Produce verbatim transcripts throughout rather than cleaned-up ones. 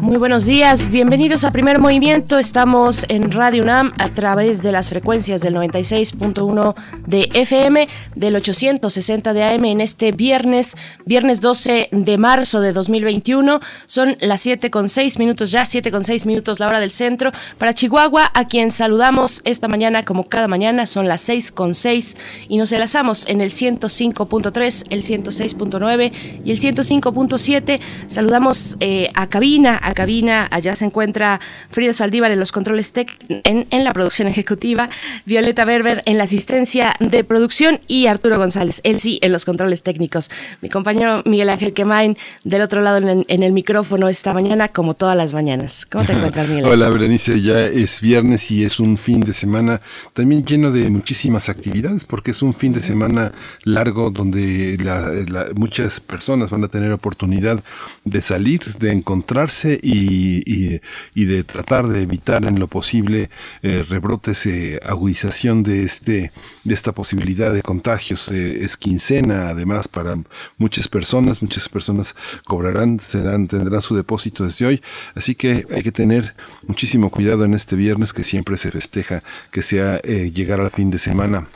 Muy buenos días, bienvenidos a Primer Movimiento. Estamos en Radio UNAM a través de las frecuencias del noventa y seis punto uno de F M, del ochocientos sesenta de A M en este viernes, viernes doce de marzo de dos mil veintiuno. Son las siete con seis minutos, ya siete con seis minutos la hora del centro. Para Chihuahua, a quien saludamos esta mañana como cada mañana, son las seis con seis y nos enlazamos en el ciento cinco punto tres, el ciento seis punto nueve y el ciento cinco punto siete. Saludamos eh, a cabina, a cabina, allá se encuentra Frida Saldívar en los controles tech, en, en la producción ejecutiva, Violeta Berber en la asistencia de producción y Arturo González, él sí, en los controles técnicos. Mi compañero Miguel Ángel Quemain, del otro lado en, en el micrófono esta mañana, como todas las mañanas. ¿Cómo te encuentras, Miguel? Hola, Berenice, ya es viernes y es un fin de semana también lleno de muchísimas actividades, porque es un fin de semana largo donde la, la, muchas personas van a tener oportunidad de salir, de encontrarse Y, y, y de tratar de evitar en lo posible eh, rebrotes, eh, agudización de este de esta posibilidad de contagios. Eh, es quincena, además, para muchas personas. Muchas personas cobrarán, serán, tendrán su depósito desde hoy. Así que hay que tener muchísimo cuidado en este viernes, que siempre se festeja, que sea eh, llegar al fin de semana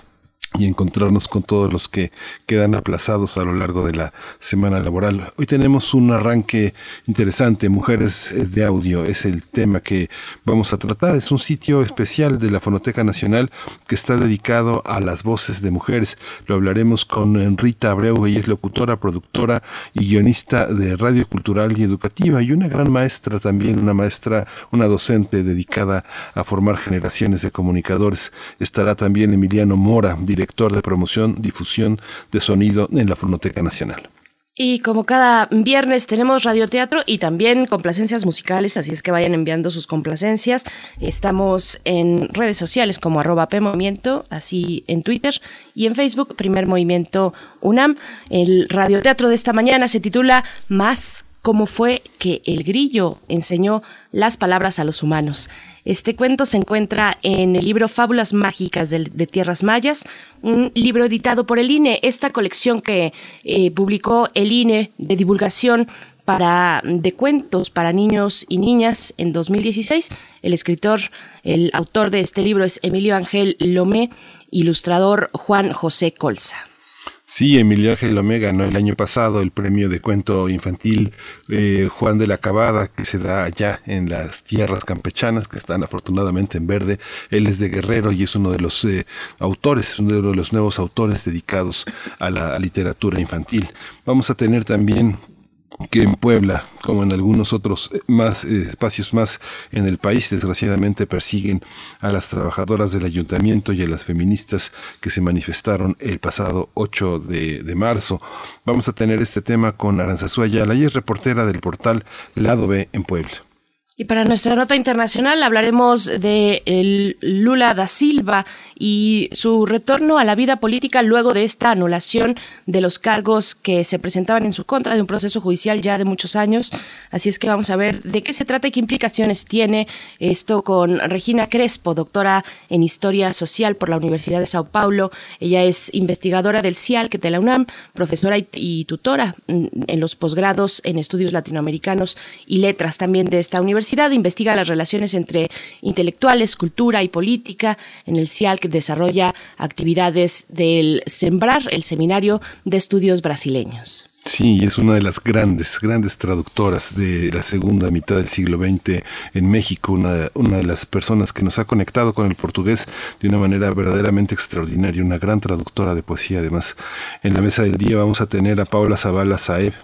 y encontrarnos con todos los que quedan aplazados a lo largo de la semana laboral. Hoy tenemos un arranque interesante, Mujeres de Audio es el tema que vamos a tratar. Es un sitio especial de la Fonoteca Nacional que está dedicado a las voces de mujeres. Lo hablaremos con Rita Abreu, ella es locutora, productora y guionista de radio cultural y educativa, y una gran maestra también, una maestra, una docente dedicada a formar generaciones de comunicadores. Estará también Emiliano Mora, director director de promoción, difusión de sonido en la Fonoteca Nacional. Y como cada viernes tenemos radioteatro y también complacencias musicales, así es que vayan enviando sus complacencias. Estamos en redes sociales como arroba PMovimiento, así en Twitter y en Facebook, Primer Movimiento UNAM. El radioteatro de esta mañana se titula Más cómo fue que el grillo enseñó las palabras a los humanos. Este cuento se encuentra en el libro Fábulas Mágicas de, de Tierras Mayas, un libro editado por el I N E. Esta colección que eh, publicó el I N E de divulgación para de cuentos para niños y niñas en dos mil dieciséis. El escritor, el autor de este libro es Emilio Ángel Lomé, ilustrador Juan José Colza. Sí, Emilio Ángel Lomé ganó el año pasado el premio de cuento infantil eh, Juan de la Cabada, que se da allá en las tierras campechanas, que están afortunadamente en verde. Él es de Guerrero y es uno de los eh, autores, uno de los nuevos autores dedicados a la a literatura infantil. Vamos a tener también que en Puebla, como en algunos otros más eh, espacios más en el país, desgraciadamente persiguen a las trabajadoras del ayuntamiento y a las feministas que se manifestaron el pasado ocho de marzo. Vamos a tener este tema con Aranzazu Ayala, y es reportera del portal Lado B en Puebla. Y para nuestra nota internacional hablaremos de el Lula da Silva y su retorno a la vida política luego de esta anulación de los cargos que se presentaban en su contra, de un proceso judicial ya de muchos años. Así es que vamos a ver de qué se trata y qué implicaciones tiene esto con Regina Crespo, doctora en Historia Social por la Universidad de São Paulo. Ella es investigadora del C I A L C de la UNAM, profesora y, y tutora en los posgrados en estudios latinoamericanos y letras también de esta universidad. Investiga las relaciones entre intelectuales, cultura y política. En el C I A L C desarrolla actividades del Sembrar, el Seminario de Estudios Brasileños. Sí, es una de las grandes, grandes traductoras de la segunda mitad del siglo veinte en México, una, una de las personas que nos ha conectado con el portugués de una manera verdaderamente extraordinaria, una gran traductora de poesía además. En la mesa del día vamos a tener a Paola Zavala Saeb.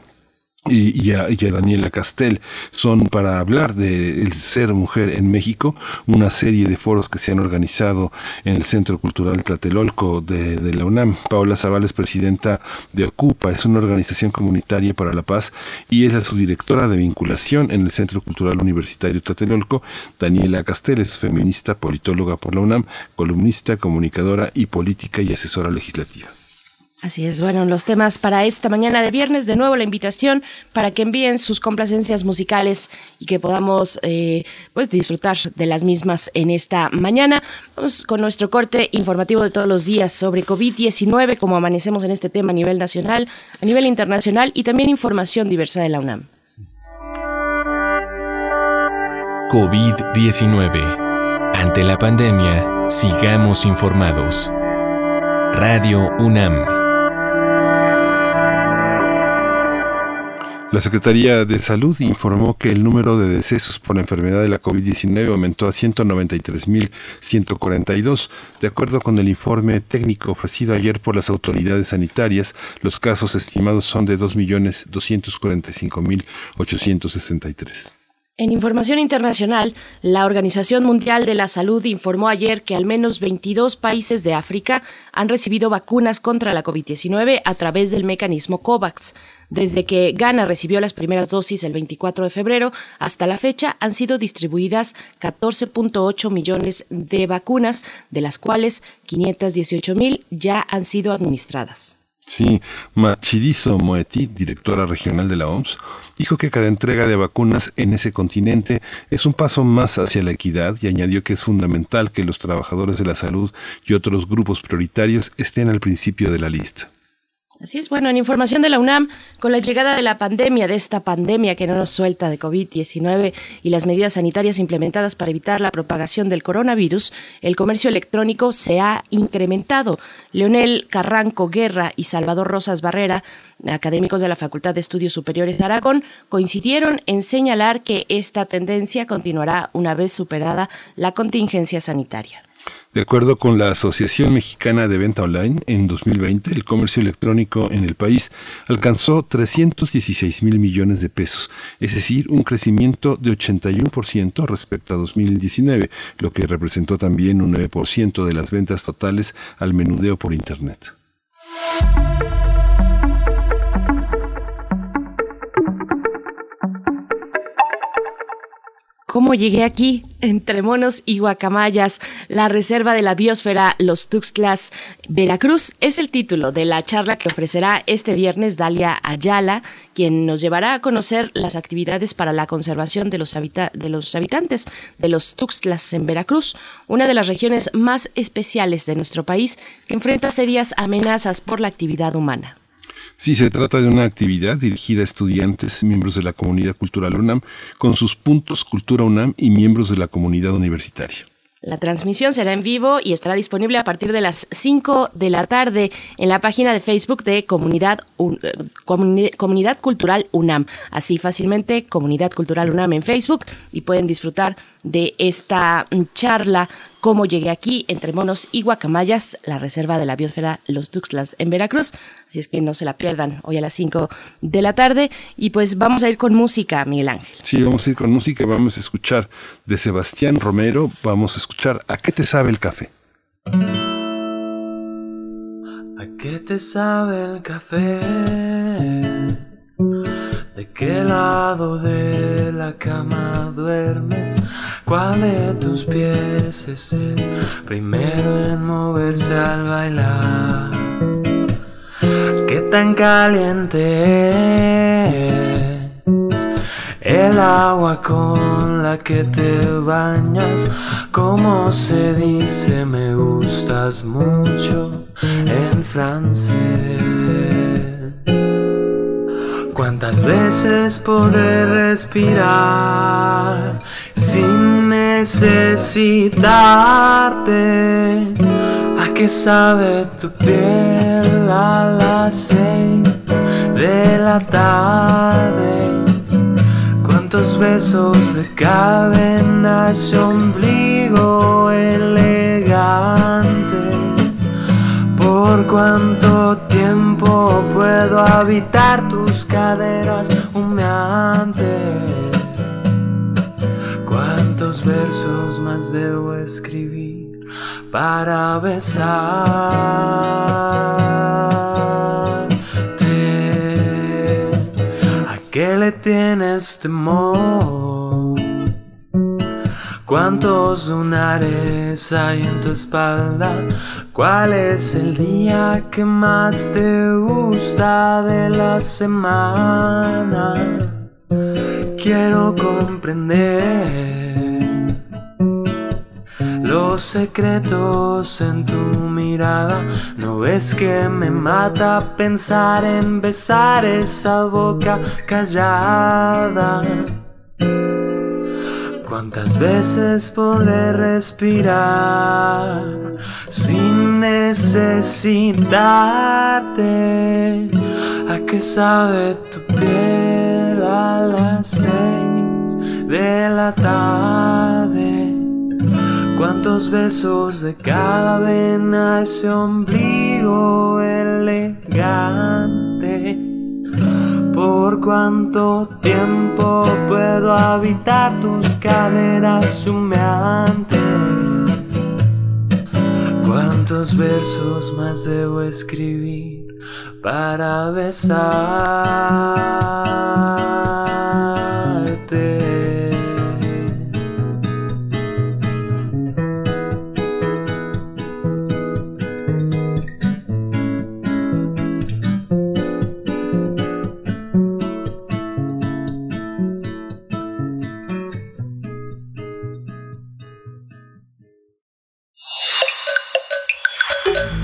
Y, y, a, y a Daniela Castel son para hablar de el Ser Mujer en México, una serie de foros que se han organizado en el Centro Cultural Tlatelolco de, de la UNAM. Paola Zavala es presidenta de Ocupa, es una organización comunitaria para la paz y es la subdirectora de vinculación en el Centro Cultural Universitario Tlatelolco. Daniela Castel es feminista, politóloga por la UNAM, columnista, comunicadora y política y asesora legislativa. Así es, bueno, los temas para esta mañana de viernes, de nuevo la invitación para que envíen sus complacencias musicales y que podamos eh, pues disfrutar de las mismas en esta mañana. Vamos con nuestro corte informativo de todos los días sobre covid diecinueve, cómo amanecemos en este tema a nivel nacional, a nivel internacional y también información diversa de la UNAM. covid diecinueve. Ante la pandemia, sigamos informados. Radio UNAM. La Secretaría de Salud informó que el número de decesos por la enfermedad de la covid diecinueve aumentó a ciento noventa y tres mil ciento cuarenta y dos. De acuerdo con el informe técnico ofrecido ayer por las autoridades sanitarias, los casos estimados son de dos millones doscientos cuarenta y cinco mil ochocientos sesenta y tres. En información internacional, la Organización Mundial de la Salud informó ayer que al menos veintidós países de África han recibido vacunas contra la covid diecinueve a través del mecanismo COVAX. Desde que Ghana recibió las primeras dosis el veinticuatro de febrero, hasta la fecha han sido distribuidas catorce punto ocho millones de vacunas, de las cuales quinientos dieciocho mil ya han sido administradas. Sí, Matshidiso Moeti, directora regional de la O M S, dijo que cada entrega de vacunas en ese continente es un paso más hacia la equidad y añadió que es fundamental que los trabajadores de la salud y otros grupos prioritarios estén al principio de la lista. Así es, bueno, en información de la UNAM, con la llegada de la pandemia, de esta pandemia que no nos suelta de covid diecinueve y las medidas sanitarias implementadas para evitar la propagación del coronavirus, el comercio electrónico se ha incrementado. Leonel Carranco Guerra y Salvador Rosas Barrera, académicos de la Facultad de Estudios Superiores de Aragón, coincidieron en señalar que esta tendencia continuará una vez superada la contingencia sanitaria. De acuerdo con la Asociación Mexicana de Venta Online, en dos mil veinte el comercio electrónico en el país alcanzó trescientos dieciséis mil millones de pesos, es decir, un crecimiento de ochenta y uno por ciento respecto a dos mil diecinueve, lo que representó también un nueve por ciento de las ventas totales al menudeo por Internet. ¿Cómo llegué aquí? Entre monos y guacamayas, la reserva de la biosfera Los Tuxtlas, Veracruz, es el título de la charla que ofrecerá este viernes Dalia Ayala, quien nos llevará a conocer las actividades para la conservación de los, habita- de los habitantes de los Tuxtlas en Veracruz, una de las regiones más especiales de nuestro país que enfrenta serias amenazas por la actividad humana. Sí, se trata de una actividad dirigida a estudiantes, miembros de la comunidad cultural UNAM, con sus puntos Cultura UNAM y miembros de la comunidad universitaria. La transmisión será en vivo y estará disponible a partir de las cinco de la tarde en la página de Facebook de Comunidad, un, comuni, Comunidad Cultural UNAM. Así fácilmente, Comunidad Cultural UNAM en Facebook, y pueden disfrutar de esta charla Cómo llegué aquí, entre monos y guacamayas, la reserva de la biosfera Los Tuxtlas en Veracruz. Así es que no se la pierdan hoy a las cinco de la tarde. Y pues vamos a ir con música, Miguel Ángel. Sí, vamos a ir con música. Vamos a escuchar de Sebastián Romero. Vamos a escuchar ¿A qué te sabe el café? ¿A qué te sabe el café? ¿De qué lado de la cama duermes? ¿Cuál de tus pies es el primero en moverse al bailar? ¿Qué tan caliente es el agua con la que te bañas? ¿Cómo se dice me gustas mucho en francés? ¿Cuántas veces podré respirar sin necesitarte? ¿A qué sabe tu piel a las seis de la tarde? ¿Cuántos besos le caben a su ombligo elegante? ¿Por cuánto tiempo puedo puedo habitar tus caderas humeantes. ¿Cuántos versos más debo escribir para besarte? ¿A qué le tienes temor? ¿Cuántos lunares hay en tu espalda? ¿Cuál es el día que más te gusta de la semana? Quiero comprender los secretos en tu mirada. ¿No ves que me mata pensar en besar esa boca callada? ¿Cuántas veces podré respirar sin necesitarte? ¿A qué sabe tu piel a las seis de la tarde? ¿Cuántos besos de cada vena ese ombligo elegante? ¿Por cuánto tiempo puedo habitar tus caderas humeantes? ¿Cuántos versos más debo escribir para besarte?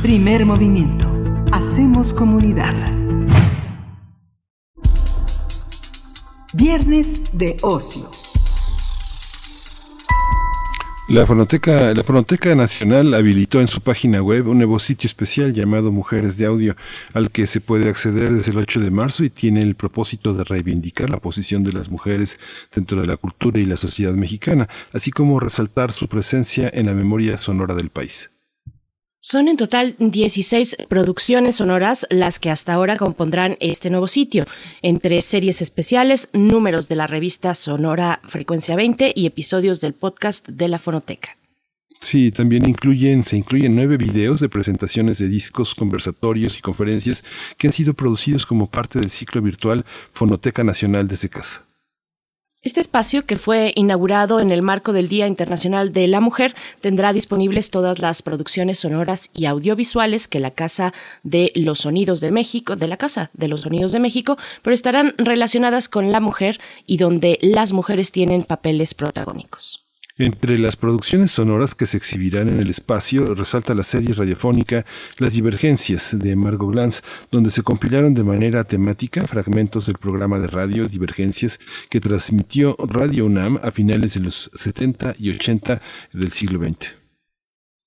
Primer movimiento. Hacemos comunidad. Viernes de ocio. La Fonoteca, la Fonoteca Nacional habilitó en su página web un nuevo sitio especial llamado Mujeres de Audio, al que se puede acceder desde el ocho de marzo y tiene el propósito de reivindicar la posición de las mujeres dentro de la cultura y la sociedad mexicana, así como resaltar su presencia en la memoria sonora del país. Son en total dieciséis producciones sonoras las que hasta ahora compondrán este nuevo sitio, entre series especiales, números de la revista Sonora Frecuencia veinte y episodios del podcast de la Fonoteca. Sí, también incluyen, se incluyen nueve videos de presentaciones de discos, conversatorios y conferencias que han sido producidos como parte del ciclo virtual Fonoteca Nacional desde casa. Este espacio, que fue inaugurado en el marco del Día Internacional de la Mujer, tendrá disponibles todas las producciones sonoras y audiovisuales que la Casa de los Sonidos de México, de la Casa de los Sonidos de México, pero estarán relacionadas con la mujer y donde las mujeres tienen papeles protagónicos. Entre las producciones sonoras que se exhibirán en el espacio resalta la serie radiofónica Las Divergencias de Margot Glantz, donde se compilaron de manera temática fragmentos del programa de radio Divergencias que transmitió Radio UNAM a finales de los setenta y ochenta del siglo veinte.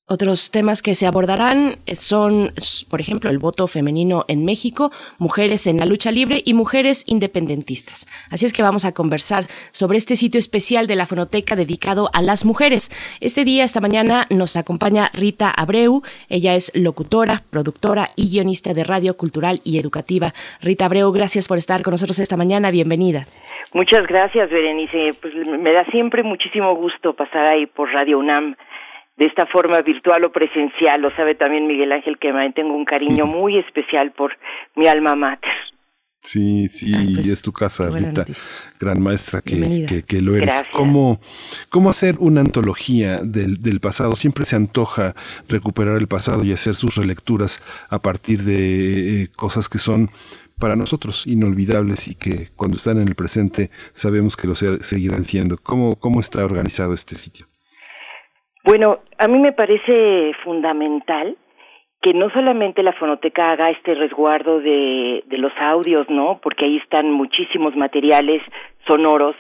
Otros temas que se abordarán son, por ejemplo, el voto femenino en México, mujeres en la lucha libre y mujeres independentistas. Así es que vamos a conversar sobre este sitio especial de la Fonoteca dedicado a las mujeres. Este día, esta mañana, nos acompaña Rita Abreu. Ella es locutora, productora y guionista de radio cultural y educativa. Rita Abreu, gracias por estar con nosotros esta mañana. Bienvenida. Muchas gracias, Berenice. Pues me da siempre muchísimo gusto pasar ahí por Radio UNAM. De esta forma virtual o presencial, lo sabe también Miguel Ángel, que me tengo un cariño muy especial por mi alma mater. Sí, sí, ah, pues, es tu casa, Rita, gran maestra que, que, que lo eres. Gracias. ¿Cómo, cómo hacer una antología del, del pasado? Siempre se antoja recuperar el pasado y hacer sus relecturas a partir de eh, cosas que son para nosotros inolvidables y que cuando están en el presente sabemos que lo ser, seguirán siendo. ¿Cómo, cómo está organizado este sitio? Bueno, a mí me parece fundamental que no solamente la Fonoteca haga este resguardo de, de los audios, ¿no? Porque ahí están muchísimos materiales sonoros,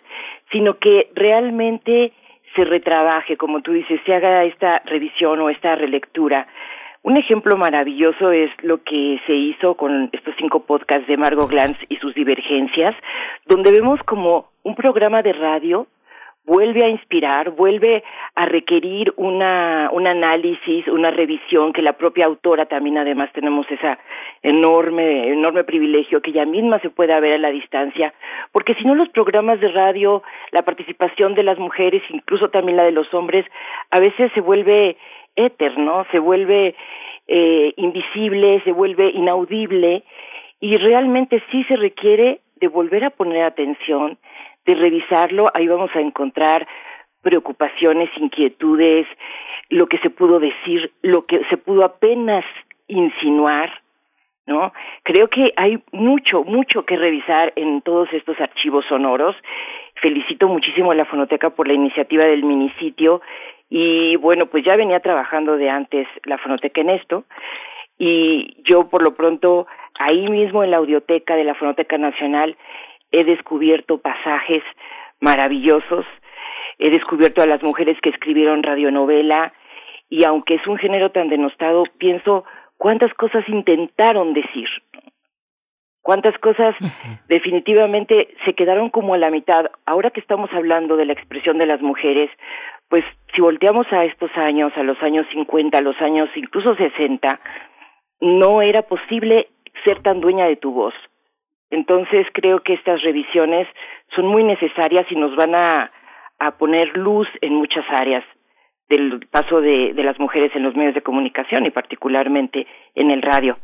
sino que realmente se retrabaje, como tú dices, se haga esta revisión o esta relectura. Un ejemplo maravilloso es lo que se hizo con estos cinco podcasts de Margot Glantz y sus Divergencias, donde vemos como un programa de radio vuelve a inspirar, vuelve a requerir una un análisis, una revisión que la propia autora también, además tenemos esa enorme enorme privilegio que ella misma se pueda ver a la distancia, porque si no los programas de radio, la participación de las mujeres, incluso también la de los hombres, a veces se vuelve éter, ¿no? Se vuelve eh, invisible, se vuelve inaudible, y realmente sí se requiere de volver a poner atención, de revisarlo. Ahí vamos a encontrar preocupaciones, inquietudes, lo que se pudo decir, lo que se pudo apenas insinuar, ¿no? Creo que hay mucho, mucho que revisar en todos estos archivos sonoros. Felicito muchísimo a la Fonoteca por la iniciativa del minisitio y, bueno, pues ya venía trabajando de antes la Fonoteca en esto y yo, por lo pronto, ahí mismo en la audioteca de la Fonoteca Nacional he descubierto pasajes maravillosos, he descubierto a las mujeres que escribieron radionovela, y aunque es un género tan denostado, pienso cuántas cosas intentaron decir, cuántas cosas definitivamente se quedaron como a la mitad. Ahora que estamos hablando de la expresión de las mujeres, pues si volteamos a estos años, a los años cincuenta, a los años incluso sesenta, no era posible ser tan dueña de tu voz. Entonces creo que estas revisiones son muy necesarias y nos van a, a poner luz en muchas áreas del paso de, de las mujeres en los medios de comunicación y particularmente en el radio.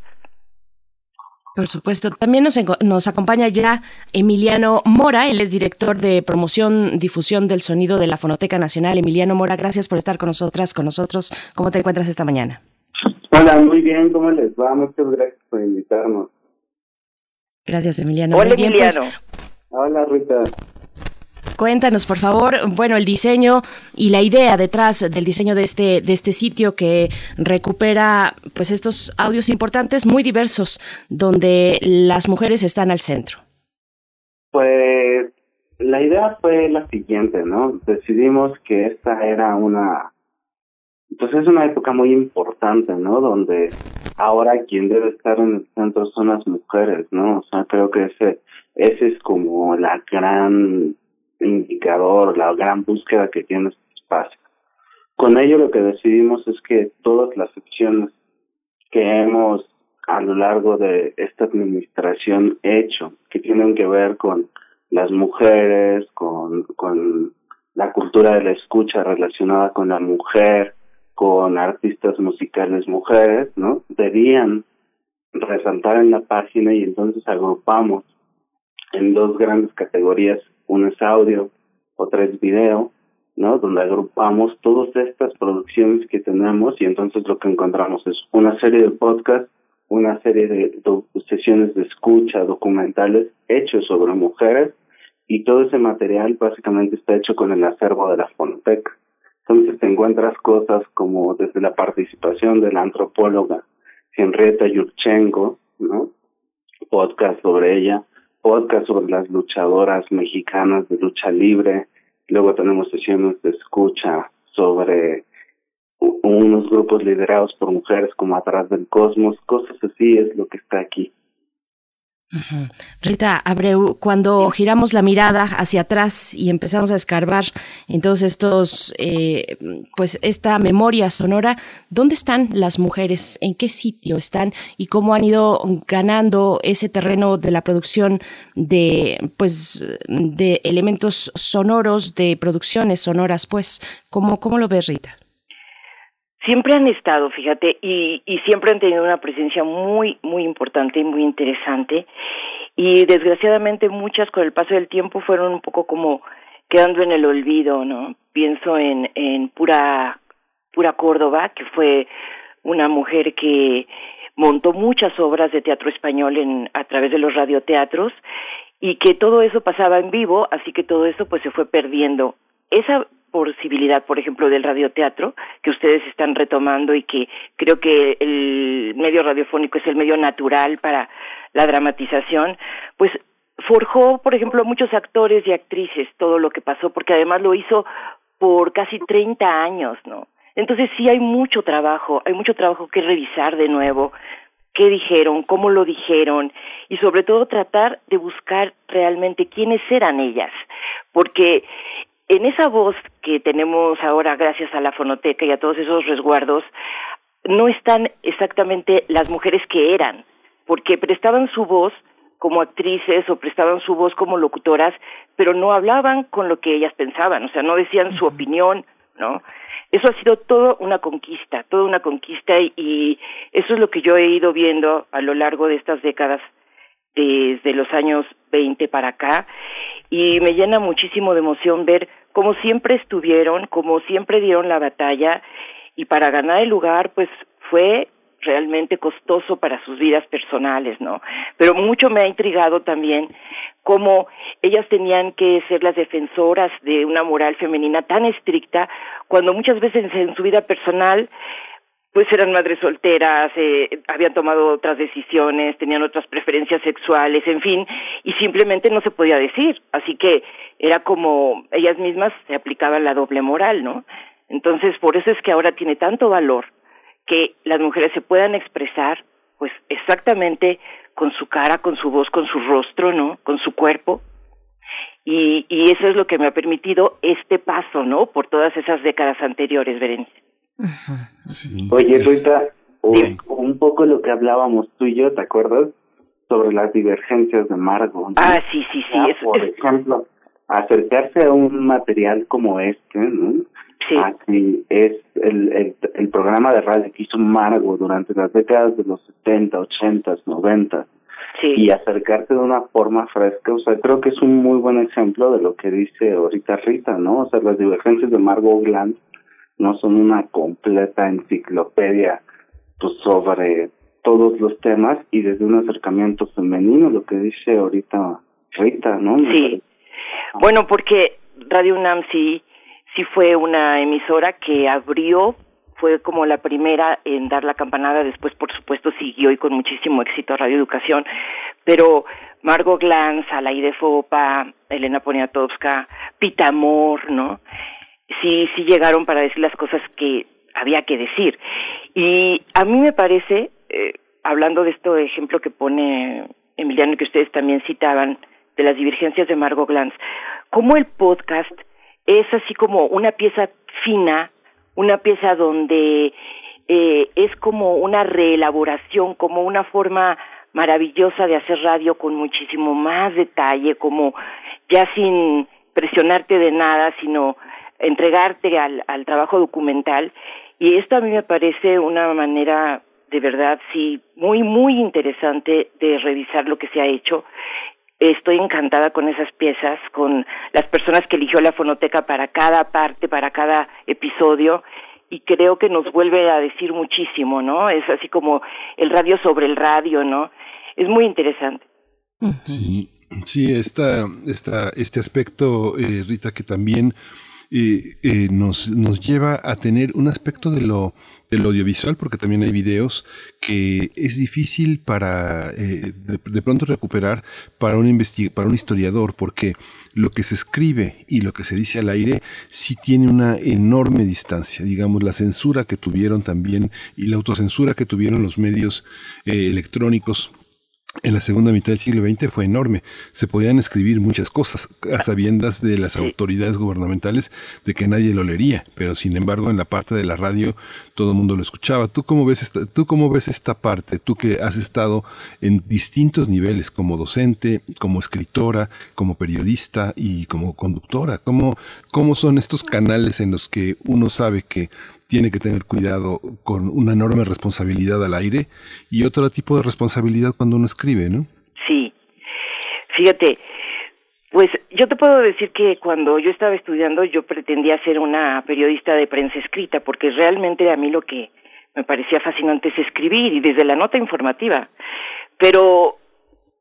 Por supuesto. También nos, nos acompaña ya Emiliano Mora, él es director de promoción, difusión del sonido de la Fonoteca Nacional. Emiliano Mora, gracias por estar con nosotras, con nosotros. ¿Cómo te encuentras esta mañana? Hola, muy bien, ¿cómo les va? Muchas gracias por invitarnos. Gracias, Emiliano. Hola, bien, Emiliano. Pues, hola, Rita. Cuéntanos, por favor, bueno, el diseño y la idea detrás del diseño de este de este sitio que recupera pues estos audios importantes, muy diversos, donde las mujeres están al centro. Pues la idea fue la siguiente, ¿no? Decidimos que esta era una... Entonces es una época muy importante, ¿no? Donde ahora quien debe estar en el centro son las mujeres, ¿no? O sea, creo que ese ese es como la gran indicador, la gran búsqueda que tiene este espacio. Con ello lo que decidimos es que todas las secciones que hemos a lo largo de esta administración hecho, que tienen que ver con las mujeres, con, con la cultura de la escucha relacionada con la mujer, con artistas musicales mujeres, ¿no? Debían resaltar en la página, y entonces agrupamos en dos grandes categorías, una es audio, otra es video, ¿no? Donde agrupamos todas estas producciones que tenemos, y entonces lo que encontramos es una serie de podcasts, una serie de do- sesiones de escucha, documentales hechos sobre mujeres, y todo ese material básicamente está hecho con el acervo de la Fonoteca. Entonces te encuentras cosas como desde la participación de la antropóloga Henrietta Yurchenko, ¿no? Podcast sobre ella, podcast sobre las luchadoras mexicanas de lucha libre, luego tenemos sesiones de escucha sobre unos grupos liderados por mujeres como Atrás del Cosmos, cosas así es lo que está aquí. Uh-huh. Rita Abreu, cuando giramos la mirada hacia atrás y empezamos a escarbar en todos estos, eh, pues esta memoria sonora, ¿dónde están las mujeres? ¿En qué sitio están? ¿Y cómo han ido ganando ese terreno de la producción de, pues, de elementos sonoros, de producciones sonoras? Pues, ¿cómo, cómo lo ves, Rita? Siempre han estado, fíjate, y, y siempre han tenido una presencia muy, muy importante y muy interesante, y desgraciadamente muchas con el paso del tiempo fueron un poco como quedando en el olvido, ¿no? Pienso en, en Pura, Pura Córdoba, que fue una mujer que montó muchas obras de teatro español en, a través de los radioteatros, y que todo eso pasaba en vivo, así que todo eso pues se fue perdiendo. Esa posibilidad, por ejemplo, del radioteatro que ustedes están retomando y que creo que el medio radiofónico es el medio natural para la dramatización, pues forjó, por ejemplo, a muchos actores y actrices todo lo que pasó, porque además lo hizo por casi treinta años, ¿no? Entonces sí hay mucho trabajo, hay mucho trabajo que revisar de nuevo, qué dijeron, cómo lo dijeron y sobre todo tratar de buscar realmente quiénes eran ellas, porque en esa voz que tenemos ahora gracias a la fonoteca y a todos esos resguardos, no están exactamente las mujeres que eran, porque prestaban su voz como actrices o prestaban su voz como locutoras, pero no hablaban con lo que ellas pensaban, o sea, no decían su opinión, ¿no? Eso ha sido toda una conquista, toda una conquista, y, y eso es lo que yo he ido viendo a lo largo de estas décadas, desde los años veinte para acá, y me llena muchísimo de emoción ver cómo siempre estuvieron, cómo siempre dieron la batalla, y para ganar el lugar, pues, fue realmente costoso para sus vidas personales, ¿no? Pero mucho me ha intrigado también cómo ellas tenían que ser las defensoras de una moral femenina tan estricta, cuando muchas veces en su vida personal, pues eran madres solteras, eh, habían tomado otras decisiones, tenían otras preferencias sexuales, en fin, y simplemente no se podía decir. Así que era como ellas mismas se aplicaban la doble moral, ¿no? Entonces, por eso es que ahora tiene tanto valor que las mujeres se puedan expresar, pues, exactamente con su cara, con su voz, con su rostro, ¿no?, con su cuerpo, y, y eso es lo que me ha permitido este paso, ¿no?, por todas esas décadas anteriores, Berenice. Sí, Oye, es... Rita, un, un poco lo que hablábamos tú y yo, ¿te acuerdas? Sobre las divergencias de Margot, ¿no? Ah, sí, sí, sí. Ah, es, por es... ejemplo, acercarse a un material como este, ¿no? Sí. Así es el, el, el programa de radio que hizo Margot durante las décadas de los setenta, ochenta, noventa, sí, y acercarte de una forma fresca. O sea, creo que es un muy buen ejemplo de lo que dice ahorita Rita, ¿no? O sea, las divergencias de Margot Glantz no son una completa enciclopedia, pues, sobre todos los temas, y desde un acercamiento femenino, lo que dice ahorita Rita, ¿no? Sí, bueno, porque Radio UNAM sí... sí fue una emisora que abrió, fue como la primera en dar la campanada, después por supuesto siguió y con muchísimo éxito Radio Educación, pero Margot Glantz, Alaide Fopa, Elena Poniatowska, Pita Amor, ¿no? Sí, sí llegaron para decir las cosas que había que decir. Y a mí me parece, eh, hablando de esto de ejemplo que pone Emiliano, que ustedes también citaban, de las divergencias de Margot Glantz, cómo el podcast es así como una pieza fina, una pieza donde eh, es como una reelaboración, como una forma maravillosa de hacer radio con muchísimo más detalle, como ya sin presionarte de nada, sino entregarte al, al trabajo documental. Y esto a mí me parece una manera de verdad, sí, muy, muy interesante de revisar lo que se ha hecho. Estoy encantada con esas piezas, con las personas que eligió la fonoteca para cada parte, para cada episodio, y creo que nos vuelve a decir muchísimo, ¿no? Es así como el radio sobre el radio, ¿no? Es muy interesante. Sí, sí, esta, esta, este aspecto, eh, Rita, que también eh, eh, nos, nos lleva a tener un aspecto de lo... el audiovisual, porque también hay videos que es difícil para eh, de, de pronto recuperar para un investig- para un historiador, porque lo que se escribe y lo que se dice al aire sí tiene una enorme distancia. Digamos, la censura que tuvieron también y la autocensura que tuvieron los medios eh, electrónicos en la segunda mitad del siglo veinte fue enorme. Se podían escribir muchas cosas a sabiendas de las autoridades gubernamentales de que nadie lo leería, pero sin embargo en la parte de la radio todo el mundo lo escuchaba. ¿Tú cómo ves esta, tú cómo ves esta parte? Tú que has estado en distintos niveles como docente, como escritora, como periodista y como conductora. ¿Cómo, cómo son estos canales en los que uno sabe que tiene que tener cuidado con una enorme responsabilidad al aire y otro tipo de responsabilidad cuando uno escribe, ¿no? Sí. Fíjate, pues yo te puedo decir que cuando yo estaba estudiando yo pretendía ser una periodista de prensa escrita, porque realmente a mí lo que me parecía fascinante es escribir, y desde la nota informativa. Pero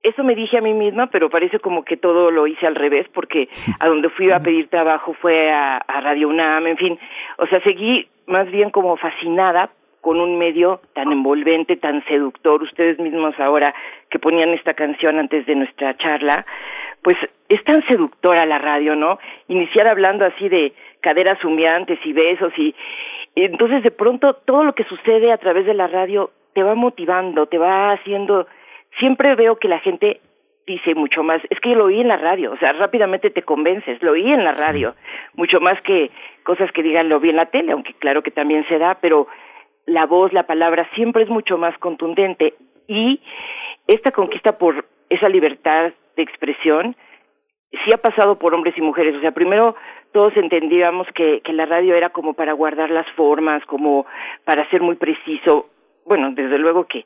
eso me dije a mí misma, pero parece como que todo lo hice al revés, porque a donde fui a pedir trabajo fue a, a Radio UNAM, en fin. O sea, seguí más bien como fascinada con un medio tan envolvente, tan seductor. Ustedes mismos ahora que ponían esta canción antes de nuestra charla, pues es tan seductora la radio, ¿no? Iniciar hablando así de caderas humeantes y besos, y entonces de pronto todo lo que sucede a través de la radio te va motivando, te va haciendo... Siempre veo que la gente dice mucho más. Es que lo oí en la radio, o sea, rápidamente te convences, lo oí en la radio, mucho más que cosas que digan lo vi en la tele, aunque claro que también se da, pero la voz, la palabra siempre es mucho más contundente. Y esta conquista por esa libertad de expresión sí ha pasado por hombres y mujeres. O sea, primero todos entendíamos que, que la radio era como para guardar las formas, como para ser muy preciso. Bueno, desde luego que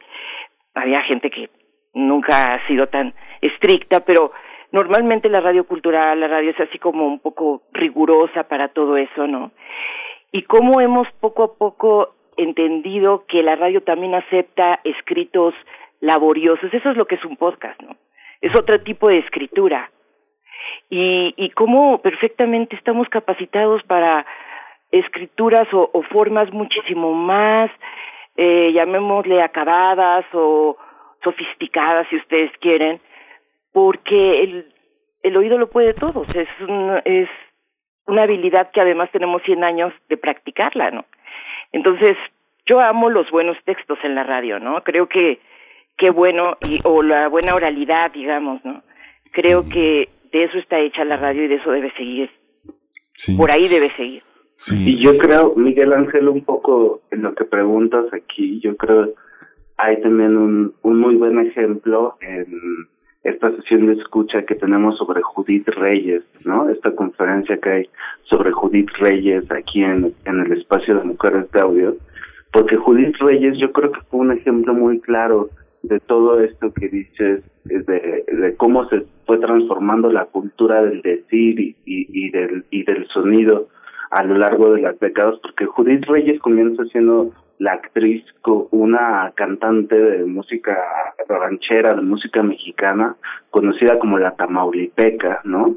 había gente que nunca ha sido tan estricta, pero normalmente la radio cultural, la radio es así como un poco rigurosa para todo eso, ¿no? Y cómo hemos poco a poco entendido que la radio también acepta escritos laboriosos. Eso es lo que es un podcast, ¿no? Es otro tipo de escritura. Y, y cómo perfectamente estamos capacitados para escrituras o, o formas muchísimo más, eh, llamémosle acabadas o sofisticadas, si ustedes quieren, porque el, el oído lo puede todo. Es, un, es una habilidad que además tenemos cien años de practicarla, ¿no? Entonces, yo amo los buenos textos en la radio, ¿no? Creo que, qué bueno, y, o la buena oralidad, digamos, ¿no? Creo que de eso está hecha la radio y de eso debe seguir. Sí. Por ahí debe seguir. Sí. Y yo creo, Miguel Ángel, un poco en lo que preguntas aquí, yo creo hay también un, un muy buen ejemplo en esta sesión de escucha que tenemos sobre Judith Reyes, ¿no? Esta conferencia que hay sobre Judith Reyes aquí en, en el espacio de Mujeres de Audio, porque Judith Reyes yo creo que fue un ejemplo muy claro de todo esto que dices, de, de cómo se fue transformando la cultura del decir y, y, y, del, y del sonido a lo largo de las décadas, porque Judith Reyes comienza siendo la actriz, una cantante de música ranchera, de música mexicana, conocida como la Tamaulipeca, ¿no?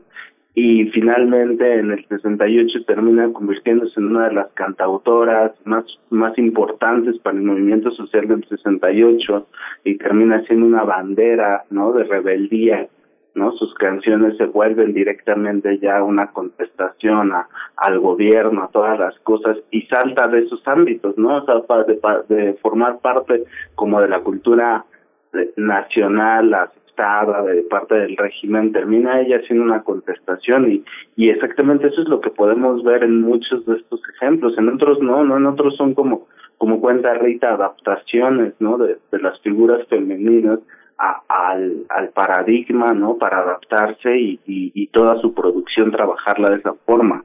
Y finalmente en el sesenta y ocho termina convirtiéndose en una de las cantautoras más, más importantes para el movimiento social del sesenta y ocho y termina siendo una bandera, ¿no?, de rebeldía, ¿no? Sus canciones se vuelven directamente ya una contestación a, al gobierno, a todas las cosas, y salta de esos ámbitos, ¿no? O sea, de, de formar parte como de la cultura nacional, aceptada, de parte del régimen, termina ella siendo una contestación, y, y exactamente eso es lo que podemos ver en muchos de estos ejemplos. En otros no, no, en otros son como, como cuenta Rita, adaptaciones, ¿no?, de, de las figuras femeninas A, al, al paradigma, ¿no?, para adaptarse y, y, y toda su producción trabajarla de esa forma.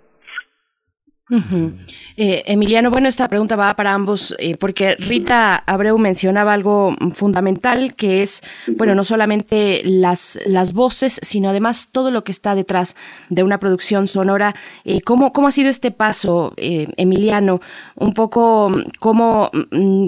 Uh-huh. Eh, Emiliano, bueno, esta pregunta va para ambos, eh, porque Rita Abreu mencionaba algo fundamental que es, bueno, no solamente las las voces, sino además todo lo que está detrás de una producción sonora. Eh, ¿cómo, ¿Cómo ha sido este paso, eh, Emiliano? Un poco cómo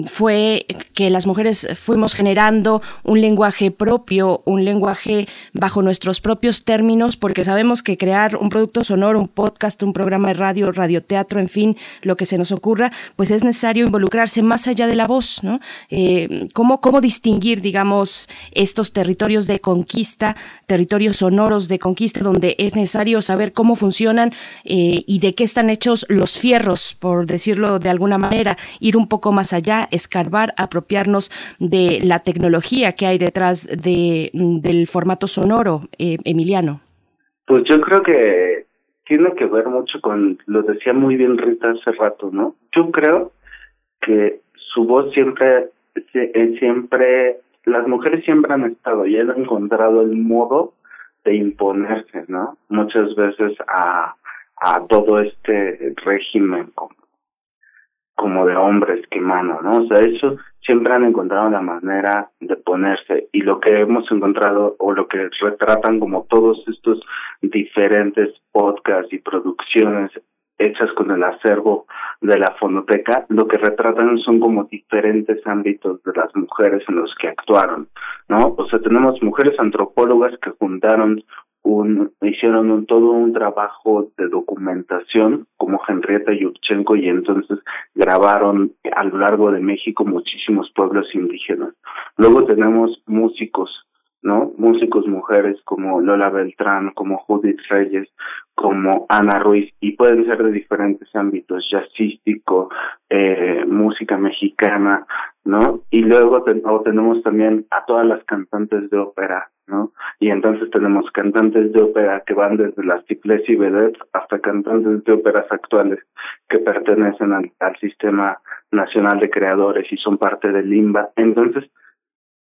fue que las mujeres fuimos generando un lenguaje propio, un lenguaje bajo nuestros propios términos, porque sabemos que crear un producto sonoro, un podcast, un programa de radio, radio teatro, en fin, lo que se nos ocurra, pues es necesario involucrarse más allá de la voz, ¿no? Eh, ¿cómo, cómo distinguir, digamos, estos territorios de conquista, territorios sonoros de conquista, donde es necesario saber cómo funcionan eh, y de qué están hechos los fierros, por decirlo de alguna manera, ir un poco más allá, escarbar, apropiarnos de la tecnología que hay detrás de, del formato sonoro, eh, Emiliano? Pues yo creo que tiene que ver mucho con, lo decía muy bien Rita hace rato, ¿no? Yo creo que su voz siempre, siempre, las mujeres siempre han estado y han encontrado el modo de imponerse, ¿no? Muchas veces a, a todo este régimen como, como de hombres que mano, ¿no? O sea, eso siempre han encontrado la manera de ponerse, y lo que hemos encontrado o lo que retratan como todos estos diferentes podcasts y producciones hechas con el acervo de la fonoteca, lo que retratan son como diferentes ámbitos de las mujeres en los que actuaron, ¿no? O sea, tenemos mujeres antropólogas que juntaron un, hicieron un, todo un trabajo de documentación, como Henrietta Yurchenko, y entonces grabaron a lo largo de México muchísimos pueblos indígenas. Luego tenemos músicos, ¿no? Músicos mujeres como Lola Beltrán, como Judith Reyes, como Ana Ruiz, y pueden ser de diferentes ámbitos, jazzístico, eh, música mexicana, ¿no? Y luego ten, o tenemos también a todas las cantantes de ópera, ¿no? Y entonces tenemos cantantes de ópera que van desde las tiflés y vedettes hasta cantantes de óperas actuales que pertenecen al, al Sistema Nacional de Creadores y son parte del I N B A. Entonces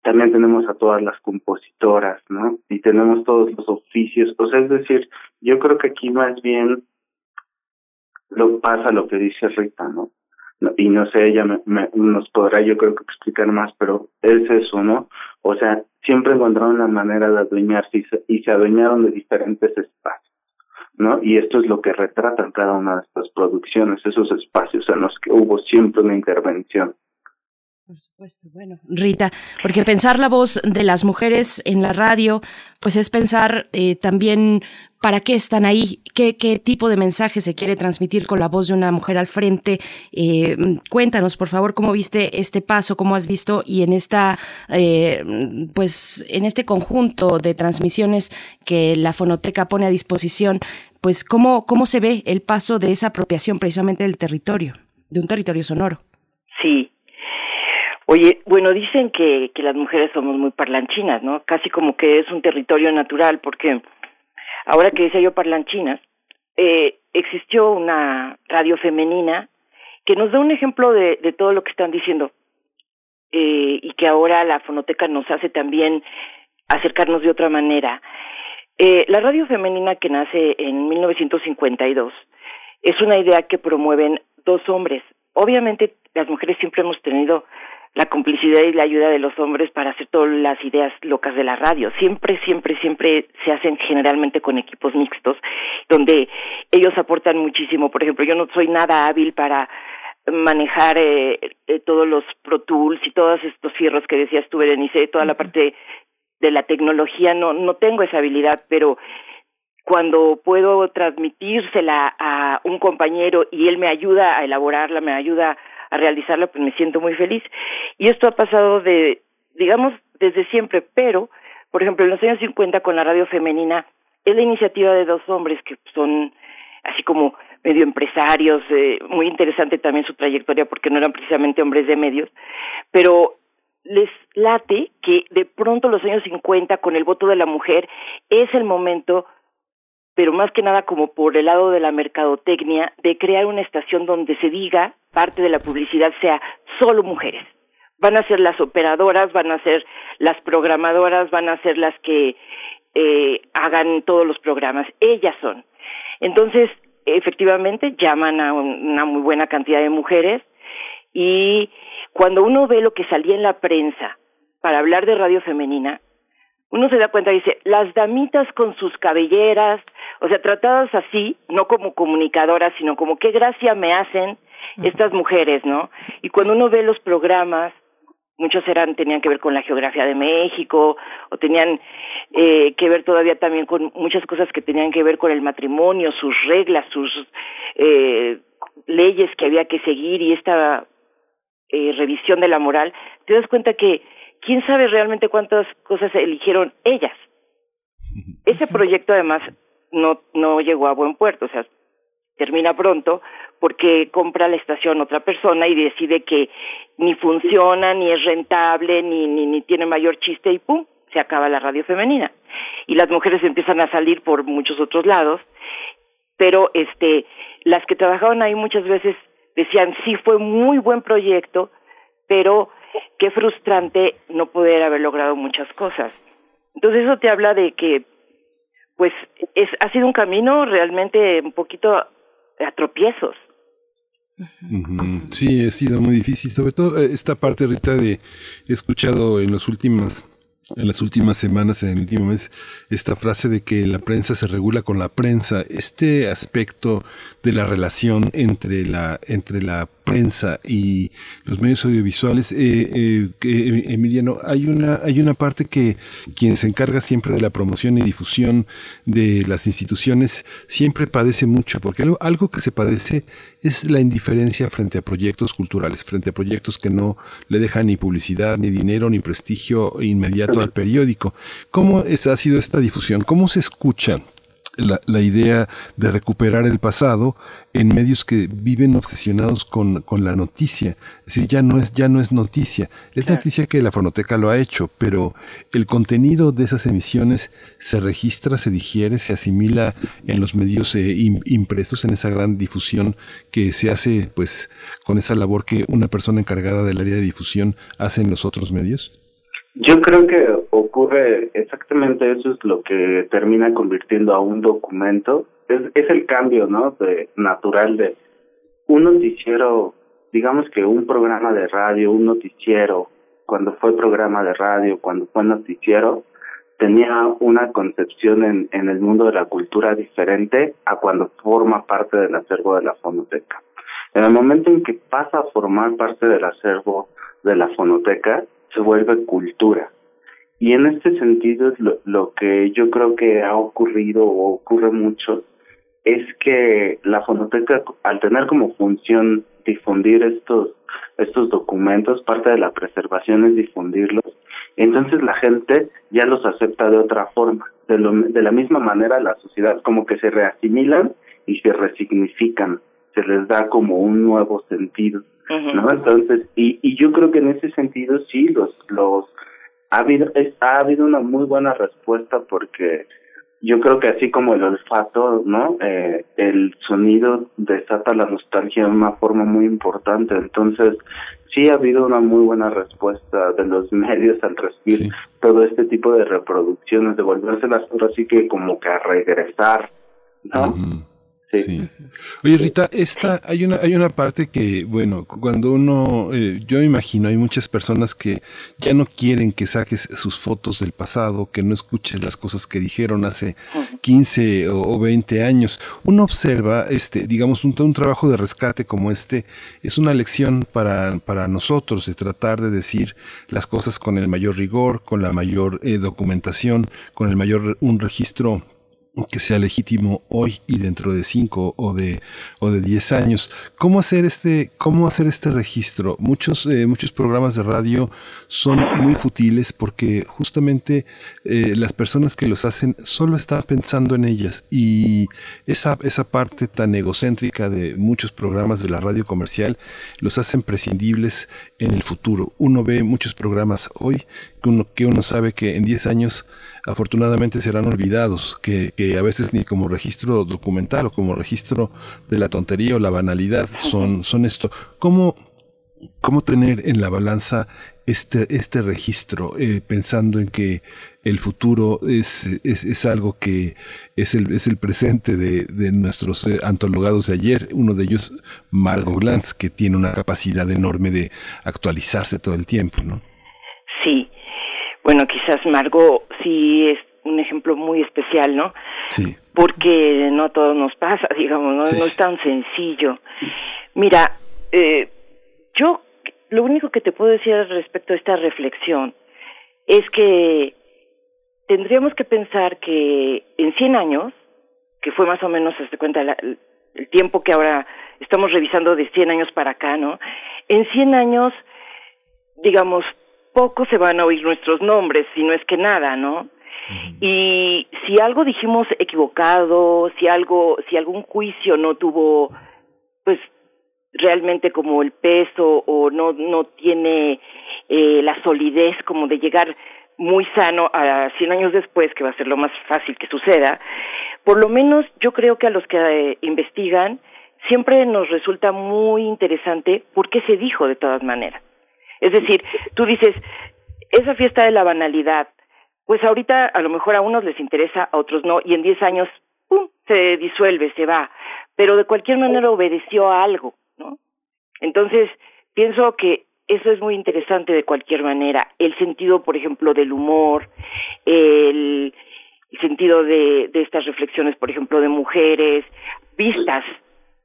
también tenemos a todas las compositoras, ¿no? Y tenemos todos los oficios. O sea, es decir, yo creo que aquí más bien lo pasa lo que dice Rita, ¿no? Y no sé, ella me, me, nos podrá, yo creo que explicar más, pero es eso, ¿no? O sea, siempre encontraron la manera de adueñarse y se, y se adueñaron de diferentes espacios, ¿no? Y esto es lo que retratan cada una de estas producciones, esos espacios en los que hubo siempre una intervención. Por supuesto, bueno, Rita, porque pensar la voz de las mujeres en la radio, pues es pensar eh, también para qué están ahí, qué, qué tipo de mensaje se quiere transmitir con la voz de una mujer al frente. Eh, cuéntanos, por favor, cómo viste este paso, cómo has visto y en esta, eh, pues, en este conjunto de transmisiones que la Fonoteca pone a disposición, pues, cómo cómo se ve el paso de esa apropiación precisamente del territorio, de un territorio sonoro. Sí. Oye, bueno, dicen que, que las mujeres somos muy parlanchinas, ¿no? Casi como que es un territorio natural, porque ahora que decía yo parlanchinas, eh, existió una radio femenina que nos da un ejemplo de, de todo lo que están diciendo eh, y que ahora la Fonoteca nos hace también acercarnos de otra manera. Eh, la radio femenina que nace en mil novecientos cincuenta y dos es una idea que promueven dos hombres. Obviamente las mujeres siempre hemos tenido la complicidad y la ayuda de los hombres para hacer todas las ideas locas de la radio. Siempre, siempre, siempre se hacen generalmente con equipos mixtos, donde ellos aportan muchísimo. Por ejemplo, yo no soy nada hábil para manejar eh, eh, todos los Pro Tools y todos estos fierros que decías tú, Berenice, toda la parte de la tecnología. No, no tengo esa habilidad, pero cuando puedo transmitírsela a un compañero y él me ayuda a elaborarla, me ayuda a realizarla, pues me siento muy feliz. Y esto ha pasado de, digamos, desde siempre, pero, por ejemplo, en los años cincuenta con la radio femenina, es la iniciativa de dos hombres que son así como medio empresarios, eh, muy interesante también su trayectoria porque no eran precisamente hombres de medios, pero les late que de pronto los años cincuenta con el voto de la mujer es el momento, pero más que nada como por el lado de la mercadotecnia, de crear una estación donde se diga, parte de la publicidad sea solo mujeres. Van a ser las operadoras, van a ser las programadoras, van a ser las que eh, hagan todos los programas. Ellas son. Entonces, efectivamente, llaman a una muy buena cantidad de mujeres y cuando uno ve lo que salía en la prensa para hablar de radio femenina, uno se da cuenta y dice, las damitas con sus cabelleras, o sea, tratadas así, no como comunicadoras, sino como qué gracia me hacen estas mujeres, ¿no? Y cuando uno ve los programas, muchos eran tenían que ver con la geografía de México, o tenían eh, que ver todavía también con muchas cosas que tenían que ver con el matrimonio, sus reglas, sus eh, leyes que había que seguir y esta eh, revisión de la moral, te das cuenta que quién sabe realmente cuántas cosas eligieron ellas. Ese proyecto además no no llegó a buen puerto, o sea, termina pronto porque compra la estación otra persona y decide que ni funciona, ni es rentable, ni ni, ni tiene mayor chiste y pum, se acaba la radio femenina. Y las mujeres empiezan a salir por muchos otros lados, pero este las que trabajaban ahí muchas veces decían, sí, fue muy buen proyecto, pero qué frustrante no poder haber logrado muchas cosas. Entonces eso te habla de que pues es ha sido un camino realmente un poquito a tropiezos. Sí, ha sido muy difícil, sobre todo esta parte, Rita, de he escuchado en los últimos En las últimas semanas, en el último mes, esta frase de que la prensa se regula con la prensa, este aspecto de la relación entre la entre la prensa y los medios audiovisuales, eh, eh, eh, Emiliano, hay una hay una parte que quien se encarga siempre de la promoción y difusión de las instituciones siempre padece mucho, porque algo algo que se padece es la indiferencia frente a proyectos culturales, frente a proyectos que no le dejan ni publicidad, ni dinero, ni prestigio inmediato al periódico. ¿Cómo es, ha sido esta difusión? ¿Cómo se escucha la, la idea de recuperar el pasado en medios que viven obsesionados con, con la noticia. Es decir, ya no es, ya no es noticia. Es claro. Noticia que la Fonoteca lo ha hecho, pero el contenido de esas emisiones se registra, se digiere, se asimila en los medios eh, impresos, en esa gran difusión que se hace, pues, con esa labor que una persona encargada del área de difusión hace en los otros medios. Yo creo que ocurre exactamente eso, es lo que termina convirtiendo a un documento. Es, es el cambio, ¿no?, de, natural de un noticiero, digamos que un programa de radio, un noticiero, cuando fue programa de radio, cuando fue noticiero, tenía una concepción en, en el mundo de la cultura diferente a cuando forma parte del acervo de la Fonoteca. En el momento en que pasa a formar parte del acervo de la Fonoteca, se vuelve cultura. Y en este sentido, lo, lo que yo creo que ha ocurrido o ocurre mucho es que la Fonoteca, al tener como función difundir estos estos documentos, parte de la preservación es difundirlos, entonces la gente ya los acepta de otra forma, de, lo, de la misma manera la sociedad, como que se reasimilan y se resignifican, se les da como un nuevo sentido. ¿No? Entonces, y, y yo creo que en ese sentido sí, los, los ha habido, es, ha habido una muy buena respuesta, porque yo creo que así como el olfato, ¿no? Eh, el sonido desata la nostalgia de una forma muy importante. Entonces, sí ha habido una muy buena respuesta de los medios al recibir sí. todo este tipo de reproducciones, de volverse las cosas así que como que a regresar, ¿no? Uh-huh. Sí. Sí. Oye, Rita, esta hay una hay una parte que, bueno, cuando uno eh, yo imagino hay muchas personas que ya no quieren que saques sus fotos del pasado, que no escuches las cosas que dijeron hace quince o veinte años. Uno observa este, digamos, un, un trabajo de rescate como este es una lección para para nosotros de tratar de decir las cosas con el mayor rigor, con la mayor eh, documentación, con el mayor un registro que sea legítimo hoy y dentro de cinco o de o de diez años. ¿Cómo hacer este, cómo hacer este registro? Muchos eh, muchos programas de radio son muy futiles porque justamente eh, las personas que los hacen solo están pensando en ellas, y esa esa parte tan egocéntrica de muchos programas de la radio comercial los hacen prescindibles en el futuro. Uno ve muchos programas hoy que uno, que uno sabe que en diez años afortunadamente serán olvidados, que, que a veces ni como registro documental o como registro de la tontería o la banalidad son, son esto. ¿Cómo, cómo tener en la balanza este, este registro, eh, pensando en que el futuro es, es, es algo que es el, es el presente de, de nuestros eh, antologados de ayer? Uno de ellos, Margot Glantz, que tiene una capacidad enorme de actualizarse todo el tiempo, ¿no? Sí. Bueno, quizás Margot sí es un ejemplo muy especial, ¿no? Sí. Porque no a todos nos pasa, digamos, ¿no? Sí. No es tan sencillo. Mira, eh, yo lo único que te puedo decir respecto a esta reflexión es que tendríamos que pensar que en cien años, que fue más o menos, hasta cuenta, la, el tiempo que ahora estamos revisando de cien años para acá, ¿no? En cien años, digamos, poco se van a oír nuestros nombres, si no es que nada, ¿no? Y si algo dijimos equivocado, si algo, si algún juicio no tuvo, pues, realmente como el peso o no no tiene eh, la solidez como de llegar muy sano a cien años después, que va a ser lo más fácil que suceda, por lo menos yo creo que a los que eh, investigan siempre nos resulta muy interesante por qué se dijo de todas maneras. Es decir, tú dices, esa fiesta de la banalidad, pues ahorita a lo mejor a unos les interesa, a otros no, y en diez años, ¡pum!, se disuelve, se va, pero de cualquier manera obedeció a algo, ¿no? Entonces, pienso que eso es muy interesante de cualquier manera, el sentido, por ejemplo, del humor, el sentido de, de estas reflexiones, por ejemplo, de mujeres, vistas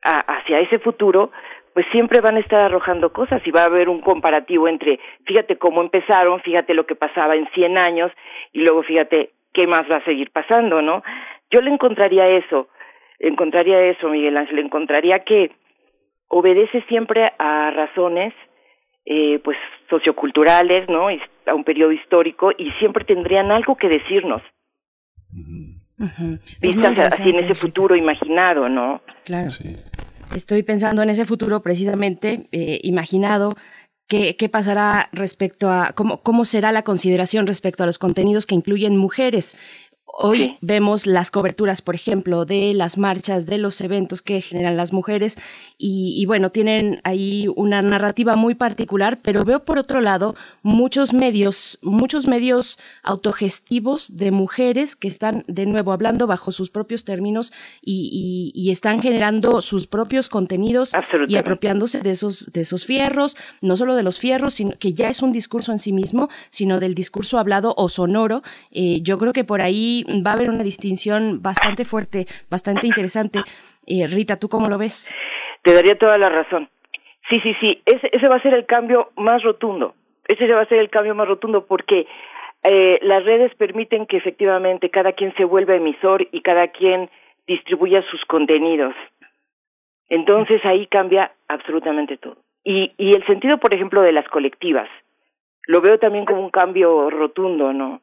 a, hacia ese futuro, pues siempre van a estar arrojando cosas y va a haber un comparativo entre, fíjate cómo empezaron, fíjate lo que pasaba en cien años y luego fíjate qué más va a seguir pasando, ¿no? Yo le encontraría eso, encontraría eso, Miguel Ángel, encontraría que obedece siempre a razones eh, pues socioculturales, ¿no? A un periodo histórico, y siempre tendrían algo que decirnos. Uh-huh. Vistas así en ese futuro imaginado, ¿no? Claro. Sí. Estoy pensando en ese futuro precisamente eh, imaginado. ¿Qué, ¿Qué pasará respecto a cómo, cómo será la consideración respecto a los contenidos que incluyen mujeres? Hoy vemos las coberturas, por ejemplo, de las marchas, de los eventos que generan las mujeres y, y bueno, tienen ahí una narrativa muy particular, pero veo por otro lado muchos medios, muchos medios autogestivos de mujeres que están de nuevo hablando bajo sus propios términos y, y, y están generando sus propios contenidos y apropiándose de esos, de esos fierros, no solo de los fierros, sino que ya es un discurso en sí mismo, sino del discurso hablado o sonoro. Eh, yo creo que por ahí va a haber una distinción bastante fuerte, bastante interesante. Eh, Rita, ¿tú cómo lo ves? Te daría toda la razón. Sí, sí, sí, ese, ese va a ser el cambio más rotundo, ese va a ser el cambio más rotundo porque eh, las redes permiten que efectivamente cada quien se vuelva emisor y cada quien distribuya sus contenidos. Entonces ahí cambia absolutamente todo. Y, y el sentido, por ejemplo, de las colectivas, lo veo también como un cambio rotundo, ¿no?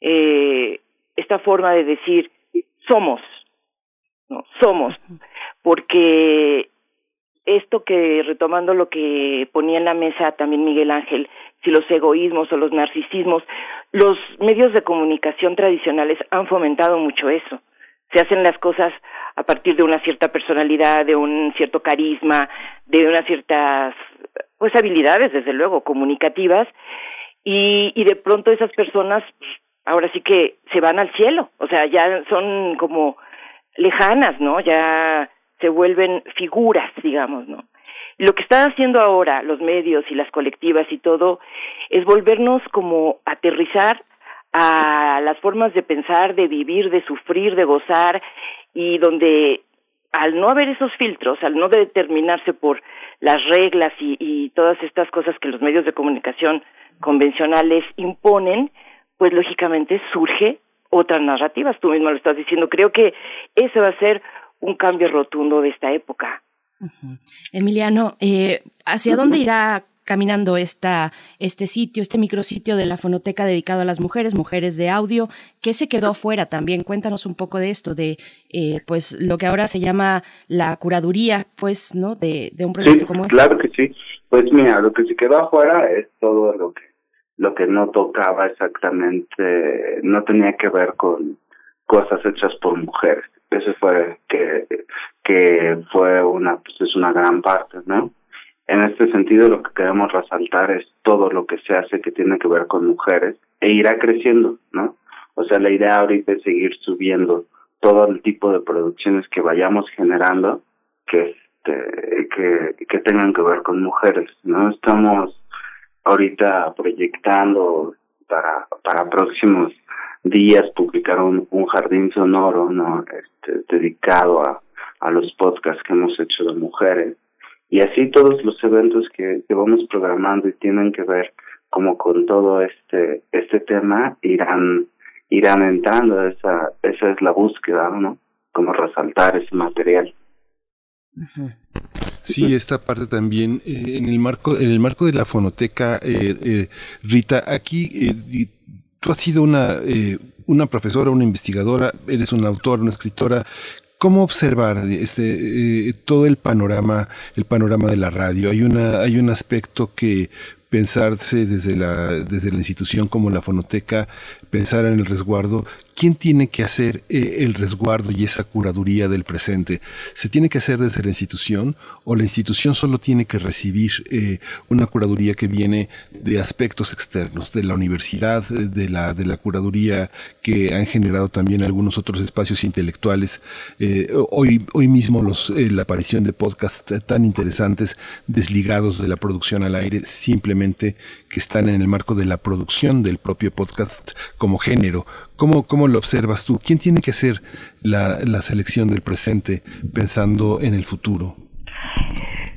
Eh... esta forma de decir somos, no somos, porque esto que, retomando lo que ponía en la mesa también Miguel Ángel, si los egoísmos o los narcisismos, los medios de comunicación tradicionales han fomentado mucho eso. Se hacen las cosas a partir de una cierta personalidad, de un cierto carisma, de unas ciertas pues habilidades, desde luego, comunicativas, y, y de pronto esas personas ahora sí que se van al cielo, o sea, ya son como lejanas, ¿no? Ya se vuelven figuras, digamos, ¿no? Lo que están haciendo ahora los medios y las colectivas y todo es volvernos como aterrizar a las formas de pensar, de vivir, de sufrir, de gozar, y donde al no haber esos filtros, al no determinarse por las reglas y, y todas estas cosas que los medios de comunicación convencionales imponen, pues lógicamente surge otras narrativas, tú misma lo estás diciendo. Creo que ese va a ser un cambio rotundo de esta época. Uh-huh. Emiliano, eh, ¿hacia uh-huh. dónde irá caminando esta este sitio, este micrositio de la Fonoteca dedicado a las mujeres, Mujeres de Audio? ¿Qué se quedó afuera también? Cuéntanos un poco de esto, de eh, pues lo que ahora se llama la curaduría, pues, ¿no? De, de un proyecto sí, como este. Claro que sí. Pues mira, lo que se quedó afuera es todo lo que lo que no tocaba exactamente, no tenía que ver con cosas hechas por mujeres. Eso fue que que fue una pues es una gran parte, ¿no? En este sentido, lo que queremos resaltar es todo lo que se hace que tiene que ver con mujeres e irá creciendo, ¿no? O sea, la idea ahorita es seguir subiendo todo el tipo de producciones que vayamos generando que este que que tengan que ver con mujeres, ¿no? Estamos ahorita proyectando para para próximos días publicar un, un jardín sonoro, ¿no? este, dedicado a, a los podcasts que hemos hecho de mujeres. Y así todos los eventos que, que vamos programando y tienen que ver como con todo este este tema irán irán entrando. Esa, esa es la búsqueda, ¿no? Como resaltar ese material. Uh-huh. Sí, esta parte también eh, en el marco en el marco de la Fonoteca, eh, eh, Rita, aquí eh, tú has sido una eh, una profesora, una investigadora, eres una autora, una escritora. ¿Cómo observar este eh, todo el panorama, el panorama de la radio? Hay una hay un aspecto que pensarse desde la desde la institución como la Fonoteca, pensar en el resguardo. ¿Quién tiene que hacer eh, el resguardo y esa curaduría del presente? ¿Se tiene que hacer desde la institución o la institución solo tiene que recibir eh, una curaduría que viene de aspectos externos, de la universidad, de la de la curaduría que han generado también algunos otros espacios intelectuales? Eh, hoy hoy mismo los eh, la aparición de podcasts tan interesantes desligados de la producción al aire, simplemente que están en el marco de la producción del propio podcast como género. ¿Cómo, cómo lo observas tú? ¿Quién tiene que hacer la, la selección del presente pensando en el futuro?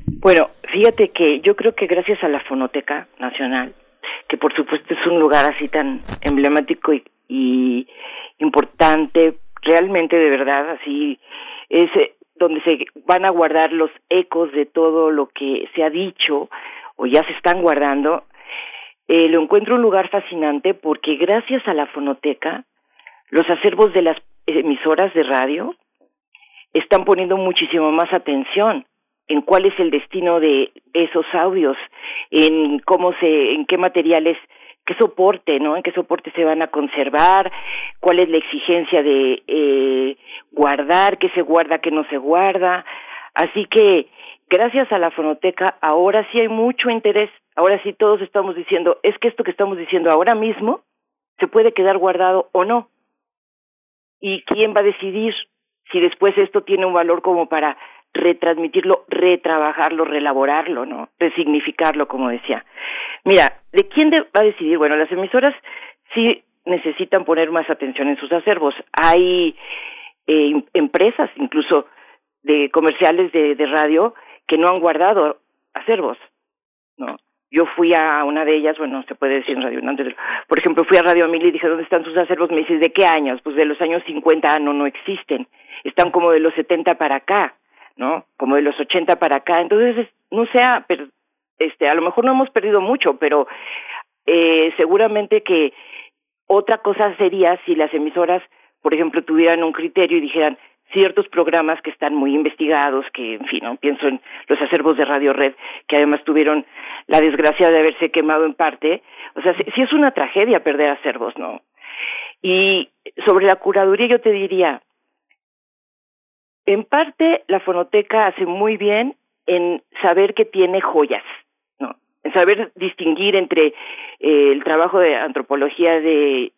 Bueno, fíjate que yo creo que gracias a la Fonoteca Nacional, que por supuesto es un lugar así tan emblemático y, y importante, realmente de verdad, así es donde se van a guardar los ecos de todo lo que se ha dicho o ya se están guardando, eh, lo encuentro un lugar fascinante porque gracias a la Fonoteca los acervos de las emisoras de radio están poniendo muchísimo más atención en cuál es el destino de esos audios, en cómo se, en qué materiales, qué soporte, ¿no? En qué soporte se van a conservar, cuál es la exigencia de eh, guardar, qué se guarda, qué no se guarda. Así que gracias a la Fonoteca ahora sí hay mucho interés, ahora sí todos estamos diciendo, es que esto que estamos diciendo ahora mismo se puede quedar guardado o no. ¿Y quién va a decidir si después esto tiene un valor como para retransmitirlo, retrabajarlo, reelaborarlo, ¿no? Resignificarlo, como decía. Mira, ¿de quién de- va a decidir? Bueno, las emisoras sí necesitan poner más atención en sus acervos. Hay eh, empresas, incluso de comerciales de, de radio, que no han guardado acervos, ¿no? Yo fui a una de ellas, bueno, se puede decir en Radio UNAM, por ejemplo, fui a Radio Mil y dije, ¿dónde están sus acervos? Me dices, ¿de qué años? Pues de los años cincuenta, ah, no, no existen. Están como de los setenta para acá, ¿no? Como de los ochenta para acá. Entonces, no sea, pero, este, a lo mejor no hemos perdido mucho, pero eh, seguramente que otra cosa sería si las emisoras, por ejemplo, tuvieran un criterio y dijeran, ciertos programas que están muy investigados, que, en fin, ¿no? Pienso en los acervos de Radio Red, que además tuvieron la desgracia de haberse quemado en parte. O sea, sí, sí es una tragedia perder acervos, ¿no? Y sobre la curaduría yo te diría, en parte la Fonoteca hace muy bien en saber que tiene joyas, ¿no? En saber distinguir entre eh, el trabajo de antropología de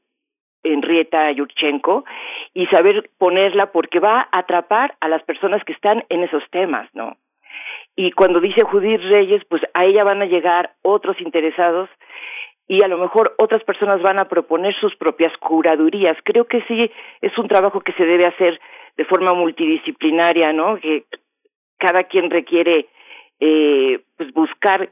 Henrietta Yurchenko y saber ponerla porque va a atrapar a las personas que están en esos temas, ¿no? Y cuando dice Judith Reyes, pues a ella van a llegar otros interesados y a lo mejor otras personas van a proponer sus propias curadurías. Creo que sí es un trabajo que se debe hacer de forma multidisciplinaria, ¿no? Que cada quien requiere eh, pues buscar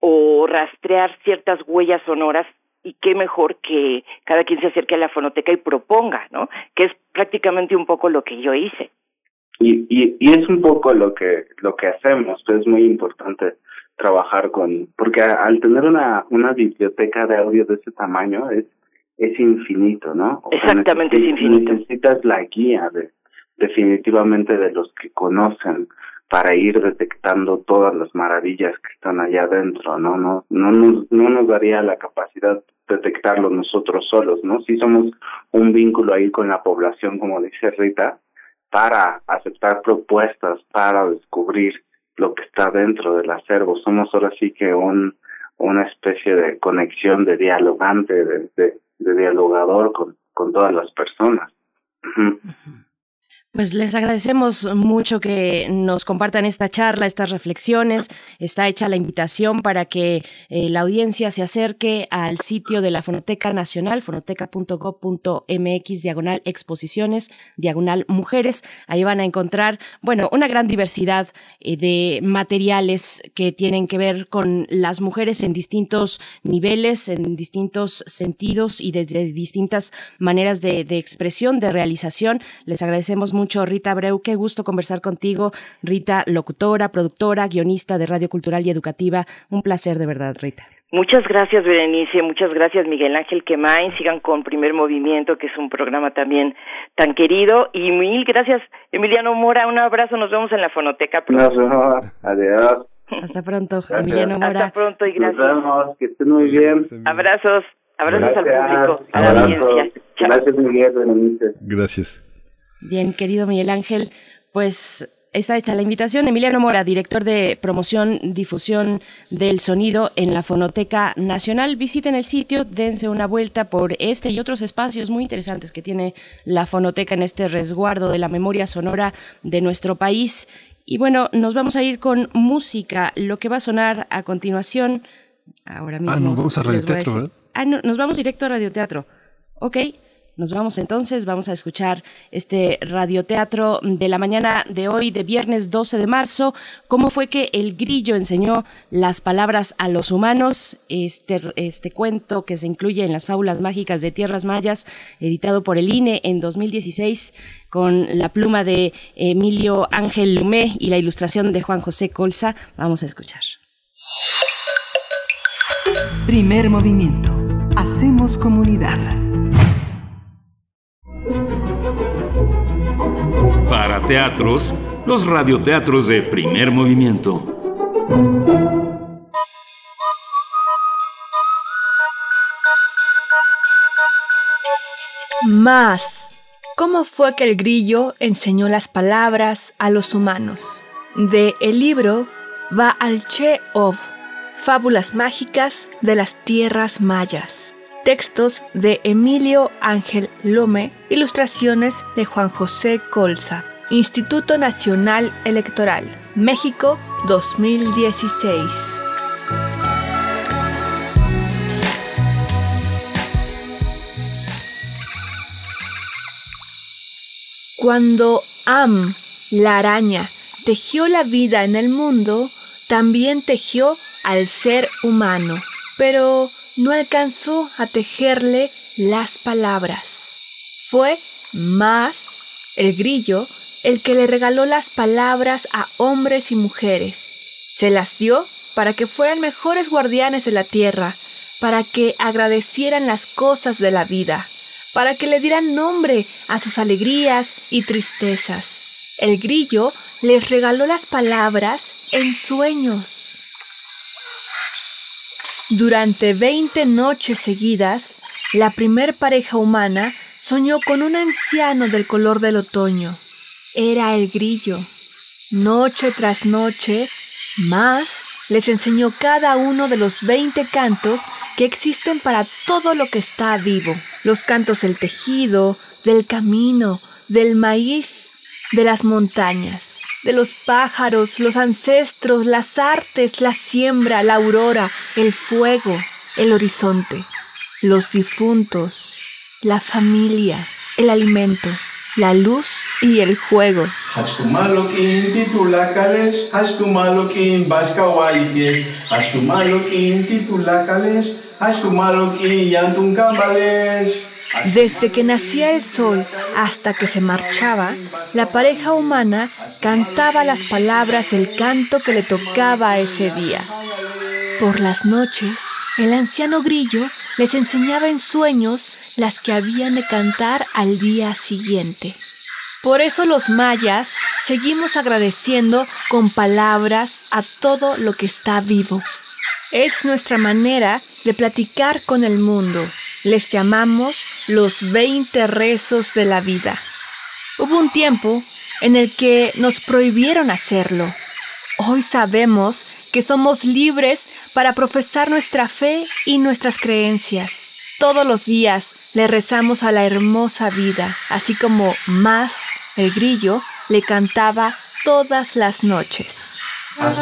o rastrear ciertas huellas sonoras. Y qué mejor que cada quien se acerque a la Fonoteca y proponga, ¿no? Que es prácticamente un poco lo que yo hice. Y, y, y es un poco lo que lo que hacemos, es muy importante trabajar con... Porque al tener una una biblioteca de audio de ese tamaño es es infinito, ¿no? O exactamente, sea, es infinito. Necesitas la guía de, definitivamente de los que conocen para ir detectando todas las maravillas que están allá adentro, ¿no? No, no, nos, no nos daría la capacidad de detectarlo nosotros solos, ¿no? Sí somos un vínculo ahí con la población, como dice Rita, para aceptar propuestas, para descubrir lo que está dentro del acervo. Somos ahora sí que un una especie de conexión de dialogante, de, de, de dialogador con, con todas las personas. Uh-huh. Pues les agradecemos mucho que nos compartan esta charla, estas reflexiones. Está hecha la invitación para que eh, la audiencia se acerque al sitio de la Fonoteca Nacional, fonoteca punto gob punto mx, diagonal exposiciones, diagonal mujeres. Ahí van a encontrar, bueno, una gran diversidad eh, de materiales que tienen que ver con las mujeres en distintos niveles, en distintos sentidos y desde distintas maneras de, de expresión, de realización. Les agradecemos mucho. Mucho, Rita Abreu, qué gusto conversar contigo. Rita, locutora, productora, guionista de Radio Cultural y Educativa. Un placer de verdad, Rita. Muchas gracias, Berenice, muchas gracias, Miguel Ángel Quemain. Sigan con Primer Movimiento, que es un programa también tan querido. Y mil gracias, Emiliano Mora. Un abrazo, nos vemos en la Fonoteca. Nos vemos, adiós. Hasta pronto, gracias. Emiliano Mora. Hasta pronto y gracias. Nos vemos, que estén muy bien. Abrazos, abrazos gracias. Al público, a la audiencia. Gracias, Miguel, Berenice. Gracias. Bien, querido Miguel Ángel, pues está hecha la invitación. Emiliano Mora, director de promoción, difusión del sonido en la Fonoteca Nacional. Visiten el sitio, dense una vuelta por este y otros espacios muy interesantes que tiene la Fonoteca en este resguardo de la memoria sonora de nuestro país. Y bueno, nos vamos a ir con música. Lo que va a sonar a continuación, ahora mismo. Ah, nos vamos a radioteatro, ¿verdad? Ah, no, nos vamos directo a radioteatro. Ok. Nos vamos entonces, vamos a escuchar este radioteatro de la mañana de hoy, de viernes doce de marzo. ¿Cómo fue que el grillo enseñó las palabras a los humanos? Este, este cuento que se incluye en las fábulas mágicas de Tierras Mayas, editado por el I N E en dos mil dieciséis, con la pluma de Emilio Ángel Lomé y la ilustración de Juan José Colza. Vamos a escuchar. Primer movimiento. Hacemos comunidad. Thank you. para teatros, los radioteatros de Primer Movimiento. Más. ¿Cómo fue que el grillo enseñó las palabras a los humanos? De el libro Ba'al-Che'ov, Fábulas mágicas de las tierras mayas. Textos de Emilio Ángel Lomé, ilustraciones de Juan José Colza. Instituto Nacional Electoral, México, dos mil dieciséis. Cuando Am, la araña, tejió la vida en el mundo, también tejió al ser humano, pero no alcanzó a tejerle las palabras. Fue más el grillo el que le regaló las palabras a hombres y mujeres. Se las dio para que fueran mejores guardianes de la tierra, para que agradecieran las cosas de la vida, para que le dieran nombre a sus alegrías y tristezas. El grillo les regaló las palabras en sueños. Durante veinte noches seguidas, la primer pareja humana soñó con un anciano del color del otoño. Era el grillo. Noche tras noche, más les enseñó cada uno de los veinte cantos que existen para todo lo que está vivo. Los cantos del tejido, del camino, del maíz, de las montañas, de los pájaros, los ancestros, las artes, la siembra, la aurora, el fuego, el horizonte, los difuntos, la familia, el alimento, la luz y el juego. Desde que nacía el sol hasta que se marchaba, la pareja humana cantaba las palabras del canto que le tocaba ese día. Por las noches, el anciano grillo les enseñaba en sueños las que habían de cantar al día siguiente. Por eso los mayas seguimos agradeciendo con palabras a todo lo que está vivo. Es nuestra manera de platicar con el mundo. Les llamamos los veinte rezos de la vida. Hubo un tiempo en el que nos prohibieron hacerlo. Hoy sabemos que somos libres para profesar nuestra fe y nuestras creencias. Todos los días le rezamos a la hermosa vida, así como más el grillo le cantaba todas las noches. Más.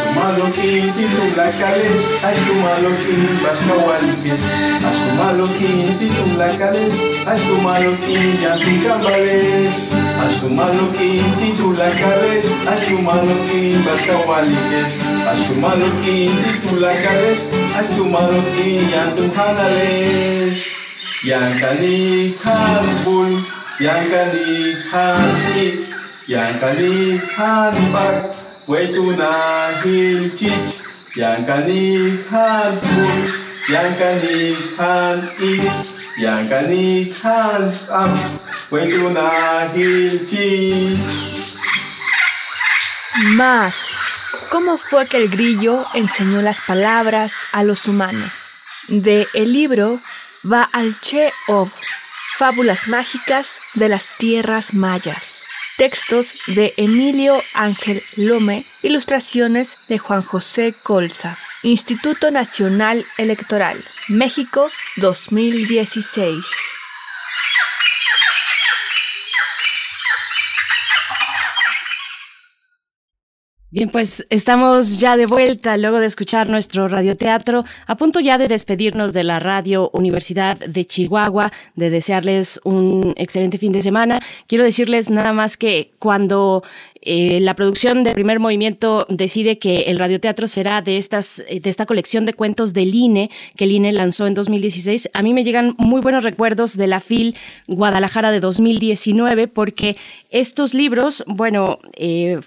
¿Cómo fue que el grillo enseñó las palabras a los humanos? De el libro Ba'al-Che'ov, Fábulas mágicas de las tierras mayas. Textos de Emilio Ángel Lomé, ilustraciones de Juan José Colza. Instituto Nacional Electoral, México, dos mil dieciséis. Bien, pues estamos ya de vuelta luego de escuchar nuestro radioteatro, a punto ya de despedirnos de la Radio Universidad de Chihuahua, de desearles un excelente fin de semana. Quiero decirles nada más que cuando Eh, la producción de Primer Movimiento decide que el radioteatro será de estas, de esta colección de cuentos del I N E, que el I N E lanzó en dos mil dieciséis. A mí me llegan muy buenos recuerdos de la FIL Guadalajara de dos mil diecinueve, porque estos libros, bueno, eh,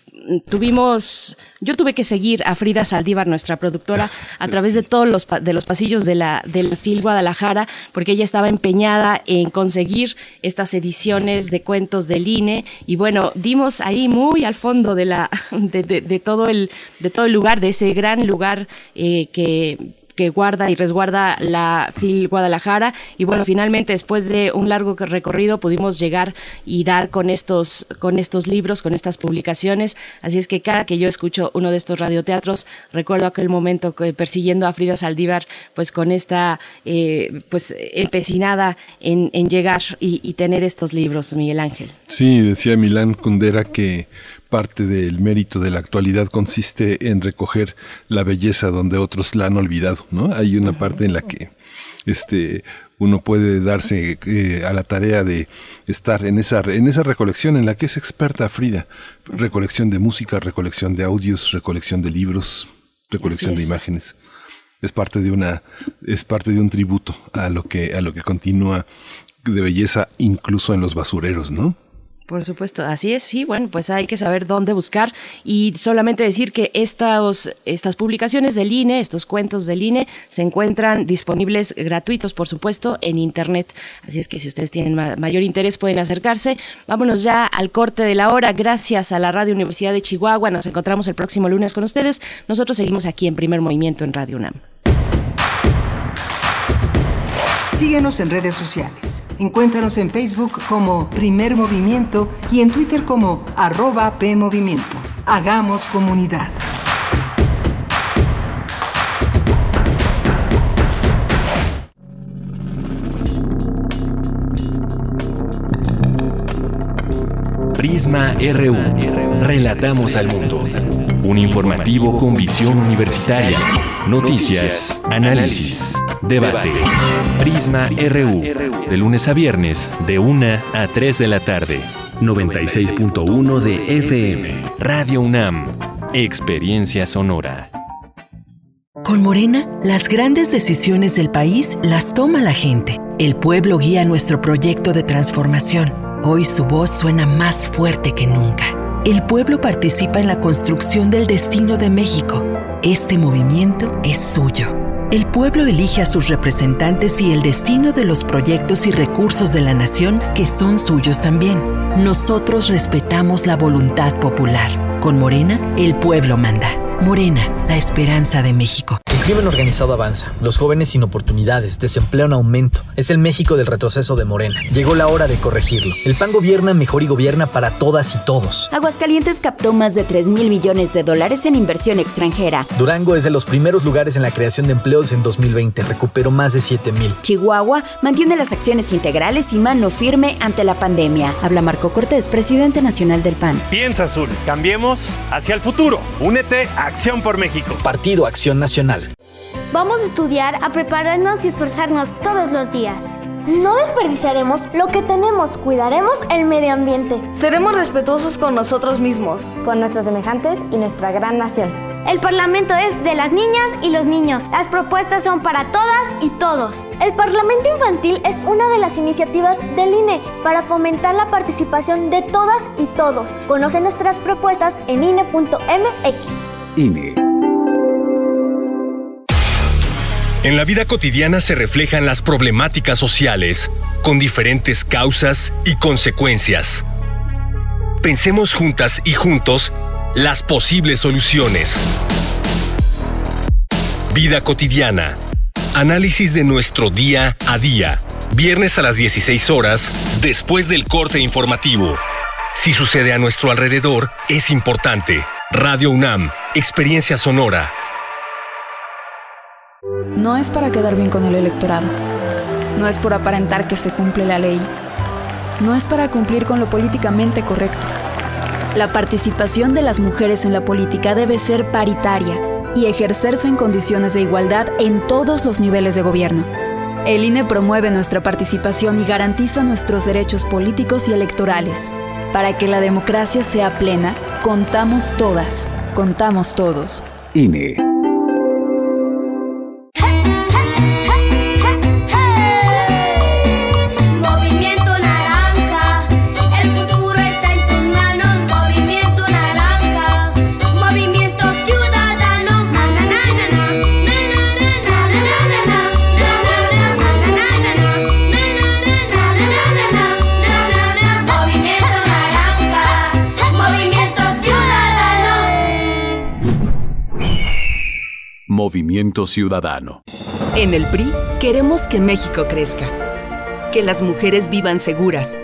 tuvimos, yo tuve que seguir a Frida Saldívar, nuestra productora, a través de todos los, de los pasillos de la, de la FIL Guadalajara, porque ella estaba empeñada en conseguir estas ediciones de cuentos del I N E, y bueno, dimos ahí muy al fondo de la, de, de, de todo el, de todo el lugar, de ese gran lugar eh, que que guarda y resguarda la FIL Guadalajara, y bueno, finalmente después de un largo recorrido pudimos llegar y dar con estos con estos libros, con estas publicaciones, así es que cada que yo escucho uno de estos radioteatros, recuerdo aquel momento que, persiguiendo a Frida Saldívar, pues con esta eh, pues empecinada en, en llegar y, y tener estos libros, Miguel Ángel. Sí, decía Milán Kundera que parte del mérito de la actualidad consiste en recoger la belleza donde otros la han olvidado, ¿no? Hay una parte en la que este uno puede darse eh, a la tarea de estar en esa en esa recolección en la que es experta Frida, recolección de música, recolección de audios, recolección de libros, recolección de imágenes. Es parte de una es parte de un tributo a lo que a lo que continúa de belleza incluso en los basureros, ¿no? Por supuesto, así es, sí, bueno, pues hay que saber dónde buscar, y solamente decir que estas, estas publicaciones del I N E, estos cuentos del I N E, se encuentran disponibles gratuitos, por supuesto, en internet, así es que si ustedes tienen ma- mayor interés pueden acercarse. Vámonos ya al corte de la hora, gracias a la Radio Universidad de Chihuahua, nos encontramos el próximo lunes con ustedes, nosotros seguimos aquí en Primer Movimiento en Radio UNAM. Síguenos en redes sociales. Encuéntranos en Facebook como Primer Movimiento y en Twitter como arroba PMovimiento. Hagamos comunidad. Prisma R U. Relatamos al mundo. Un informativo con visión universitaria. Noticias, análisis, debate. Prisma R U, de lunes a viernes, de una a tres de la tarde. noventa y seis punto uno de F M. Radio UNAM. Experiencia sonora. Con Morena, las grandes decisiones del país las toma la gente. El pueblo guía nuestro proyecto de transformación. Hoy su voz suena más fuerte que nunca. El pueblo participa en la construcción del destino de México. Este movimiento es suyo. El pueblo elige a sus representantes y el destino de los proyectos y recursos de la nación, que son suyos también. Nosotros respetamos la voluntad popular. Con Morena, el pueblo manda. Morena, la esperanza de México. El crimen organizado avanza. Los jóvenes sin oportunidades, desempleo en aumento. Es el México del retroceso de Morena. Llegó la hora de corregirlo. El PAN gobierna mejor y gobierna para todas y todos. Aguascalientes captó más de tres mil millones de dólares en inversión extranjera. Durango es de los primeros lugares en la creación de empleos en dos mil veinte. Recuperó más de siete mil. Chihuahua mantiene las acciones integrales y mano firme ante la pandemia. Habla Marco Cortés, presidente nacional del PAN. Piensa azul. Cambiemos hacia el futuro. Únete a Acción por México. Partido Acción Nacional. Vamos a estudiar, a prepararnos y esforzarnos todos los días. No desperdiciaremos lo que tenemos, cuidaremos el medio ambiente. Seremos respetuosos con nosotros mismos, con nuestros semejantes y nuestra gran nación. El Parlamento es de las niñas y los niños. Las propuestas son para todas y todos. El Parlamento Infantil es una de las iniciativas del I N E para fomentar la participación de todas y todos. Conoce nuestras propuestas en I N E punto M X. I N E. En la vida cotidiana se reflejan las problemáticas sociales, con diferentes causas y consecuencias. Pensemos juntas y juntos las posibles soluciones. Vida cotidiana. Análisis de nuestro día a día. Viernes a las dieciséis horas, después del corte informativo. Si sucede a nuestro alrededor, es importante. Radio UNAM, Experiencia Sonora. No es para quedar bien con el electorado. No es por aparentar que se cumple la ley. No es para cumplir con lo políticamente correcto. La participación de las mujeres en la política debe ser paritaria y ejercerse en condiciones de igualdad en todos los niveles de gobierno. El I N E promueve nuestra participación y garantiza nuestros derechos políticos y electorales. Para que la democracia sea plena, contamos todas, contamos todos. I N E. Movimiento Ciudadano. En el P R I queremos que México crezca, que las mujeres vivan seguras,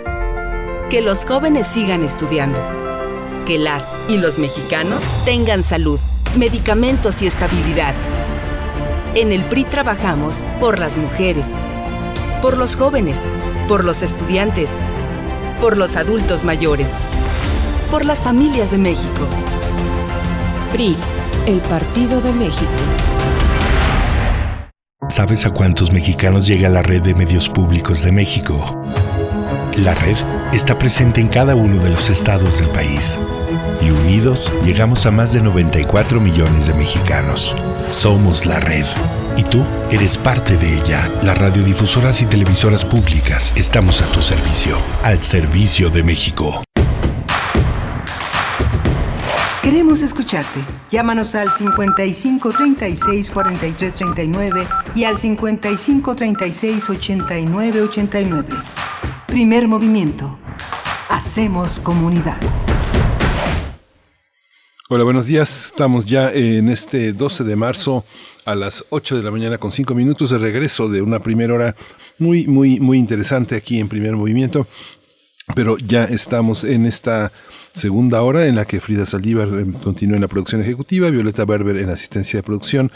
que los jóvenes sigan estudiando, que las y los mexicanos tengan salud, medicamentos y estabilidad. En el P R I trabajamos por las mujeres, por los jóvenes, por los estudiantes, por los adultos mayores, por las familias de México. P R I, el Partido de México. ¿Sabes a cuántos mexicanos llega la Red de Medios Públicos de México? La red está presente en cada uno de los estados del país y unidos llegamos a más de noventa y cuatro millones de mexicanos. Somos la red y tú eres parte de ella. Las radiodifusoras y televisoras públicas estamos a tu servicio, al servicio de México. Queremos escucharte. Llámanos al cincuenta y cinco, treinta y seis, cuarenta y tres, treinta y nueve y al cincuenta y cinco, treinta y seis, ochenta y nueve, ochenta y nueve. Primer Movimiento. Hacemos comunidad. Hola, buenos días. Estamos ya en este doce de marzo a las ocho de la mañana con cinco minutos de regreso de una primera hora muy, muy, muy interesante aquí en Primer Movimiento. Pero ya estamos en esta segunda hora en la que Frida Saldívar continúa en la producción ejecutiva, Violeta Berber en asistencia de producción,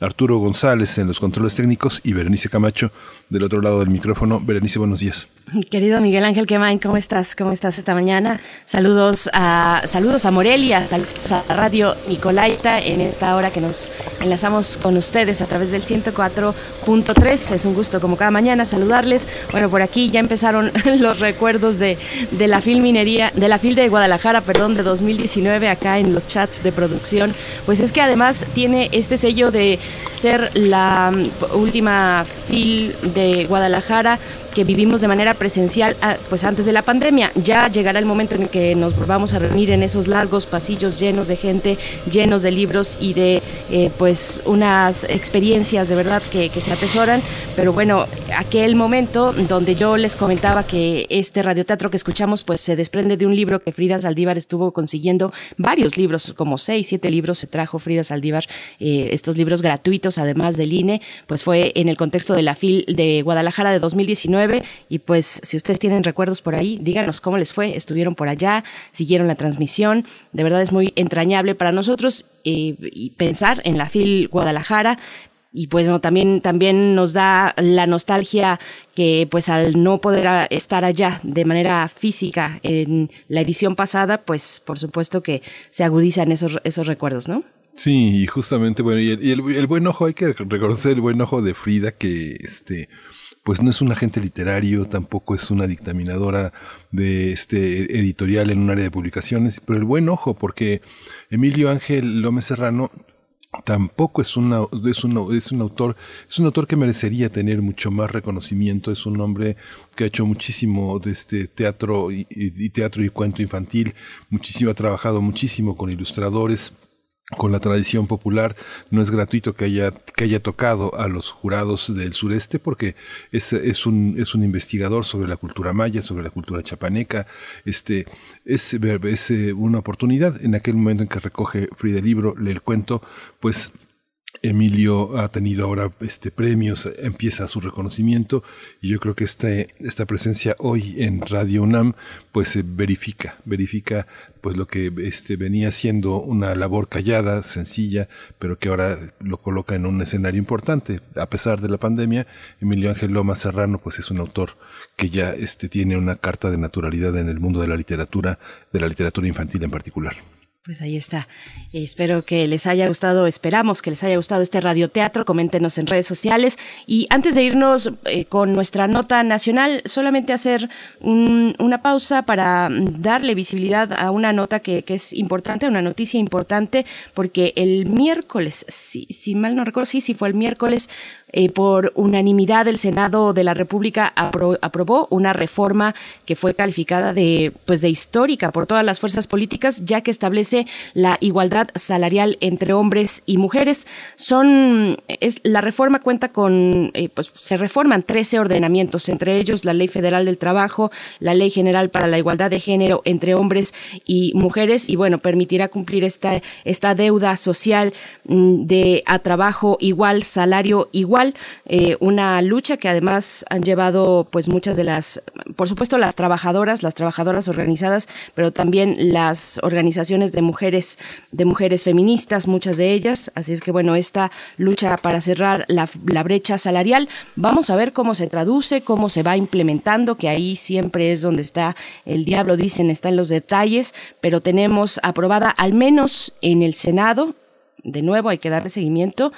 Arturo González en los controles técnicos y Berenice Camacho del otro lado del micrófono. Berenice, buenos días. Querido Miguel Ángel Quemain, ¿cómo estás? ¿Cómo estás esta mañana? Saludos a saludos a Morelia, saludos a Radio Nicolaita en esta hora que nos enlazamos con ustedes a través del ciento cuatro punto tres. Es un gusto como cada mañana saludarles. Bueno, por aquí ya empezaron los recuerdos de, de la filminería, de la fil de Guadalajara, perdón, de dos mil diecinueve acá en los chats de producción. Pues es que además tiene este sello de ser la última fil de Guadalajara que vivimos de manera presencial pues antes de la pandemia. Ya llegará el momento en el que nos vamos a reunir en esos largos pasillos llenos de gente, llenos de libros y de eh, pues unas experiencias de verdad que, que se atesoran. Pero bueno, aquel momento donde yo les comentaba que este radioteatro que escuchamos pues se desprende de un libro que Frida Saldívar estuvo consiguiendo, varios libros, como seis, siete libros se trajo Frida Saldívar, eh, estos libros gratuitos además del I N E, pues fue en el contexto de la FIL de Guadalajara de dos mil diecinueve. Y pues si ustedes tienen recuerdos por ahí, díganos cómo les fue, estuvieron por allá, siguieron la transmisión, de verdad es muy entrañable para nosotros eh, y pensar en la FIL Guadalajara. Y pues no, también, también nos da la nostalgia que pues al no poder estar allá de manera física en la edición pasada, pues por supuesto que se agudizan esos, esos recuerdos, ¿no? Sí, y justamente, bueno, y el, y el, el buen ojo, hay que reconocer el buen ojo de Frida, que este... pues no es un agente literario, tampoco es una dictaminadora de este editorial en un área de publicaciones, pero el buen ojo, porque Emilio Ángel Lomé Serrano tampoco es una, es un es un autor, es un autor que merecería tener mucho más reconocimiento. Es un hombre que ha hecho muchísimo de este teatro y, y teatro y cuento infantil, muchísimo, ha trabajado muchísimo con ilustradores, con la tradición popular. No es gratuito que haya que haya tocado a los jurados del sureste, porque es es un es un investigador sobre la cultura maya, sobre la cultura chapaneca. Este es es una oportunidad. En aquel momento en que recoge Frida el libro, lee el cuento, pues Emilio ha tenido ahora este premios, empieza su reconocimiento, y yo creo que este, esta presencia hoy en Radio UNAM pues verifica, verifica pues lo que este venía siendo una labor callada, sencilla, pero que ahora lo coloca en un escenario importante. A pesar de la pandemia, Emilio Ángel Lomé Serrano pues es un autor que ya este tiene una carta de naturalidad en el mundo de la literatura, de la literatura infantil en particular. Pues ahí está. Espero que les haya gustado, esperamos que les haya gustado este radioteatro. Coméntenos en redes sociales. Y antes de irnos eh, con nuestra nota nacional, solamente hacer un, una pausa para darle visibilidad a una nota que, que es importante, una noticia importante, porque el miércoles, si, si mal no recuerdo, sí, sí fue el miércoles, Eh, por unanimidad el Senado de la República apro- aprobó una reforma que fue calificada de, pues, de histórica por todas las fuerzas políticas, ya que establece la igualdad salarial entre hombres y mujeres. Son, es, la reforma cuenta con, eh, pues, se reforman trece ordenamientos, entre ellos la Ley Federal del Trabajo, la Ley General para la Igualdad de Género entre hombres y mujeres, y bueno, permitirá cumplir esta, esta deuda social mm, de a trabajo igual, salario igual. Eh, una lucha que además han llevado pues muchas de las, por supuesto, las trabajadoras, las trabajadoras organizadas, pero también las organizaciones de mujeres, de mujeres feministas, muchas de ellas. Así es que bueno, esta lucha para cerrar la, la brecha salarial, vamos a ver cómo se traduce, cómo se va implementando, que ahí siempre es donde está el diablo, dicen, está en los detalles, pero tenemos aprobada al menos en el Senado. De nuevo, hay que darle seguimiento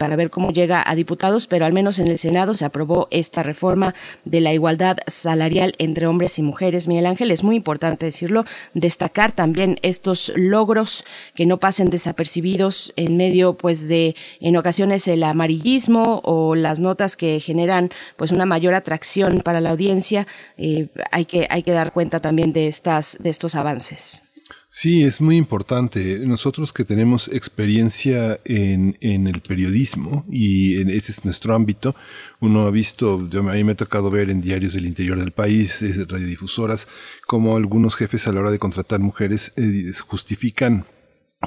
para ver cómo llega a diputados, pero al menos en el Senado se aprobó esta reforma de la igualdad salarial entre hombres y mujeres. Miguel Ángel, es muy importante decirlo, destacar también estos logros que no pasen desapercibidos en medio, pues, de, en ocasiones, el amarillismo o las notas que generan, pues, una mayor atracción para la audiencia. Eh, hay que, hay que dar cuenta también de estas, de estos avances. Sí, es muy importante. Nosotros que tenemos experiencia en, en el periodismo, y en, ese es nuestro ámbito, uno ha visto, yo, a mí me ha tocado ver en diarios del interior del país, es, radiodifusoras, cómo algunos jefes a la hora de contratar mujeres eh, justifican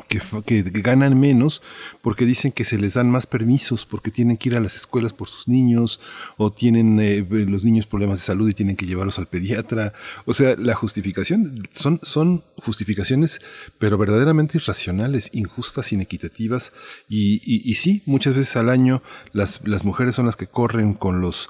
Que, que ganan menos porque dicen que se les dan más permisos porque tienen que ir a las escuelas por sus niños, o tienen eh, los niños problemas de salud y tienen que llevarlos al pediatra. O sea, la justificación son, son justificaciones, pero verdaderamente irracionales, injustas, inequitativas. Y, y, y sí, muchas veces al año las, las mujeres son las que corren con los...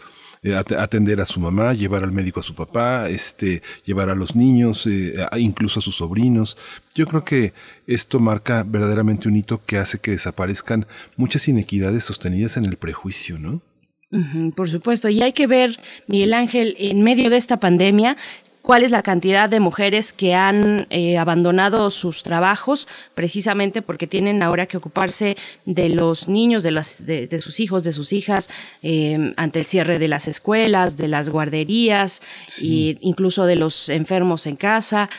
atender a su mamá, llevar al médico a su papá, este, llevar a los niños, eh, incluso a sus sobrinos. Yo creo que esto marca verdaderamente un hito que hace que desaparezcan muchas inequidades sostenidas en el prejuicio, ¿no? Uh-huh, por supuesto. Y hay que ver, Miguel Ángel, en medio de esta pandemia, cuál es la cantidad de mujeres que han eh, abandonado sus trabajos precisamente porque tienen ahora que ocuparse de los niños, de, los, de, de sus hijos, de sus hijas, eh, ante el cierre de las escuelas, de las guarderías, sí, e incluso de los enfermos en casa.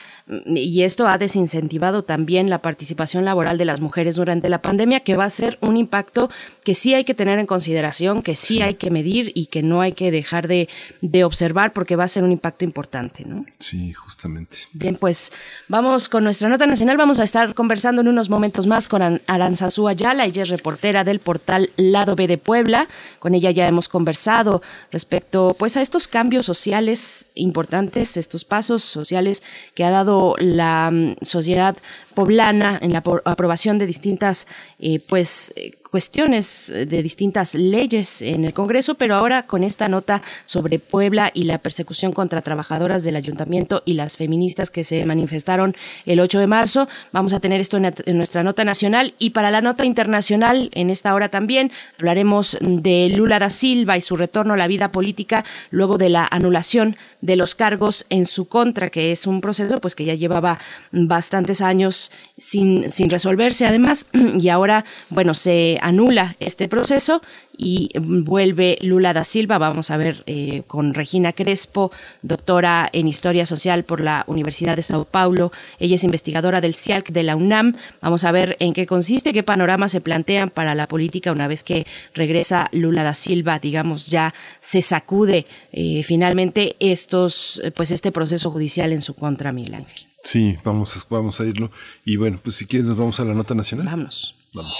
Y esto ha desincentivado también la participación laboral de las mujeres durante la pandemia, que va a ser un impacto que sí hay que tener en consideración, que sí hay que medir y que no hay que dejar de, de observar, porque va a ser un impacto importante, ¿no? Sí, justamente. Bien, pues vamos con nuestra nota nacional. Vamos a estar conversando en unos momentos más con Aranzazu Ayala. Ella es reportera del portal Lado B de Puebla. Con ella ya hemos conversado respecto, pues, a estos cambios sociales importantes, estos pasos sociales que ha dado la sociedad poblana en la aprobación de distintas eh, pues cuestiones, de distintas leyes en el Congreso, pero ahora con esta nota sobre Puebla y la persecución contra trabajadoras del ayuntamiento y las feministas que se manifestaron el ocho de marzo. Vamos a tener esto en, en nuestra nota nacional, y para la nota internacional en esta hora también hablaremos de Lula da Silva y su retorno a la vida política luego de la anulación de los cargos en su contra, que es un proceso pues que ya llevaba bastantes años sin, sin resolverse además, y ahora, bueno, se anula este proceso y vuelve Lula da Silva. Vamos a ver eh, con Regina Crespo, doctora en Historia Social por la Universidad de São Paulo. Ella es investigadora del C I A L C de la UNAM. Vamos a ver en qué consiste, qué panoramas se plantean para la política una vez que regresa Lula da Silva. Digamos, ya se sacude eh, finalmente estos, pues este proceso judicial en su contra, Miguel Ángel. Sí, vamos, vamos a irlo. Y bueno, pues si quieres nos vamos a la nota nacional. Vámonos. Vamos.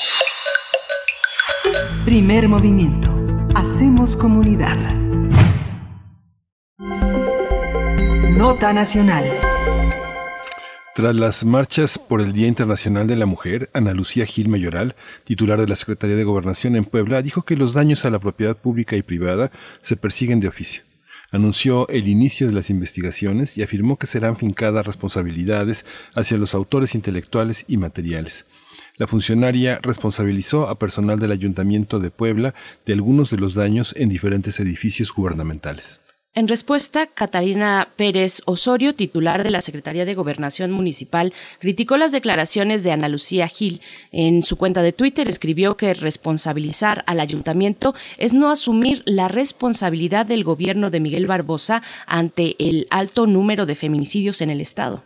Primer movimiento. Hacemos comunidad. Nota nacional. Tras las marchas por el Día Internacional de la Mujer, Ana Lucía Gil Mayoral, titular de la Secretaría de Gobernación en Puebla, dijo que los daños a la propiedad pública y privada se persiguen de oficio. Anunció el inicio de las investigaciones y afirmó que serán fincadas responsabilidades hacia los autores intelectuales y materiales. La funcionaria responsabilizó a personal del Ayuntamiento de Puebla de algunos de los daños en diferentes edificios gubernamentales. En respuesta, Catalina Pérez Osorio, titular de la Secretaría de Gobernación Municipal, criticó las declaraciones de Ana Lucía Gil. En su cuenta de Twitter escribió que responsabilizar al ayuntamiento es no asumir la responsabilidad del gobierno de Miguel Barbosa ante el alto número de feminicidios en el estado.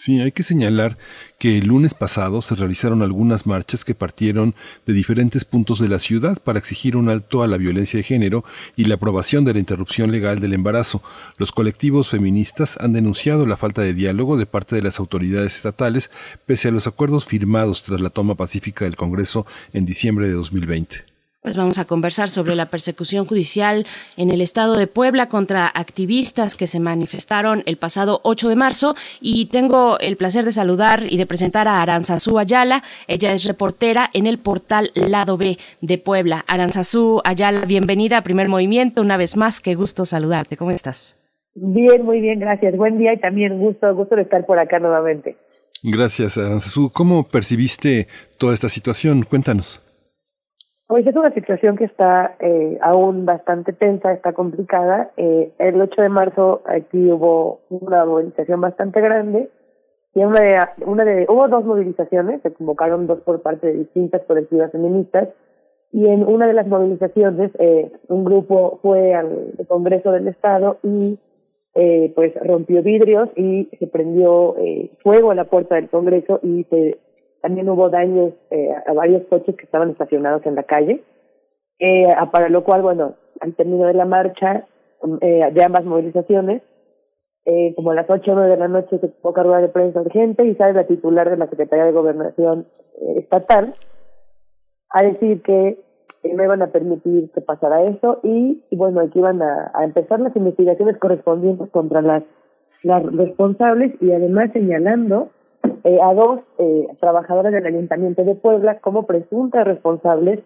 Sí, hay que señalar que el lunes pasado se realizaron algunas marchas que partieron de diferentes puntos de la ciudad para exigir un alto a la violencia de género y la aprobación de la interrupción legal del embarazo. Los colectivos feministas han denunciado la falta de diálogo de parte de las autoridades estatales, pese a los acuerdos firmados tras la toma pacífica del Congreso en diciembre de dos mil veinte. Pues vamos a conversar sobre la persecución judicial en el estado de Puebla contra activistas que se manifestaron el pasado ocho de marzo, y tengo el placer de saludar y de presentar a Aranzazu Ayala. Ella es reportera en el portal Lado B de Puebla. Aranzazu Ayala, bienvenida a Primer Movimiento una vez más, qué gusto saludarte, ¿cómo estás? Bien, muy bien, gracias, buen día y también gusto, gusto de estar por acá nuevamente. Gracias, Aranzazu. ¿Cómo percibiste toda esta situación? Cuéntanos. Pues es una situación que está eh, aún bastante tensa, está complicada. Eh, el ocho de marzo aquí hubo una movilización bastante grande y una de, una de, hubo dos movilizaciones, se convocaron dos por parte de distintas colectivas feministas, y en una de las movilizaciones eh, un grupo fue al Congreso del Estado y eh, pues rompió vidrios y se prendió eh, fuego a la puerta del Congreso, y se también hubo daños eh, a varios coches que estaban estacionados en la calle, eh, para lo cual, bueno, al término de la marcha, eh, de ambas movilizaciones, eh, como a las ocho o nueve de la noche se convoca rueda de prensa urgente y sale la titular de la Secretaría de Gobernación eh, Estatal a decir que eh, no iban a permitir que pasara eso y, y bueno, aquí iban a, a empezar las investigaciones correspondientes contra las, las responsables, y además señalando Eh, a dos eh, trabajadoras del Ayuntamiento de Puebla como presuntas responsables,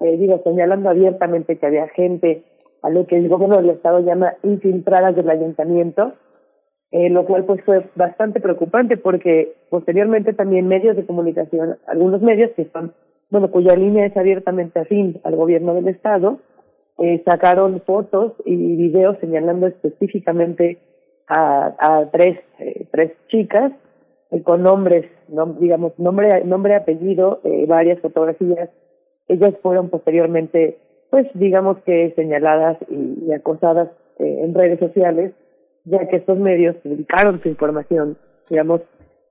eh, digo, señalando abiertamente que había gente a lo que el gobierno del Estado llama infiltradas del Ayuntamiento, eh, lo cual pues fue bastante preocupante, porque posteriormente también medios de comunicación, algunos medios que son, bueno, cuya línea es abiertamente afín al gobierno del Estado, eh, sacaron fotos y videos señalando específicamente a, a tres, eh, tres chicas, con nombres, nom- digamos, nombre, nombre, apellido, eh, varias fotografías. Ellas fueron posteriormente, pues digamos que señaladas y, y acosadas eh, en redes sociales, ya que estos medios publicaron su información, digamos,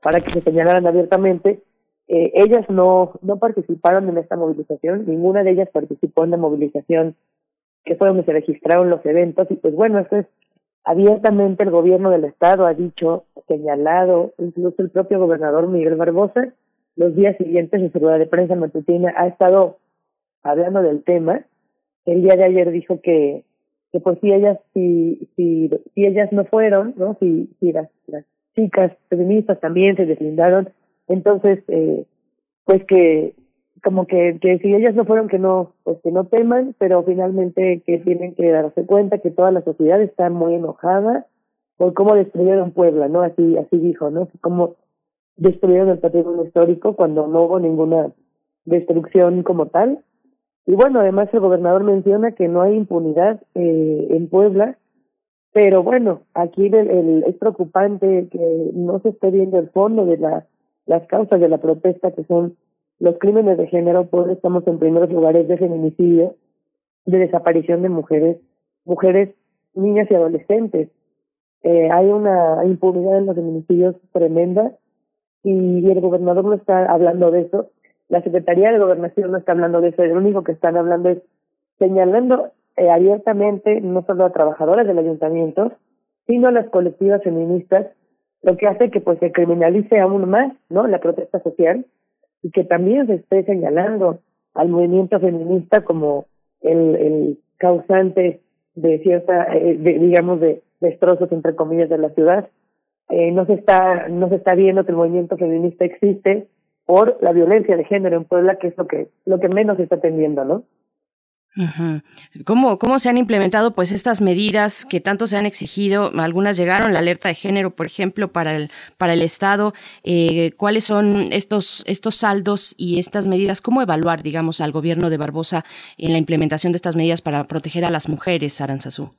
para que se señalaran abiertamente. Eh, ellas no, no participaron en esta movilización, ninguna de ellas participó en la movilización que fue donde se registraron los eventos, y pues bueno, eso es abiertamente el gobierno del Estado ha dicho, señalado, incluso el propio gobernador Miguel Barbosa, los días siguientes en su rueda de prensa matutina ha estado hablando del tema. El día de ayer dijo que, que pues si ellas, si, si, si ellas no fueron, ¿no? Si, si las, las chicas feministas también se deslindaron, entonces eh, pues que como que, que si ellas no fueron, que no, pues que no teman, pero finalmente que tienen que darse cuenta que toda la sociedad está muy enojada por cómo destruyeron Puebla, ¿no? Así, así dijo, ¿no? Cómo destruyeron el patrimonio histórico cuando no hubo ninguna destrucción como tal. Y bueno, además el gobernador menciona que no hay impunidad eh, en Puebla, pero bueno, aquí el, el, es preocupante que no se esté viendo el fondo de la, las causas de la protesta, que son los crímenes de género. Puebla estamos en primeros lugares de feminicidio, de desaparición de mujeres, mujeres, niñas y adolescentes. Eh, hay una impunidad en los feminicidios tremenda, y el gobernador no está hablando de eso, la Secretaría de Gobernación no está hablando de eso, lo único que están hablando es señalando eh, abiertamente no solo a trabajadoras del ayuntamiento, sino a las colectivas feministas, lo que hace que pues se criminalice aún más, ¿no?, la protesta social, y que también se esté señalando al movimiento feminista como el, el causante de cierta, eh, de, digamos, de destrozos, entre comillas, de la ciudad. Eh, no se está no se está viendo que el movimiento feminista existe por la violencia de género en Puebla, que es lo que lo que menos se está atendiendo, ¿no? ¿Cómo, ¿Cómo se han implementado pues estas medidas que tanto se han exigido? Algunas llegaron, la alerta de género, por ejemplo, para el, para el Estado. Eh, ¿Cuáles son estos, estos saldos y estas medidas? ¿Cómo evaluar, digamos, al gobierno de Barbosa en la implementación de estas medidas para proteger a las mujeres, Aranzazu?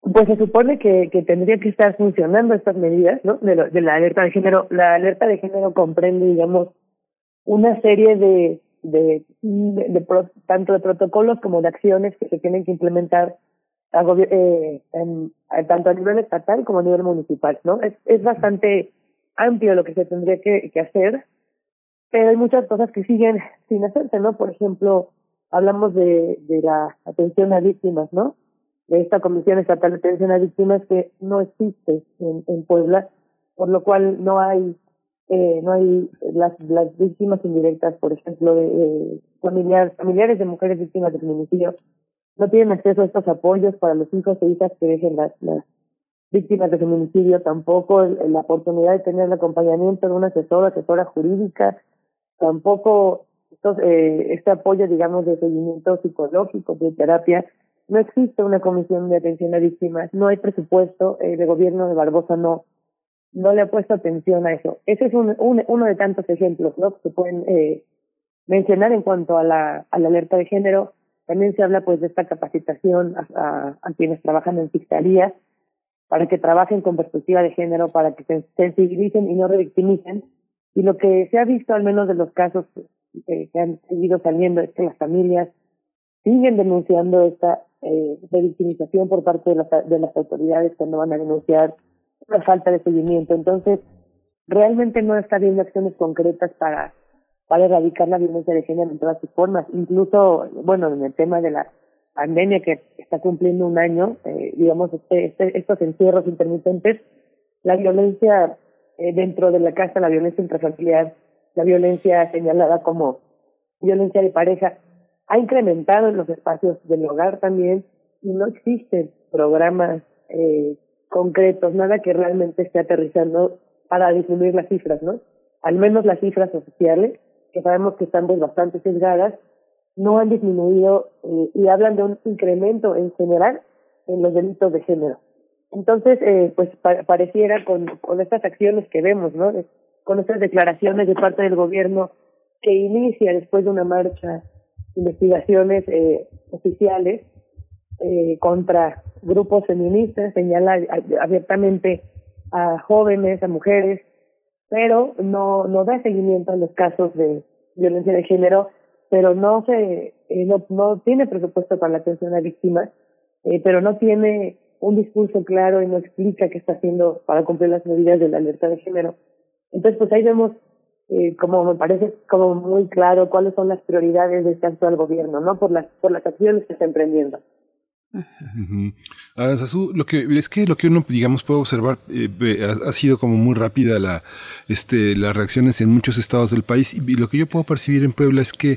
Pues se supone que, que tendría que estar funcionando estas medidas, ¿no? De, lo, de la alerta de género. La alerta de género comprende, digamos, una serie de De, de, de tanto de protocolos como de acciones que se tienen que implementar a gobi- eh, en, a, tanto a nivel estatal como a nivel municipal, ¿no? Es, es bastante amplio lo que se tendría que, que hacer, pero hay muchas cosas que siguen sin hacerse, ¿no? Por ejemplo, hablamos de, de la atención a víctimas, ¿no? De esta Comisión Estatal de Atención a Víctimas que no existe en, en Puebla, por lo cual no hay Eh, no hay las las víctimas indirectas, por ejemplo, de, de familiares, familiares de mujeres víctimas de feminicidio, no tienen acceso a estos apoyos para los hijos e hijas que dejen las, las víctimas de feminicidio, tampoco el, la oportunidad de tener el acompañamiento de un asesor, asesora jurídica, tampoco estos, eh, este apoyo, digamos, de seguimiento psicológico, de terapia. No existe una comisión de atención a víctimas, no hay presupuesto, eh, el gobierno de Barbosa no no le ha puesto atención a eso. Ese es un, un, uno de tantos ejemplos, ¿no?, que se pueden eh, mencionar en cuanto a la, a la alerta de género. También se habla pues de esta capacitación a, a, a quienes trabajan en fiscalía para que trabajen con perspectiva de género, para que se sensibilicen y no revictimicen. Y lo que se ha visto, al menos de los casos eh, que han seguido saliendo, es que las familias siguen denunciando esta eh, revictimización por parte de las, de las autoridades cuando van a denunciar una falta de seguimiento. Entonces, realmente no está habiendo acciones concretas para, para erradicar la violencia de género en todas sus formas. Incluso, bueno, en el tema de la pandemia que está cumpliendo un año, eh, digamos, este, este, estos encierros intermitentes, la violencia eh, dentro de la casa, la violencia intrafamiliar, la violencia señalada como violencia de pareja, ha incrementado en los espacios del hogar también, y no existen programas eh, concretos, nada que realmente esté aterrizando para disminuir las cifras, ¿no? Al menos las cifras oficiales, que sabemos que están pues bastante sesgadas, no han disminuido eh, y hablan de un incremento en general en los delitos de género. Entonces, eh, pues pa- pareciera con, con estas acciones que vemos, ¿no?, con estas declaraciones de parte del gobierno que inicia después de una marcha, investigaciones eh, oficiales, Eh, contra grupos feministas, señala abiertamente a jóvenes, a mujeres, pero no no da seguimiento a los casos de violencia de género, pero no se eh, no, no tiene presupuesto para la atención a víctimas, eh, pero no tiene un discurso claro y no explica qué está haciendo para cumplir las medidas de la alerta de género. Entonces, pues ahí vemos eh, como me parece como muy claro cuáles son las prioridades de este actual gobierno, ¿no?, por las por las acciones que está emprendiendo. Uh-huh. Aranzazu, lo que es que lo que uno, digamos, puede observar eh, ha, ha sido como muy rápida la este las reacciones en muchos estados del país, y lo que yo puedo percibir en Puebla es que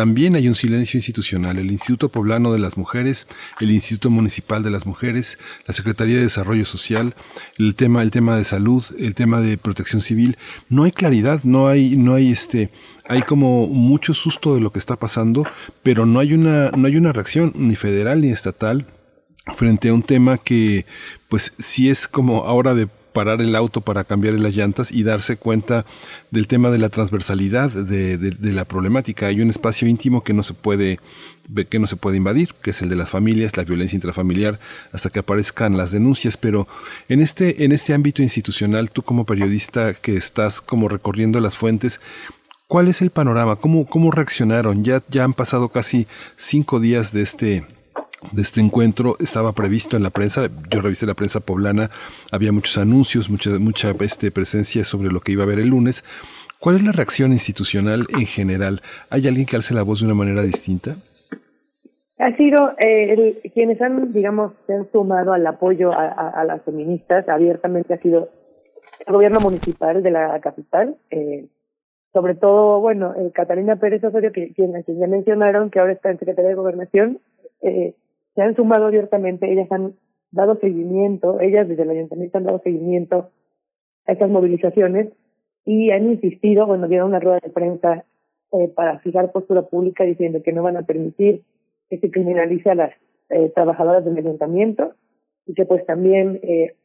también hay un silencio institucional. El Instituto Poblano de las Mujeres, el Instituto Municipal de las Mujeres, la Secretaría de Desarrollo Social, el tema el tema de salud, el tema de protección civil, no hay claridad, no hay no hay este hay como mucho susto de lo que está pasando, pero no hay una, no hay una reacción ni federal ni estatal frente a un tema que, pues, sí es como ahora de parar el auto para cambiar las llantas y darse cuenta del tema de la transversalidad de, de, de la problemática. Hay un espacio íntimo que no se puede que no se puede invadir, que es el de las familias, la violencia intrafamiliar, hasta que aparezcan las denuncias. Pero en este, en este ámbito institucional, tú como periodista que estás como recorriendo las fuentes, ¿cuál es el panorama? ¿Cómo, cómo reaccionaron? Ya, ya han pasado casi cinco días de este, de este encuentro. Estaba previsto en la prensa. Yo revisé la prensa poblana. Había muchos anuncios, mucha, mucha este, presencia sobre lo que iba a haber el lunes. ¿Cuál es la reacción institucional en general? ¿Hay alguien que alce la voz de una manera distinta? Ha sido eh, el, quienes han, digamos, se han sumado al apoyo a, a, a las feministas abiertamente ha sido el gobierno municipal de la capital, eh, sobre todo, bueno, eh, Catalina Pérez Osorio, que, quien ya mencionaron, que ahora está en Secretaría de Gobernación, eh, se han sumado abiertamente, ellas han dado seguimiento, ellas desde el ayuntamiento han dado seguimiento a estas movilizaciones y han insistido, bueno, dieron una rueda de prensa eh, para fijar postura pública diciendo que no van a permitir que se criminalice a las eh, trabajadoras del ayuntamiento y que pues también eh,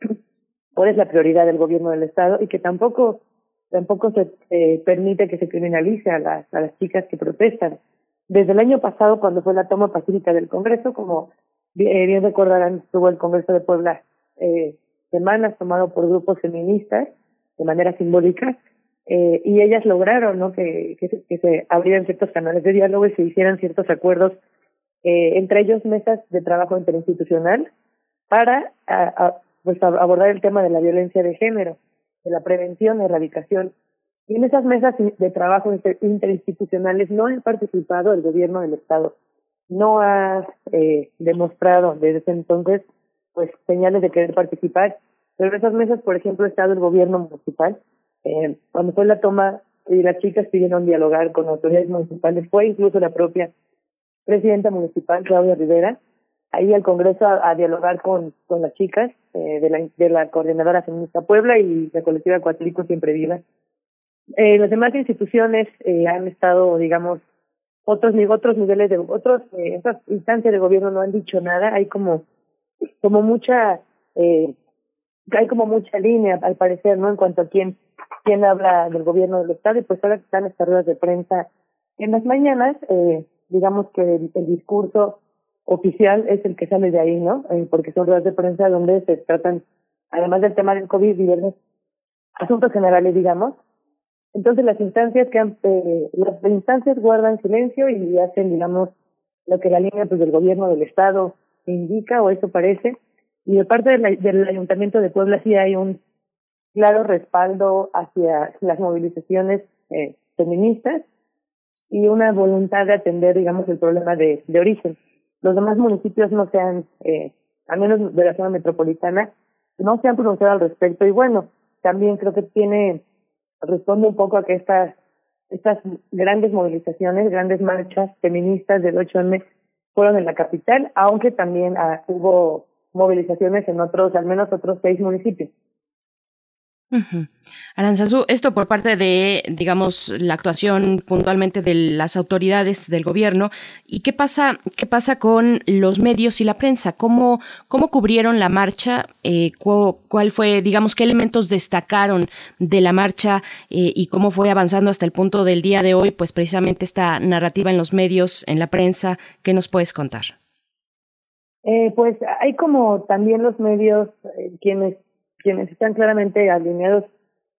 cuál es la prioridad del gobierno del estado y que tampoco tampoco se eh, permite que se criminalice a las a las chicas que protestan. Desde el año pasado, cuando fue la toma pacífica del Congreso, como eh, bien recordarán, estuvo el Congreso de Puebla eh, semanas tomado por grupos feministas de manera simbólica, eh, y ellas lograron, ¿no?, que, que, que se abrieran ciertos canales de diálogo y se hicieran ciertos acuerdos, eh, entre ellos mesas de trabajo interinstitucional para a, a, pues, abordar el tema de la violencia de género, de la prevención, erradicación. Y en esas mesas de trabajo inter, interinstitucionales no ha participado el gobierno del estado, no ha eh, demostrado desde entonces pues señales de querer participar. Pero en esas mesas, por ejemplo, ha estado el gobierno municipal. Eh, cuando fue la toma y las chicas pidieron dialogar con autoridades municipales, fue incluso la propia presidenta municipal, Claudia Rivera, ahí al Congreso a, a dialogar con, con las chicas eh, de, la, de la Coordinadora Feminista Puebla y la colectiva Coatlico Siempre Viva. Eh, las demás instituciones eh, han estado, digamos, otros otros niveles de otros eh, estas instancias de gobierno no han dicho nada. Hay como como mucha eh, hay como mucha línea al parecer, ¿no?, en cuanto a quién quién habla del gobierno del estado. Y pues ahora están estas ruedas de prensa en las mañanas, eh, digamos que el, el discurso oficial es el que sale de ahí, ¿no? Eh, porque son ruedas de prensa donde se tratan, además del tema del COVID, diversos asuntos generales, digamos. Entonces las instancias que han, eh, las instancias guardan silencio y hacen, digamos, lo que la línea pues del gobierno del estado indica, o eso parece. Y de parte de la, del Ayuntamiento de Puebla sí hay un claro respaldo hacia las movilizaciones eh, feministas y una voluntad de atender, digamos, el problema de, de origen. Los demás municipios no se han, eh, al menos de la zona metropolitana, no se han pronunciado al respecto. Y bueno, también creo que tiene responde un poco a que estas estas grandes movilizaciones, grandes marchas feministas del ocho eme fueron en la capital, aunque también ah, hubo movilizaciones en otros, al menos otros seis municipios. Uh-huh. Aranzazu, esto por parte de, digamos, la actuación puntualmente de las autoridades del gobierno. ¿Y qué pasa, qué pasa con los medios y la prensa? ¿Cómo, cómo cubrieron la marcha? Eh, cu- ¿Cuál fue, digamos, qué elementos destacaron de la marcha eh, y cómo fue avanzando hasta el punto del día de hoy? Pues precisamente esta narrativa en los medios, en la prensa, ¿qué nos puedes contar? Eh, pues hay como también los medios eh, quienes quienes están claramente alineados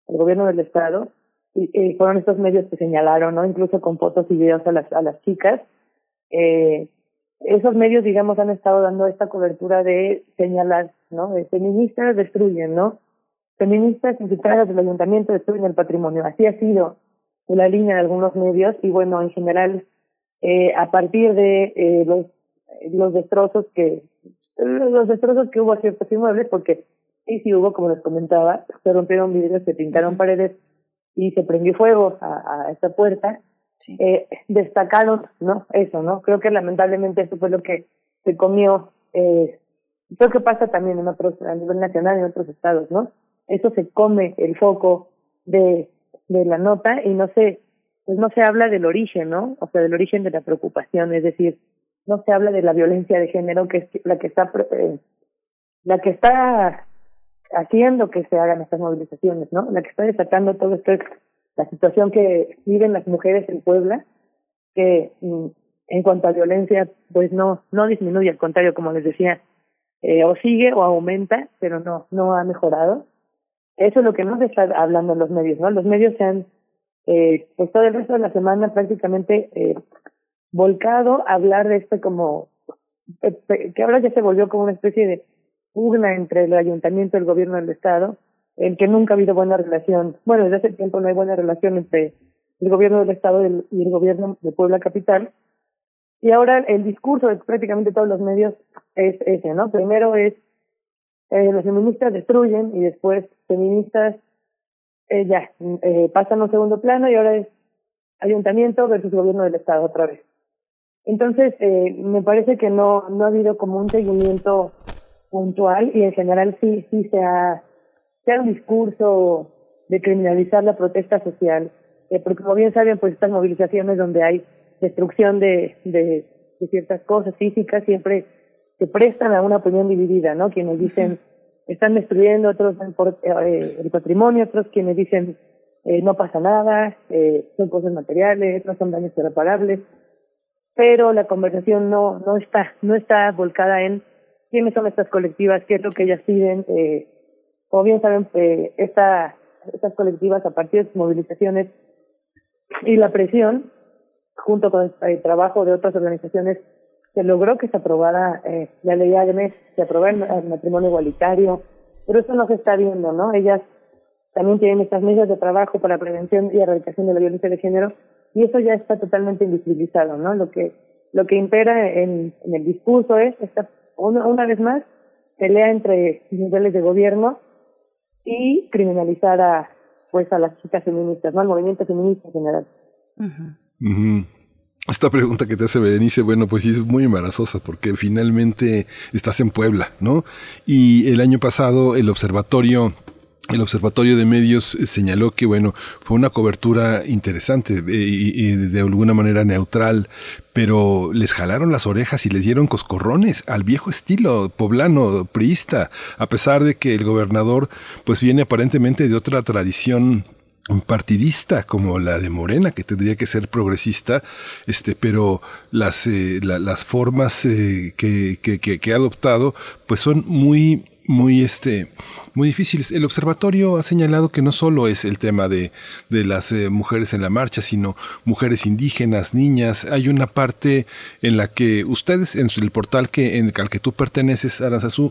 al gobierno del estado y, y fueron estos medios que señalaron, ¿no?, incluso con fotos y videos a las a las chicas. Eh, esos medios, digamos, han estado dando esta cobertura de señalar, ¿no?, de feministas destruyen, ¿no?, feministas invitadas del ayuntamiento destruyen el patrimonio. Así ha sido la línea de algunos medios. Y bueno, en general, eh, a partir de eh, los los destrozos que los destrozos que hubo a ciertos inmuebles, porque sí, sí hubo, como les comentaba, se rompieron vidrios, se pintaron paredes y se prendió fuego a, a esta puerta. Sí. Eh, destacaron, ¿no?, eso, ¿no? Creo que lamentablemente eso fue lo que se comió. Eh, creo que pasa también en otros, a nivel nacional, en otros estados, ¿no? Eso se come el foco de de la nota y no se pues no se habla del origen, ¿no? O sea, del origen de la preocupación, es decir, no se habla de la violencia de género, que es la que está eh, la que está haciendo que se hagan estas movilizaciones, ¿no? La que está desatando todo esto es la situación que viven las mujeres en Puebla, que en cuanto a violencia, pues no no disminuye, al contrario, como les decía, eh, o sigue o aumenta, pero no no ha mejorado. Eso es lo que no se está hablando en los medios, ¿no? Los medios se han, eh, pues todo el resto de la semana prácticamente eh, volcado a hablar de esto como, que ahora ya se volvió como una especie de pugna entre el ayuntamiento y el gobierno del estado, en que nunca ha habido buena relación, bueno, desde hace tiempo no hay buena relación entre el gobierno del estado y el gobierno de Puebla Capital, y ahora el discurso de prácticamente todos los medios es ese, ¿no? Primero es, eh, los feministas destruyen, y después feministas, eh, ya, eh, pasan a un segundo plano, y ahora es ayuntamiento versus gobierno del estado otra vez. Entonces, eh, me parece que no no ha habido como un seguimiento puntual y en general sí sí se ha, se ha un discurso de criminalizar la protesta social, eh, porque como bien saben, pues estas movilizaciones donde hay destrucción de de de ciertas cosas físicas siempre se prestan a una opinión dividida, ¿no? Quienes dicen, están destruyendo, otros eh, el patrimonio, otros quienes dicen, eh, no pasa nada, eh, son cosas materiales, no son daños irreparables, pero la conversación no no está no está volcada en quiénes son estas colectivas, qué es lo que ellas piden. Eh, como bien saben, eh, esta, estas colectivas, a partir de sus movilizaciones y la presión, junto con el, el trabajo de otras organizaciones, se logró que se aprobara eh, la ley A D M, se aprobara el, el matrimonio igualitario, pero eso no se está viendo, ¿no? Ellas también tienen estas mesas de trabajo para prevención y erradicación de la violencia de género, y eso ya está totalmente invisibilizado, ¿no? Lo que lo que impera en, en el discurso es esta, una, una vez más, pelea entre niveles de gobierno y criminalizar a, pues, a las chicas feministas, ¿no? Al movimiento feminista en general. Uh-huh. Uh-huh. Esta pregunta que te hace Berenice, bueno, pues sí es muy embarazosa, porque finalmente estás en Puebla, ¿no? Y el año pasado el observatorio... El Observatorio de Medios señaló que, bueno, fue una cobertura interesante y, y de alguna manera neutral, pero les jalaron las orejas y les dieron coscorrones al viejo estilo poblano, priista, a pesar de que el gobernador pues viene aparentemente de otra tradición partidista como la de Morena, que tendría que ser progresista, este, pero las eh, la, las formas eh, que, que, que, que ha adoptado pues son muy muy este muy difíciles. El observatorio ha señalado que no solo es el tema de, de las eh, mujeres en la marcha, sino mujeres indígenas, niñas. Hay una parte en la que ustedes, en el portal que en el, al que tú perteneces, Aranzazu,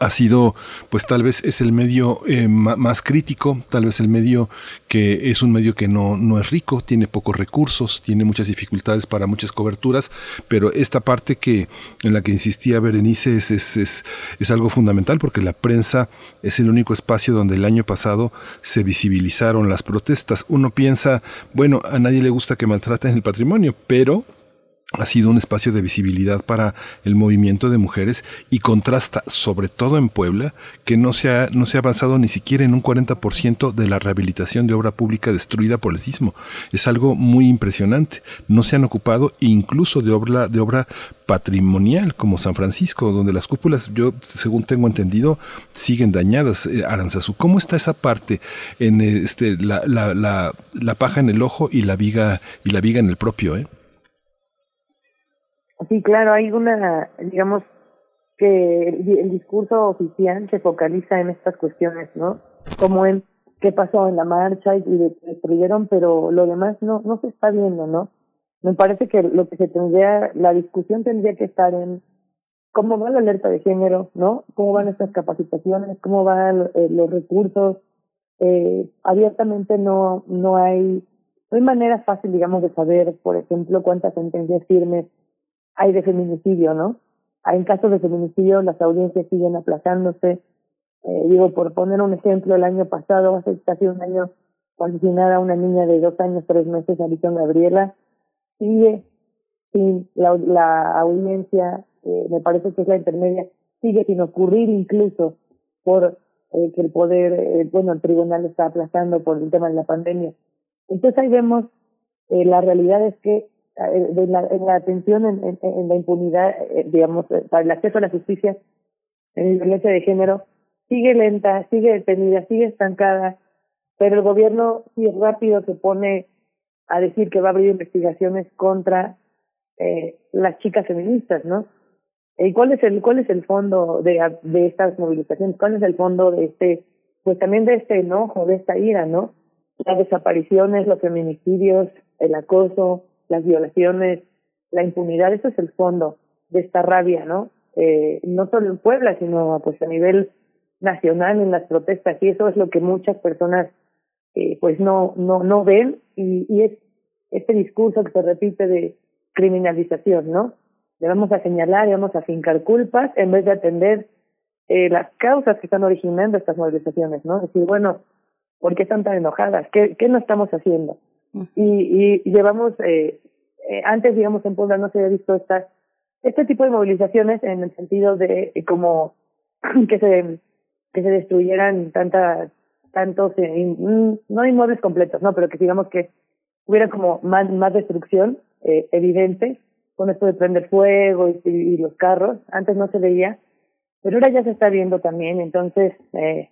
ha sido, pues tal vez es el medio eh, más crítico, tal vez el medio que es un medio que no, no es rico, tiene pocos recursos, tiene muchas dificultades para muchas coberturas, pero esta parte que en la que insistía Berenice es, es, es, es algo fundamental, porque la prensa es el único espacio donde el año pasado se visibilizaron las protestas. Uno piensa, bueno, a nadie le gusta que maltraten el patrimonio, pero ha sido un espacio de visibilidad para el movimiento de mujeres, y contrasta, sobre todo en Puebla, que no se ha, no se ha avanzado ni siquiera en un cuarenta por ciento de la rehabilitación de obra pública destruida por el sismo. Es algo muy impresionante. No se han ocupado incluso de obra, de obra patrimonial como San Francisco, donde las cúpulas, yo según tengo entendido, siguen dañadas. Eh, Aranzazu, ¿cómo está esa parte en este la, la, la, la paja en el ojo y la viga y la viga en el propio, eh? Sí, claro, hay una, digamos, que el, el discurso oficial se focaliza en estas cuestiones, ¿no? Como en qué pasó en la marcha y, y destruyeron, pero lo demás no no se está viendo, ¿no? Me parece que lo que se tendría, la discusión tendría que estar en cómo va la alerta de género, ¿no? Cómo van estas capacitaciones, cómo van eh, los recursos. Eh, abiertamente no no hay, no hay manera fácil, digamos, de saber, por ejemplo, cuántas sentencias firmes hay de feminicidio, ¿no? En casos de feminicidio las audiencias siguen aplazándose. Eh, digo, por poner un ejemplo, el año pasado, hace casi un año, fue asesinada una niña de dos años, tres meses, Alicia Gabriela, sigue sin la, la audiencia, eh, me parece que es la intermedia, sigue sin ocurrir incluso por eh, que el poder, eh, bueno, el tribunal está aplazando por el tema de la pandemia. Entonces ahí vemos, eh, la realidad es que en la, en la atención, en, en, en la impunidad, eh, digamos, para el acceso a la justicia, en la violencia de género, sigue lenta, sigue detenida, sigue estancada, pero el gobierno sí es rápido, se pone a decir que va a abrir investigaciones contra eh, las chicas feministas, ¿no? ¿Y cuál es el cuál es el fondo de, de estas movilizaciones? ¿Cuál es el fondo de este, pues también de este enojo, de esta ira, ¿no? Las desapariciones, los feminicidios, el acoso, las violaciones, la impunidad, eso es el fondo de esta rabia, ¿no? Eh, no solo en Puebla, sino pues a nivel nacional en las protestas, y eso es lo que muchas personas eh, pues no no no ven, y, y es este discurso que se repite de criminalización, ¿no? Le vamos a señalar, le vamos a fincar culpas, en vez de atender eh, las causas que están originando estas movilizaciones, ¿no? Es decir, bueno, ¿por qué están tan enojadas? ¿Qué, qué no estamos haciendo? Y, y llevamos, eh, eh, antes, digamos, en Puebla no se había visto esta, este tipo de movilizaciones, en el sentido de eh, como que se que se destruyeran tanta, tantos, eh, in, no inmuebles completos, no, pero que digamos que hubiera como más, más destrucción eh, evidente con esto de prender fuego y, y los carros. Antes no se veía, pero ahora ya se está viendo también. Entonces, eh,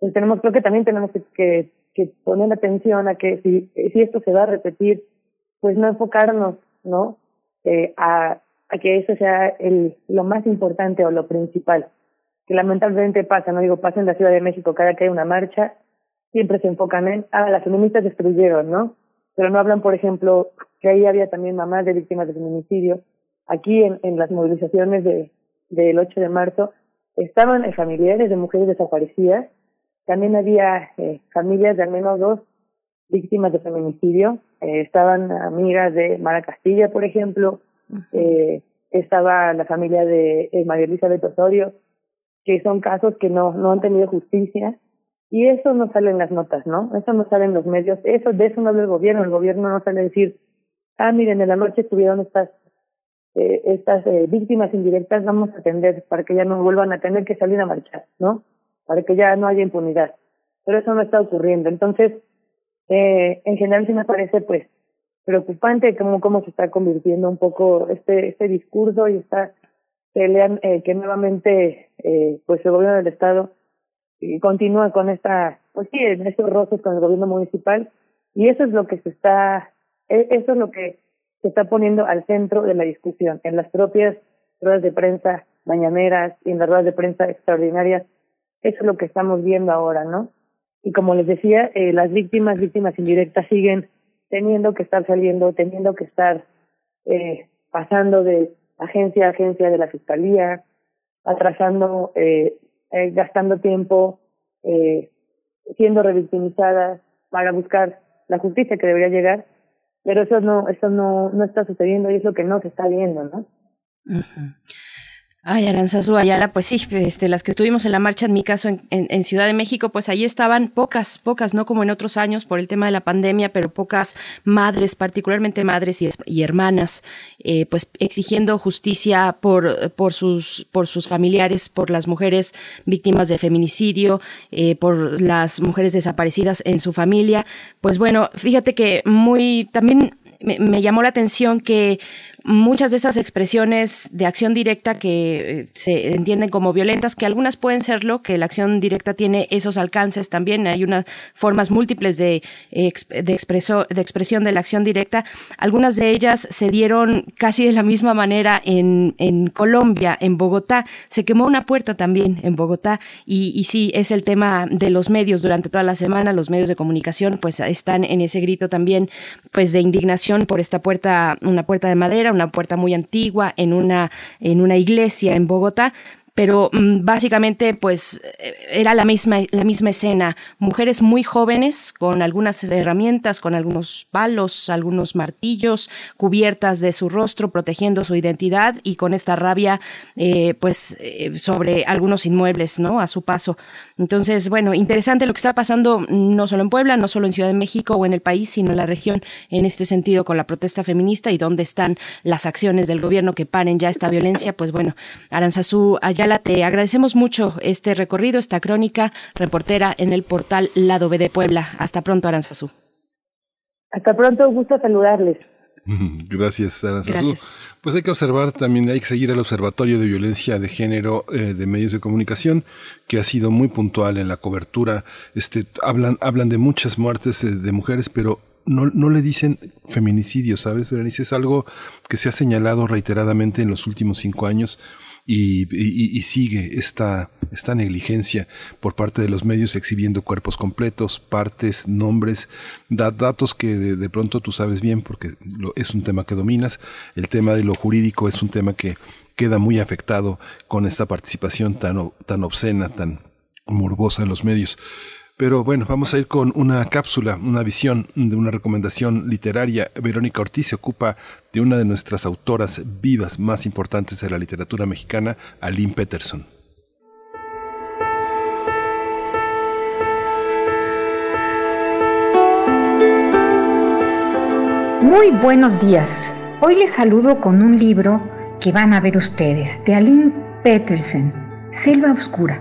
pues tenemos, creo que también tenemos que, que, que poner atención a que si, si esto se va a repetir, pues no enfocarnos, ¿no? Eh, a, a que eso sea el, lo más importante o lo principal, que lamentablemente pasa, no digo, pasa en la Ciudad de México, cada que hay una marcha, siempre se enfocan en, ah, las feministas destruyeron, ¿no? Pero no hablan, por ejemplo, que ahí había también mamás de víctimas de feminicidio. Aquí en, en las movilizaciones de del ocho de marzo estaban eh, familiares de mujeres desaparecidas, también había eh, familias de al menos dos víctimas de feminicidio, eh, estaban amigas de Mara Castilla, por ejemplo, eh, estaba la familia de eh, María Elizabeth Osorio, que son casos que no, no han tenido justicia. Y eso no sale en las notas, ¿no? Eso no sale en los medios. Eso, de eso no habla el gobierno. El gobierno no sale a decir, ah, miren, en la noche tuvieron estas eh, estas eh, víctimas indirectas, vamos a atender para que ya no vuelvan a tener que salir a marchar, ¿no? Para que ya no haya impunidad. Pero eso no está ocurriendo. Entonces, eh, en general sí me parece, pues, preocupante cómo, cómo se está convirtiendo un poco este este discurso y esta pelea eh, que nuevamente, eh, pues, el gobierno del Estado y continúa con esta, pues sí, estos roces con el gobierno municipal, y eso es lo que se está, eso es lo que se está poniendo al centro de la discusión, en las propias ruedas de prensa mañaneras y en las ruedas de prensa extraordinarias. Eso es lo que estamos viendo ahora, ¿no? Y como les decía, eh, las víctimas, víctimas indirectas siguen teniendo que estar saliendo, teniendo que estar eh, pasando de agencia a agencia de la fiscalía, atrasando eh, Eh, gastando tiempo, eh, siendo revictimizadas para buscar la justicia que debería llegar, pero eso no, eso no, no está sucediendo y es lo que no se está viendo, ¿no? Uh-huh. Ay, Aranzazu Ayala, pues sí, este, las que estuvimos en la marcha, en mi caso, en, en, en Ciudad de México, pues ahí estaban pocas, pocas, no como en otros años por el tema de la pandemia, pero pocas madres, particularmente madres y, y hermanas, eh, pues exigiendo justicia por, por sus, por sus familiares, por las mujeres víctimas de feminicidio, eh, por las mujeres desaparecidas en su familia. Pues bueno, fíjate que muy, también me, me llamó la atención que muchas de estas expresiones de acción directa que se entienden como violentas, que algunas pueden serlo, que la acción directa tiene esos alcances también, hay unas formas múltiples de, de, expreso, de expresión de la acción directa, algunas de ellas se dieron casi de la misma manera en, en Colombia, en Bogotá, se quemó una puerta también en Bogotá, y, y sí, es el tema de los medios durante toda la semana, los medios de comunicación pues están en ese grito también pues de indignación por esta puerta, una puerta de madera, una puerta muy antigua en una en una iglesia en Bogotá, pero básicamente pues era la misma la misma escena, mujeres muy jóvenes con algunas herramientas, con algunos palos, algunos martillos, cubiertas de su rostro, protegiendo su identidad y con esta rabia eh, pues eh, sobre algunos inmuebles, ¿no? A su paso. Entonces, bueno, interesante lo que está pasando no solo en Puebla, no solo en Ciudad de México o en el país, sino en la región en este sentido con la protesta feminista y dónde están las acciones del gobierno que paren ya esta violencia. Pues bueno, Aranzazu Ayala, te agradecemos mucho este recorrido, esta crónica, reportera en el portal Lado B de Puebla. Hasta pronto, Aranzazu. Hasta pronto, gusto saludarles. Gracias, Aranzazu. Pues hay que observar también, hay que seguir al Observatorio de Violencia de Género eh, de Medios de Comunicación, que ha sido muy puntual en la cobertura. Este, hablan, hablan de muchas muertes eh, de mujeres, pero No, no le dicen feminicidio, ¿sabes, Berenice? Es algo que se ha señalado reiteradamente en los últimos cinco años y, y, y sigue esta, esta negligencia por parte de los medios exhibiendo cuerpos completos, partes, nombres, da, datos que de, de pronto tú sabes bien porque lo, es un tema que dominas. El tema de lo jurídico es un tema que queda muy afectado con esta participación tan, tan obscena, tan morbosa en los medios. Pero bueno, vamos a ir con una cápsula, una visión de una recomendación literaria. Verónica Ortiz se ocupa de una de nuestras autoras vivas más importantes de la literatura mexicana, Aline Peterson. Muy buenos días. Hoy les saludo con un libro que van a ver ustedes, de Aline Peterson, Selva Oscura.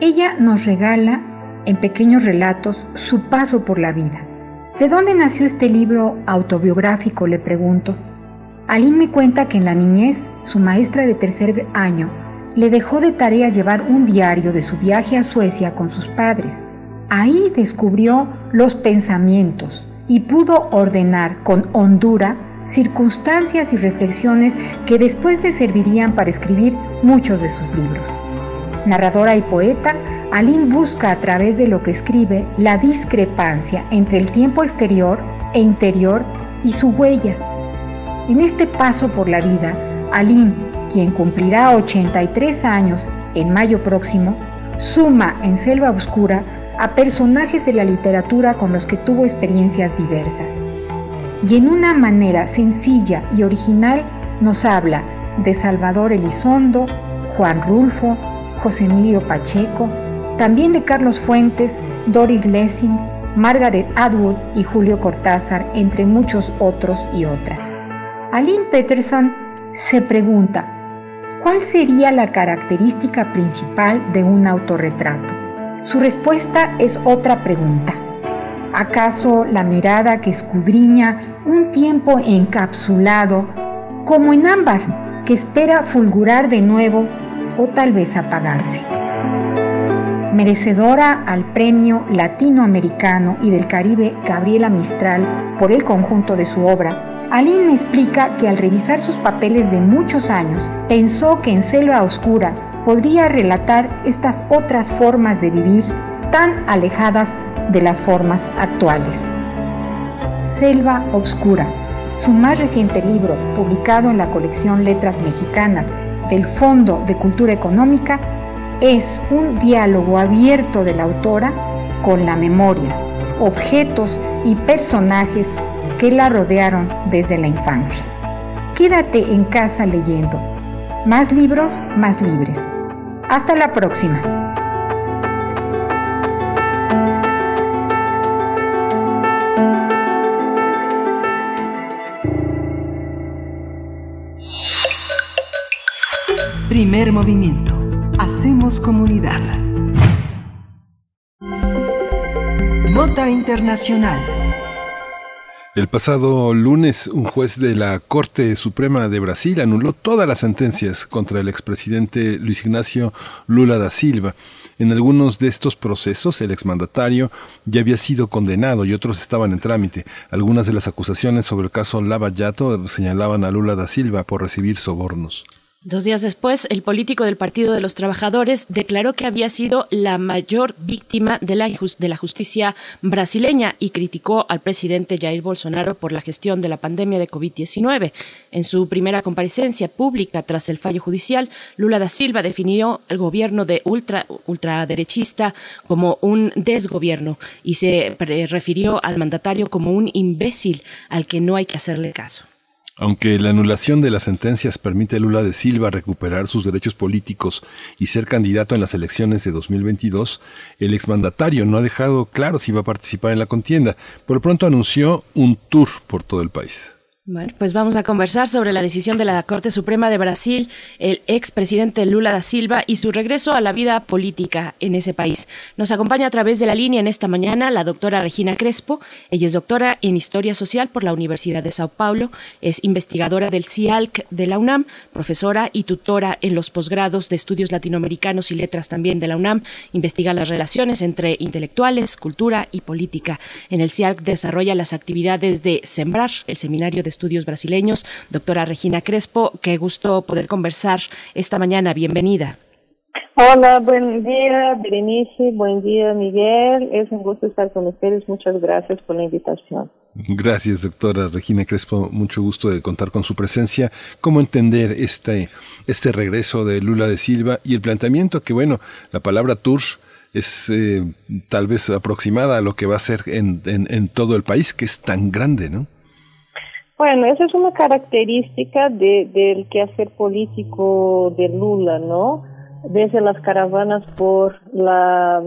Ella nos regala en pequeños relatos su paso por la vida. ¿De dónde nació este libro autobiográfico?, le pregunto. Aline me cuenta que en la niñez, su maestra de tercer año le dejó de tarea llevar un diario de su viaje a Suecia con sus padres. Ahí descubrió los pensamientos y pudo ordenar con hondura circunstancias y reflexiones que después le servirían para escribir muchos de sus libros. Narradora y poeta, Aline busca a través de lo que escribe la discrepancia entre el tiempo exterior e interior y su huella. En este paso por la vida, Aline, quien cumplirá ochenta y tres años en mayo próximo, suma en Selva Oscura a personajes de la literatura con los que tuvo experiencias diversas. Y en una manera sencilla y original nos habla de Salvador Elizondo, Juan Rulfo, José Emilio Pacheco, también de Carlos Fuentes, Doris Lessing, Margaret Atwood y Julio Cortázar, entre muchos otros y otras. Aline Peterson se pregunta, ¿cuál sería la característica principal de un autorretrato? Su respuesta es otra pregunta. ¿Acaso la mirada que escudriña un tiempo encapsulado, como en ámbar, que espera fulgurar de nuevo o tal vez apagarse? Merecedora al Premio Latinoamericano y del Caribe Gabriela Mistral por el conjunto de su obra, Aline me explica que al revisar sus papeles de muchos años, pensó que en Selva Oscura podría relatar estas otras formas de vivir tan alejadas de las formas actuales. Selva Oscura, su más reciente libro, publicado en la colección Letras Mexicanas del Fondo de Cultura Económica, es un diálogo abierto de la autora con la memoria, objetos y personajes que la rodearon desde la infancia. Quédate en casa leyendo. Más libros, más libres. Hasta la próxima. Primer movimiento. Hacemos comunidad. Nota internacional. El pasado lunes, un juez de la Corte Suprema de Brasil anuló todas las sentencias contra el expresidente Luis Ignacio Lula da Silva. En algunos de estos procesos, el exmandatario ya había sido condenado y otros estaban en trámite. Algunas de las acusaciones sobre el caso Lava Jato señalaban a Lula da Silva por recibir sobornos. Dos días después, el político del Partido de los Trabajadores declaró que había sido la mayor víctima de la, injust- de la justicia brasileña y criticó al presidente Jair Bolsonaro por la gestión de la pandemia de covid diecinueve. En su primera comparecencia pública tras el fallo judicial, Lula da Silva definió el gobierno de ultra, ultraderechista como un desgobierno y se pre- refirió al mandatario como un imbécil al que no hay que hacerle caso. Aunque la anulación de las sentencias permite a Lula da Silva recuperar sus derechos políticos y ser candidato en las elecciones de dos mil veintidós, el exmandatario no ha dejado claro si va a participar en la contienda. Por pronto anunció un tour por todo el país. Bueno, pues vamos a conversar sobre la decisión de la Corte Suprema de Brasil, el expresidente Lula da Silva y su regreso a la vida política en ese país. Nos acompaña a través de la línea en esta mañana la doctora Regina Crespo. Ella es doctora en Historia Social por la Universidad de São Paulo, es investigadora del C I A L C de la UNAM, profesora y tutora en los posgrados de Estudios Latinoamericanos y Letras también de la UNAM. Investiga las relaciones entre intelectuales, cultura y política. En el C I A L C desarrolla las actividades de Sembrar, el seminario de Estudios Brasileños. Doctora Regina Crespo, qué gusto poder conversar esta mañana. Bienvenida. Hola, buen día, Berenice. Buen día, Miguel. Es un gusto estar con ustedes. Muchas gracias por la invitación. Gracias, doctora Regina Crespo. Mucho gusto de contar con su presencia. ¿Cómo entender este, este regreso de Lula da Silva y el planteamiento que, bueno, la palabra tour es eh, tal vez aproximada a lo que va a ser en, en, en todo el país, que es tan grande, ¿no? Bueno, esa es una característica de, del quehacer político de Lula, ¿no? Desde las caravanas por la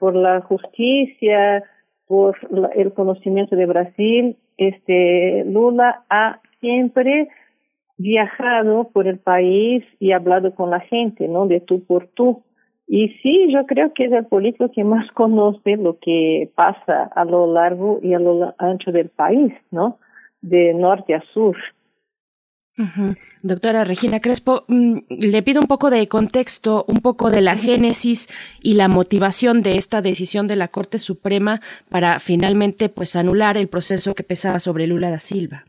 por la justicia, por la, el conocimiento de Brasil, este Lula ha siempre viajado por el país y hablado con la gente, ¿no? De tú por tú. Y sí, yo creo que es el político que más conoce lo que pasa a lo largo y a lo ancho del país, ¿no? De norte a sur. Uh-huh. Doctora Regina Crespo, mm, le pido un poco de contexto, un poco de la génesis y la motivación de esta decisión de la Corte Suprema para finalmente pues anular el proceso que pesaba sobre Lula da Silva.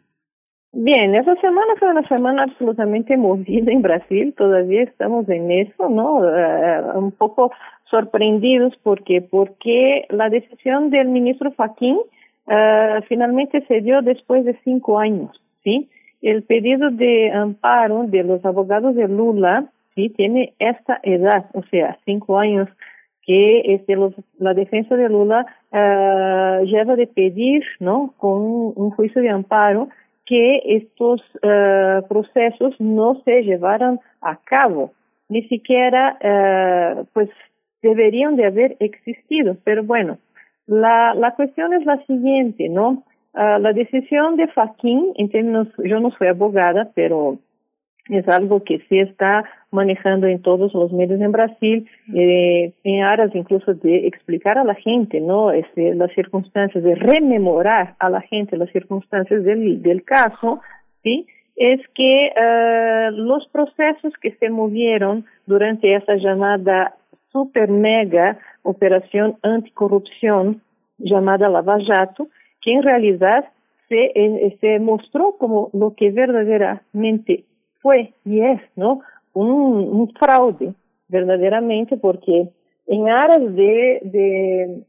Bien, esa semana fue una semana absolutamente movida en Brasil, todavía estamos en eso, ¿no? Uh, un poco sorprendidos porque, porque la decisión del ministro Fachin uh, finalmente se dio después de cinco años, ¿sí? El pedido de amparo de los abogados de Lula, sí, tiene esta edad, o sea, cinco años, que este, los, la defensa de Lula uh, lleva de pedir, ¿no?, con un, un juicio de amparo que estos uh, procesos no se llevaran a cabo, ni siquiera, uh, pues, deberían de haber existido. Pero bueno, la, la cuestión es la siguiente, ¿no? Uh, la decisión de Fachin, en términos, yo no soy abogada, pero es algo que se está manejando en todos los medios en Brasil, eh, en aras incluso de explicar a la gente, ¿no?, este, las circunstancias, de rememorar a la gente las circunstancias del, del caso, ¿sí? Es que uh, los procesos que se movieron durante esa llamada super mega operación anticorrupción llamada Lava Jato, que en realidad se, eh, se mostró como lo que verdaderamente fue y es, ¿no?, un, un fraude, verdaderamente, porque en aras de, de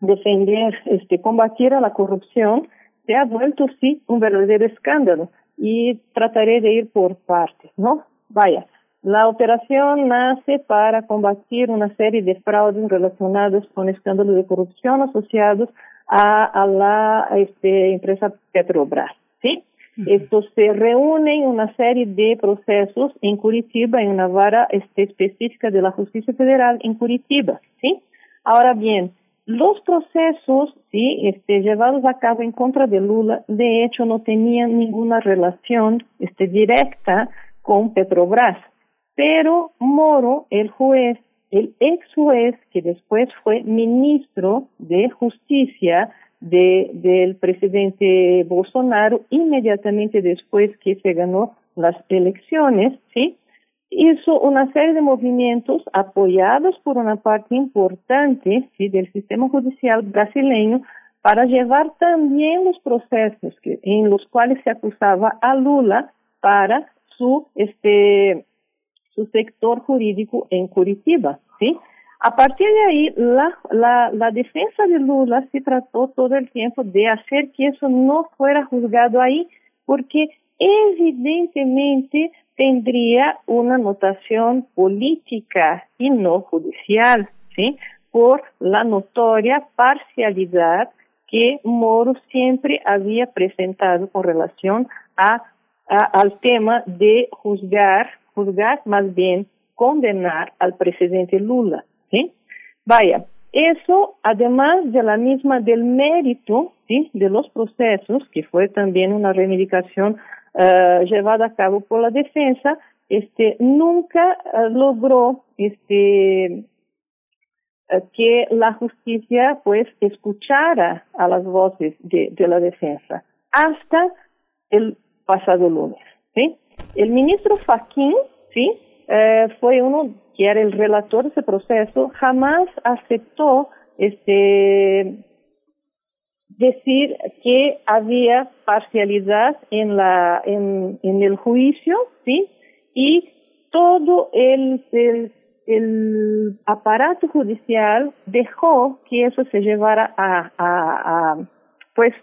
defender, este, combatir a la corrupción, se ha vuelto, sí, un verdadero escándalo. Y trataré de ir por partes, ¿no? Vaya, la operación nace para combatir una serie de fraudes relacionados con escándalos de corrupción asociados A, a la a este, empresa Petrobras, ¿sí? Uh-huh. Estos se reúnen en una serie de procesos en Curitiba, en una vara este, específica de la Justicia Federal en Curitiba, ¿sí? Ahora bien, los procesos, ¿sí?, este, llevados a cabo en contra de Lula, de hecho, no tenían ninguna relación este, directa con Petrobras, pero Moro, el juez, el ex juez, que después fue ministro de Justicia de, del presidente Bolsonaro, inmediatamente después que se ganó las elecciones, ¿sí?, hizo una serie de movimientos apoyados por una parte importante, ¿sí?, del sistema judicial brasileño, para llevar también los procesos que, en los cuales se acusaba a Lula para su... este su sector jurídico en Curitiba, ¿sí? A partir de ahí, la, la, la defensa de Lula se trató todo el tiempo de hacer que eso no fuera juzgado ahí, porque evidentemente tendría una notación política y no judicial, ¿sí?, por la notoria parcialidad que Moro siempre había presentado con relación a, a al tema de juzgar juzgar, más bien condenar al presidente Lula, ¿sí? Vaya, eso, además de la misma, del mérito, ¿sí?, de los procesos, que fue también una reivindicación uh, llevada a cabo por la defensa, este, nunca uh, logró este, uh, que la justicia, pues, escuchara a las voces de, de la defensa, hasta el pasado lunes, ¿sí? El ministro Fachin, sí, eh, fue uno que era el relator de ese proceso, jamás aceptó este decir que había parcialidad en la en, en el juicio, sí, y todo el, el el aparato judicial dejó que eso se llevara a a, a pues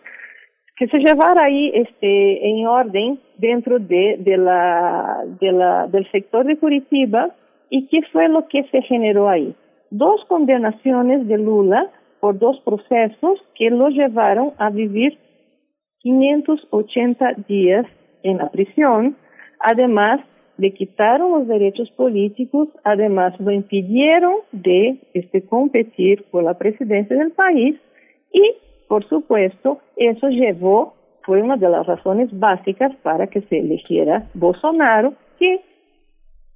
que se llevara ahí este en orden dentro de, de la, de la, del sector de Curitiba. ¿Y qué fue lo que se generó ahí? Dos condenaciones de Lula por dos procesos que lo llevaron a vivir quinientos ochenta días en la prisión. Además, le quitaron los derechos políticos, además lo impidieron de este, competir por la presidencia del país y, por supuesto, eso llevó, fue una de las razones básicas para que se eligiera Bolsonaro, que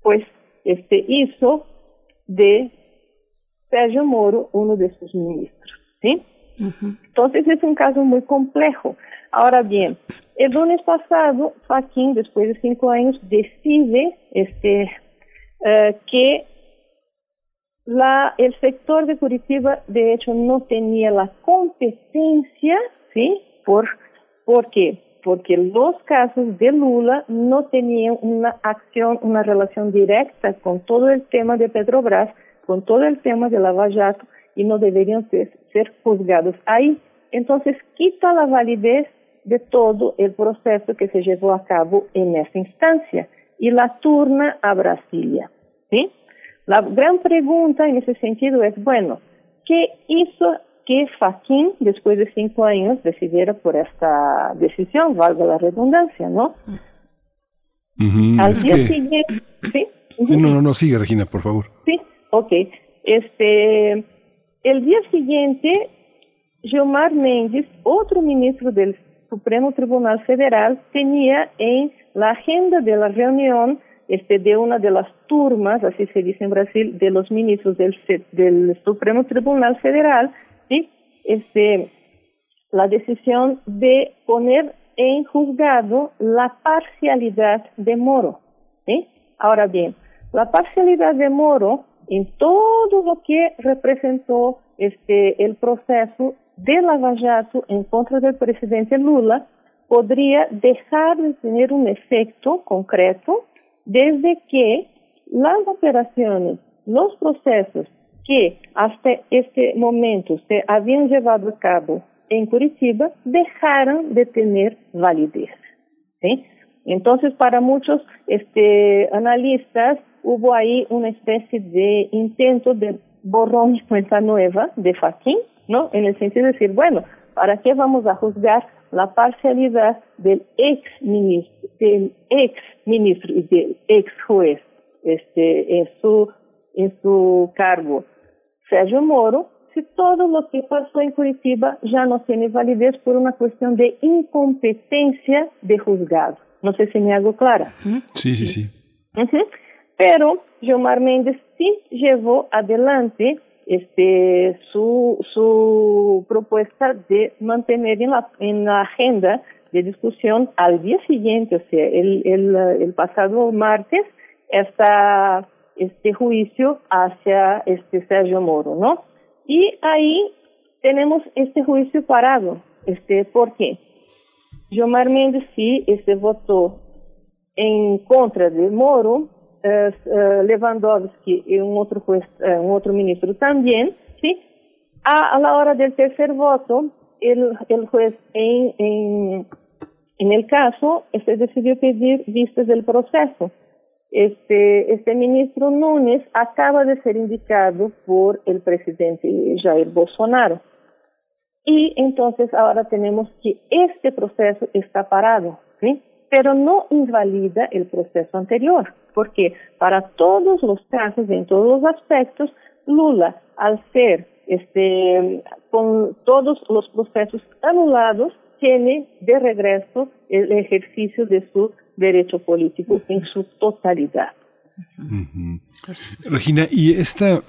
pues este hizo de Sergio Moro uno de sus ministros, ¿sí? Uh-huh. Entonces es un caso muy complejo. Ahora bien, el lunes pasado, Fachin, después de cinco años, decide este uh, que la, el sector de Curitiba, de hecho, no tenía la competencia, ¿sí? Por, ¿por qué? Porque los casos de Lula no tenían una acción, una relación directa con todo el tema de Petrobras, con todo el tema de Lava Jato, y no deberían ser, ser juzgados ahí. Entonces, quita la validez de todo el proceso que se llevó a cabo en esa instancia y la turna a Brasilia, ¿sí? La gran pregunta en ese sentido es, bueno, ¿qué hizo que Fachin, después de cinco años, decidiera por esta decisión, valga la redundancia, ¿no? Uh-huh, Al día que... siguiente... ¿sí? ¿Sí? No, no, no, sigue, Regina, por favor. Sí, ok. Este, el día siguiente, Gilmar Mendes, otro ministro del Supremo Tribunal Federal, tenía en la agenda de la reunión este, de una de las turmas, así se dice en Brasil, de los ministros del, del Supremo Tribunal Federal, ¿sí? Este, la decisión de poner en juzgado la parcialidad de Moro, ¿sí? Ahora bien, la parcialidad de Moro en todo lo que representó este el proceso de Lava Jato en contra del presidente Lula podría dejar de tener un efecto concreto desde que las operaciones, los procesos que hasta este momento se habían llevado a cabo en Curitiba, dejaron de tener validez, ¿sí? Entonces, para muchos este, analistas, hubo ahí una especie de intento de borrón y cuenta nueva de Fachin, ¿no? En el sentido de decir, bueno, ¿para qué vamos a juzgar la parcialidad del ex ministro, del ex ministro y del ex juez este, en su, en su cargo? Sergio Moro, si todo lo que pasó en Curitiba ya no tiene validez por una cuestión de incompetencia de juzgado. No sé si me hago clara. Sí, sí, sí. Uh-huh. Pero Gilmar Mendes sí llevó adelante este, su, su propuesta de mantener en la, en la agenda de discusión al día siguiente, o sea, el, el, el pasado martes, esta... este juicio hacia este Sergio Moro, ¿no? Y ahí tenemos este juicio parado, este, ¿por qué? Gilmar Mendes sí este, votó en contra de Moro, eh, eh, Lewandowski y un otro juez, eh, un otro ministro también, ¿sí? A, a la hora del tercer voto, el, el juez en, en, en el caso este, decidió pedir vistas del proceso. Este, este ministro Nunes acaba de ser indicado por el presidente Jair Bolsonaro. Y entonces ahora tenemos que este proceso está parado, ¿sí? Pero no invalida el proceso anterior, porque para todos los casos, en todos los aspectos, Lula, al ser este, con todos los procesos anulados, tiene de regreso el ejercicio de su derecho político en su totalidad. Uh-huh. Regina, y esta,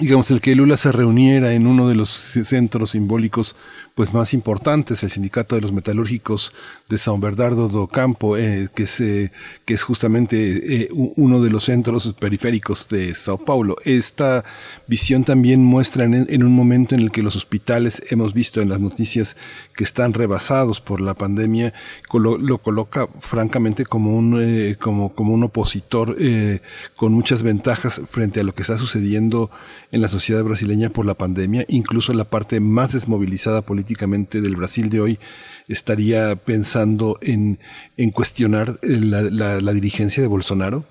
digamos, el que Lula se reuniera en uno de los centros simbólicos pues más importantes, el Sindicato de los Metalúrgicos de San Bernardo do Campo, eh, que, se, que es justamente eh, uno de los centros periféricos de Sao Paulo. Esta visión también muestra en, en un momento en el que los hospitales, hemos visto en las noticias que están rebasados por la pandemia, lo, lo coloca francamente como un, eh, como, como un opositor eh, con muchas ventajas frente a lo que está sucediendo en la sociedad brasileña por la pandemia. Incluso la parte más desmovilizada política políticamente del Brasil de hoy estaría pensando en, en cuestionar la, la, la dirigencia de Bolsonaro?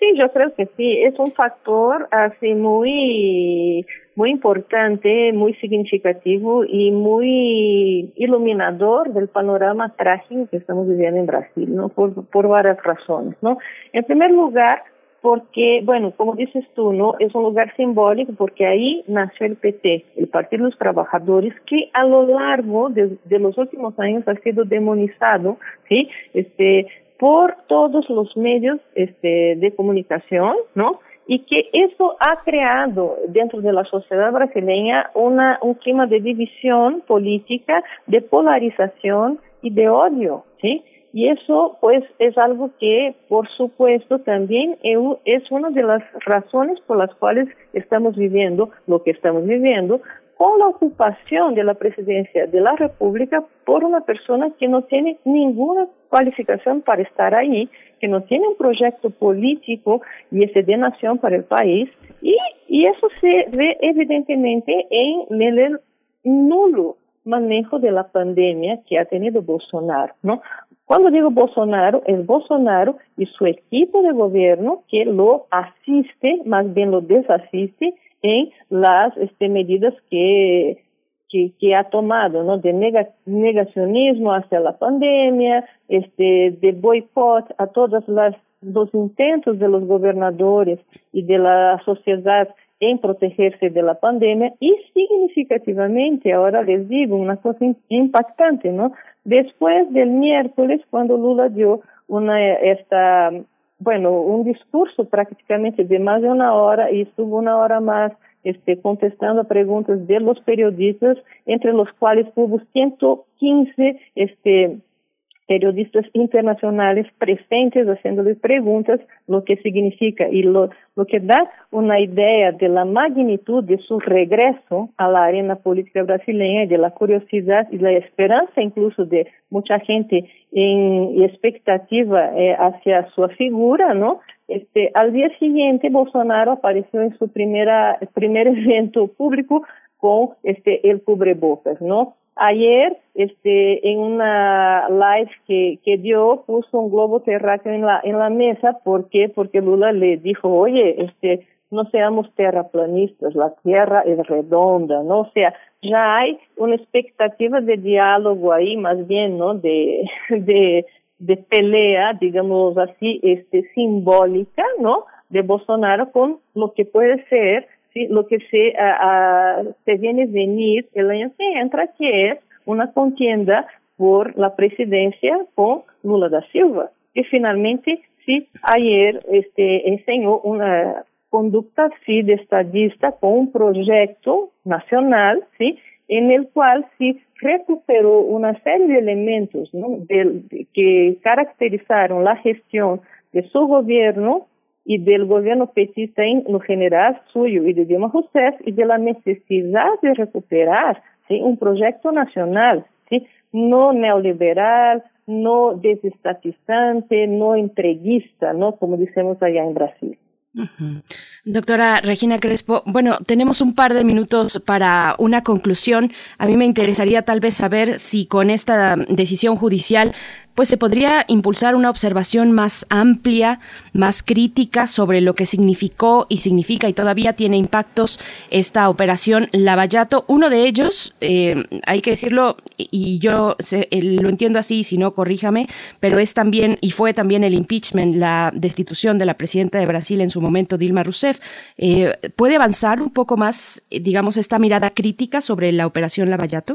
Sí, yo creo que sí. Es un factor así muy, muy importante, muy significativo y muy iluminador del panorama trágico que estamos viviendo en Brasil, ¿no? Por, por varias razones, ¿no? En primer lugar, porque, bueno, como dices tú, ¿no? Es un lugar simbólico porque ahí nació el P T, el Partido de los Trabajadores, que a lo largo de, de los últimos años ha sido demonizado, ¿sí? Este, por todos los medios este, de comunicación, ¿no? y que eso ha creado dentro de la sociedad brasileña una, un clima de división política, de polarización y de odio, ¿sí? Y eso, pues, es algo que, por supuesto, también es una de las razones por las cuales estamos viviendo lo que estamos viviendo, con la ocupación de la presidencia de la República por una persona que no tiene ninguna cualificación para estar ahí, que no tiene un proyecto político y ese de nación para el país, y, y eso se ve evidentemente en el nulo manejo de la pandemia que ha tenido Bolsonaro, ¿no? Cuando digo Bolsonaro, es Bolsonaro y su equipo de gobierno que lo asiste, más bien lo desasiste en las este, medidas que, que, que ha tomado, ¿no? De negacionismo hacia la pandemia, este, de boicot a todas las los intentos de los gobernadores y de la sociedad en protegerse de la pandemia y significativamente, ahora les digo, una cosa impactante, ¿no? Después del miércoles, cuando Lula dio una esta bueno un discurso prácticamente de más de una hora y estuvo una hora más este contestando a preguntas de los periodistas, entre los cuales hubo ciento quince este periodistas internacionales presentes haciéndole preguntas, lo que significa y lo, lo que da una idea de la magnitud de su regreso a la arena política brasileña, de la curiosidad y la esperanza incluso de mucha gente en expectativa eh, hacia su figura, ¿no? Este, al día siguiente, Bolsonaro apareció en su primera primer evento público con este el cubrebocas, ¿no? Ayer, este, en una live que, que dio, puso un globo terráqueo en la, en la mesa. ¿Por qué? Porque Lula le dijo, oye, este, no seamos terraplanistas, la tierra es redonda, ¿no? O sea, ya hay una expectativa de diálogo ahí, más bien, ¿no? De, de, de pelea, digamos así, este, simbólica, ¿no? De Bolsonaro con lo que puede ser, sí, lo que se, a, a, se viene a venir el año que entra, que es una contienda por la presidencia con Lula da Silva, que finalmente sí ayer este, enseñó una conducta sí de estadista con un proyecto nacional, sí, en el cual sí recuperó una serie de elementos, ¿no? de, de, que caracterizaron la gestión de su gobierno y del gobierno petista en lo general suyo y de Dilma Rousseff, y de la necesidad de recuperar, ¿sí? un proyecto nacional, ¿sí? no neoliberal, no desestatizante, no entreguista, ¿no? como decimos allá en Brasil. Uh-huh. Doctora Regina Crespo, bueno, tenemos un par de minutos para una conclusión. A mí me interesaría tal vez saber si con esta decisión judicial pues se podría impulsar una observación más amplia, más crítica sobre lo que significó y significa y todavía tiene impactos esta operación Lava Jato. Uno de ellos, eh, hay que decirlo, y yo se, lo entiendo así, si no, corríjame, pero es también y fue también el impeachment, la destitución de la presidenta de Brasil en su momento, Dilma Rousseff. Eh, ¿Puede avanzar un poco más, digamos, esta mirada crítica sobre la operación Lava Jato?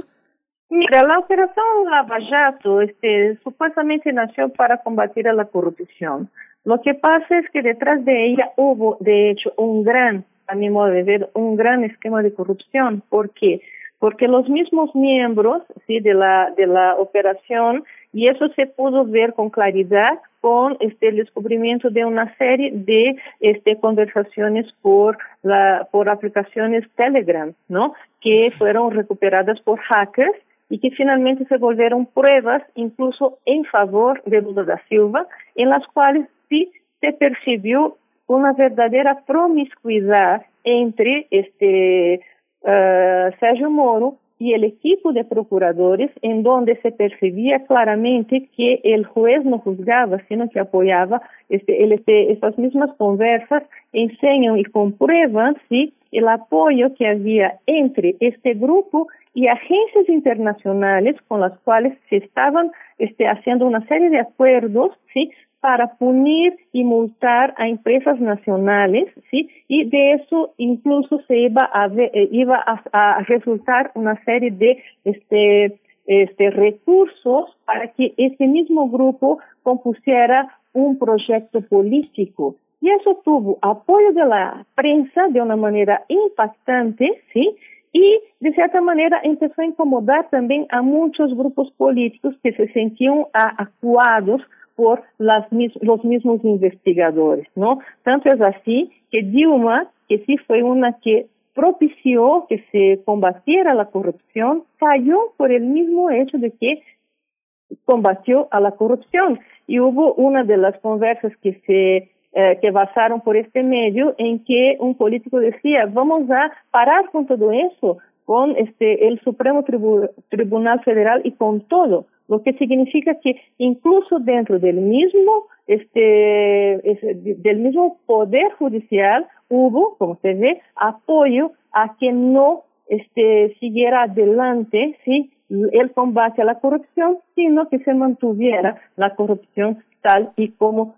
Mira, la operación Lava Jato este, supuestamente nació para combatir a la corrupción. Lo que pasa es que detrás de ella hubo, de hecho, un gran, a mi modo de ver, un gran esquema de corrupción. ¿Por qué? Porque los mismos miembros, sí, de la de la operación, y eso se pudo ver con claridad con este el descubrimiento de una serie de este conversaciones por la por aplicaciones Telegram, ¿no? Que fueron recuperadas por hackers y que finalmente se volvieron pruebas incluso en favor de Lula da Silva, en las cuales sí se percibió una verdadera promiscuidad entre este uh, Sergio Moro y el equipo de procuradores, en donde se percibía claramente que el juez no juzgaba, sino que apoyaba este, el, este, estas mismas conversas, enseñan y comprueban, ¿sí? el apoyo que había entre este grupo y agencias internacionales con las cuales se estaban este, haciendo una serie de acuerdos, ¿sí? para punir y multar a empresas nacionales, ¿sí? y de eso incluso se iba a ver, iba a, a resultar una serie de este, este recursos para que ese mismo grupo compusiera un proyecto político E isso teve apoio da prensa de uma maneira impactante, sim, e, de certa maneira, começou a incomodar também a muitos grupos políticos que se sentiam acuados por las, los mismos investigadores, ¿no? Tanto es así que Dilma, que sí fue una que propició que se combatiera la corrupción, cayó por el mismo hecho de que combatió a la corrupción. Y hubo una de las conversas que se eh, que basaron por este medio en que un político decía, vamos a parar con todo eso, con este el Supremo Tribu- Tribunal Federal y con todo. Lo que significa que incluso dentro del mismo este del mismo poder judicial hubo, como se ve, apoyo a que no este siguiera adelante, sí, el combate a la corrupción, sino que se mantuviera la corrupción tal y como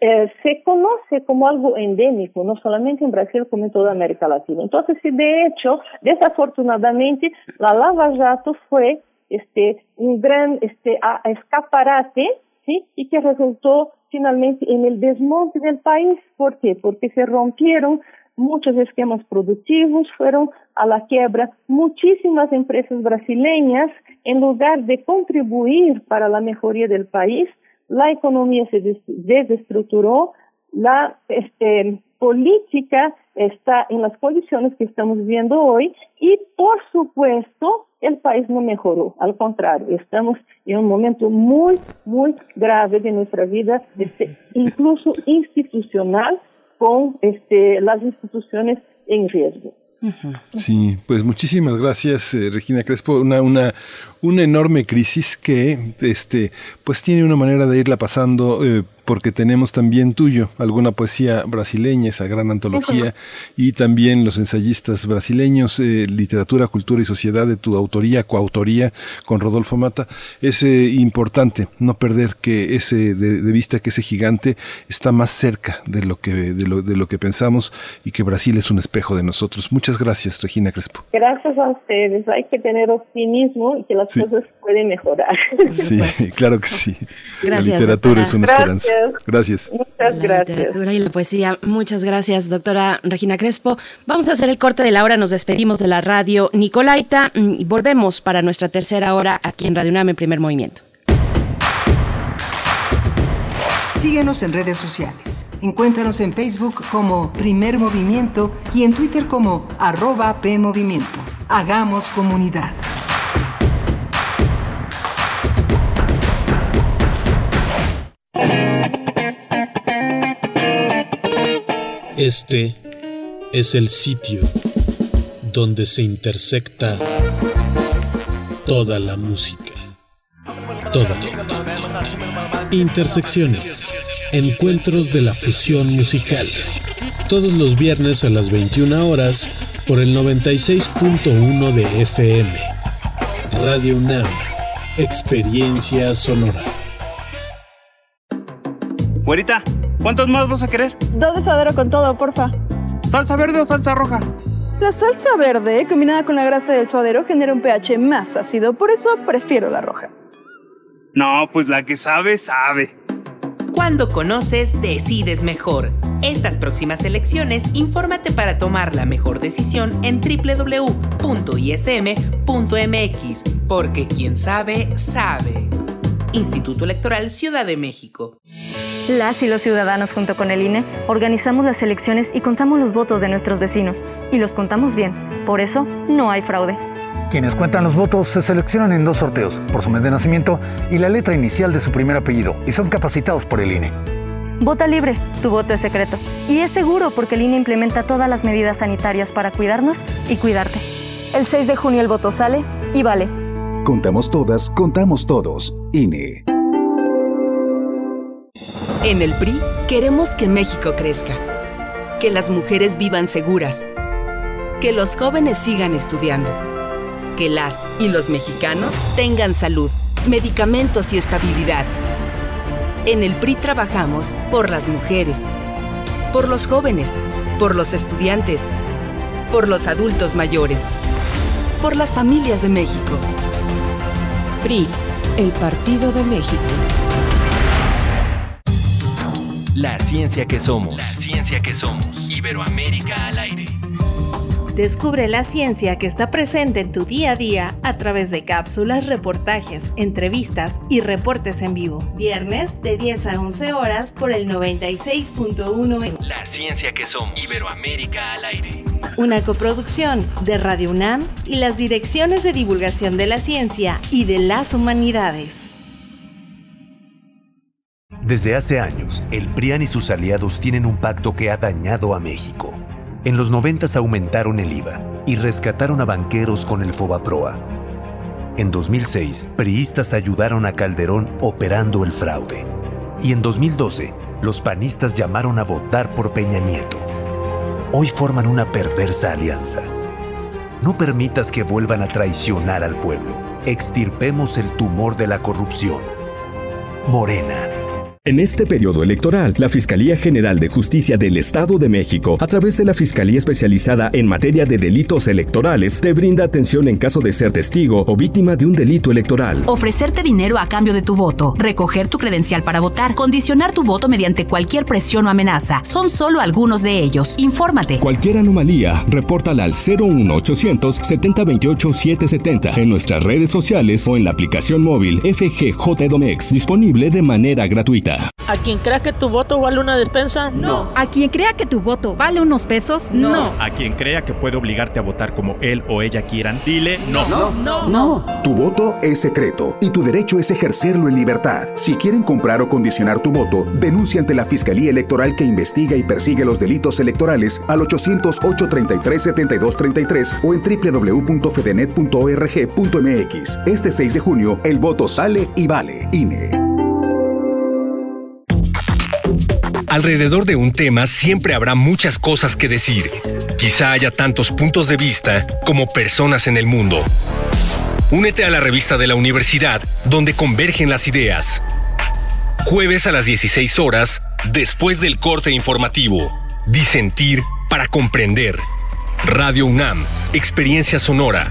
eh, se conoce como algo endémico, no solamente en Brasil, como en toda América Latina. Entonces, si de hecho, desafortunadamente, la Lava Jato fue este un gran este a, a escaparate, sí, y que resultó finalmente en el desmonte del país. ¿Por qué? Porque se rompieron muchos esquemas productivos, fueron a la quiebra muchísimas empresas brasileñas. En lugar de contribuir para la mejoría del país, la economía se des- desestructuró, la este política está en las condiciones que estamos viendo hoy y, por supuesto, el país no mejoró. Al contrario, estamos en un momento muy, muy grave de nuestra vida, este, incluso institucional, con este, las instituciones en riesgo. Sí, pues muchísimas gracias, eh, Regina Crespo. Una, una, una enorme crisis que, este, pues tiene una manera de irla pasando. Eh, porque tenemos también tuyo alguna poesía brasileña, esa gran antología, uh-huh. y también los ensayistas brasileños, eh, literatura, cultura y sociedad de tu autoría, coautoría con Rodolfo Mata. Es eh, importante no perder que ese de, de vista que ese gigante está más cerca de lo que de lo, de lo que pensamos y que Brasil es un espejo de nosotros. Muchas gracias, Regina Crespo. Gracias a ustedes. Hay que tener optimismo y que las sí. cosas pueden mejorar. Sí, claro que sí. Gracias, la literatura doctora. Es una esperanza. Gracias. Gracias. Muchas gracias. La literatura y la poesía. Muchas gracias, doctora Regina Crespo. Vamos a hacer el corte de la hora. Nos despedimos de la radio Nicolaita y volvemos para nuestra tercera hora aquí en Radio UNAM en Primer Movimiento. Síguenos en redes sociales. Encuéntranos en Facebook como Primer Movimiento y en Twitter como arroba PMovimiento. Hagamos comunidad. Este es el sitio donde se intersecta toda la música. Toda, toda, toda. Intersecciones, encuentros de la fusión musical. Todos los viernes a las veintiuna horas por el noventa y seis punto uno de F M. Radio UNAM, experiencia sonora. Güerita, ¿cuántos más vas a querer? Dos de suadero con todo, porfa. ¿Salsa verde o salsa roja? La salsa verde, combinada con la grasa del suadero, genera un pH más ácido, por eso prefiero la roja. No, pues la que sabe, sabe. Cuando conoces, decides mejor. Estas próximas elecciones, infórmate para tomar la mejor decisión en doble u doble u doble u punto i ese eme punto eme equis, porque quien sabe, sabe. Instituto Electoral Ciudad de México. Las y los ciudadanos junto con el I N E organizamos las elecciones y contamos los votos de nuestros vecinos. Y los contamos bien, por eso no hay fraude. Quienes cuentan los votos se seleccionan en dos sorteos, por su mes de nacimiento y la letra inicial de su primer apellido, y son capacitados por el I N E. Vota libre, tu voto es secreto. Y es seguro porque el I N E implementa todas las medidas sanitarias para cuidarnos y cuidarte. El seis de junio el voto sale y vale. Contamos todas, contamos todos. I N E. En el P R I queremos que México crezca, que las mujeres vivan seguras, que los jóvenes sigan estudiando, que las y los mexicanos tengan salud, medicamentos y estabilidad. En el P R I trabajamos por las mujeres, por los jóvenes, por los estudiantes, por los adultos mayores, por las familias de México. P R I, el Partido de México. La ciencia que somos. La ciencia que somos. Iberoamérica al aire. Descubre la ciencia que está presente en tu día a día a través de cápsulas, reportajes, entrevistas y reportes en vivo. Viernes de diez a once horas por el noventa y seis punto uno. La ciencia que somos. Iberoamérica al aire. Una coproducción de Radio UNAM y las Direcciones de Divulgación de la Ciencia y de las Humanidades. Desde hace años, el P R I A N y sus aliados tienen un pacto que ha dañado a México. En los noventas aumentaron el I V A y rescataron a banqueros con el Fobaproa. En dos mil seis, priistas ayudaron a Calderón operando el fraude. Y en dos mil doce, los panistas llamaron a votar por Peña Nieto. Hoy forman una perversa alianza. No permitas que vuelvan a traicionar al pueblo. Extirpemos el tumor de la corrupción. Morena. En este periodo electoral, la Fiscalía General de Justicia del Estado de México, a través de la Fiscalía Especializada en Materia de Delitos Electorales, te brinda atención en caso de ser testigo o víctima de un delito electoral. Ofrecerte dinero a cambio de tu voto, recoger tu credencial para votar, condicionar tu voto mediante cualquier presión o amenaza, son solo algunos de ellos. Infórmate. Cualquier anomalía, repórtala al cero uno ochocientos setenta veintiocho setecientos setenta en nuestras redes sociales o en la aplicación móvil F G J Domex, disponible de manera gratuita. ¿A quien crea que tu voto vale una despensa? No. ¿A quien crea que tu voto vale unos pesos? No. ¿A quien crea que puede obligarte a votar como él o ella quieran? Dile no. No. No. No. No. Tu voto es secreto y tu derecho es ejercerlo en libertad. Si quieren comprar o condicionar tu voto, denuncia ante la Fiscalía Electoral que investiga y persigue los delitos electorales al ochocientos ocho treinta y tres setenta y dos treinta y tres o en doble u doble u doble u punto fedenet punto org punto mx. Este seis de junio, el voto sale y vale. I N E. Alrededor de un tema siempre habrá muchas cosas que decir. Quizá haya tantos puntos de vista como personas en el mundo. Únete a la revista de la universidad, donde convergen las ideas. Jueves a las dieciséis horas, después del corte informativo. Disentir para comprender. Radio UNAM, Experiencia Sonora.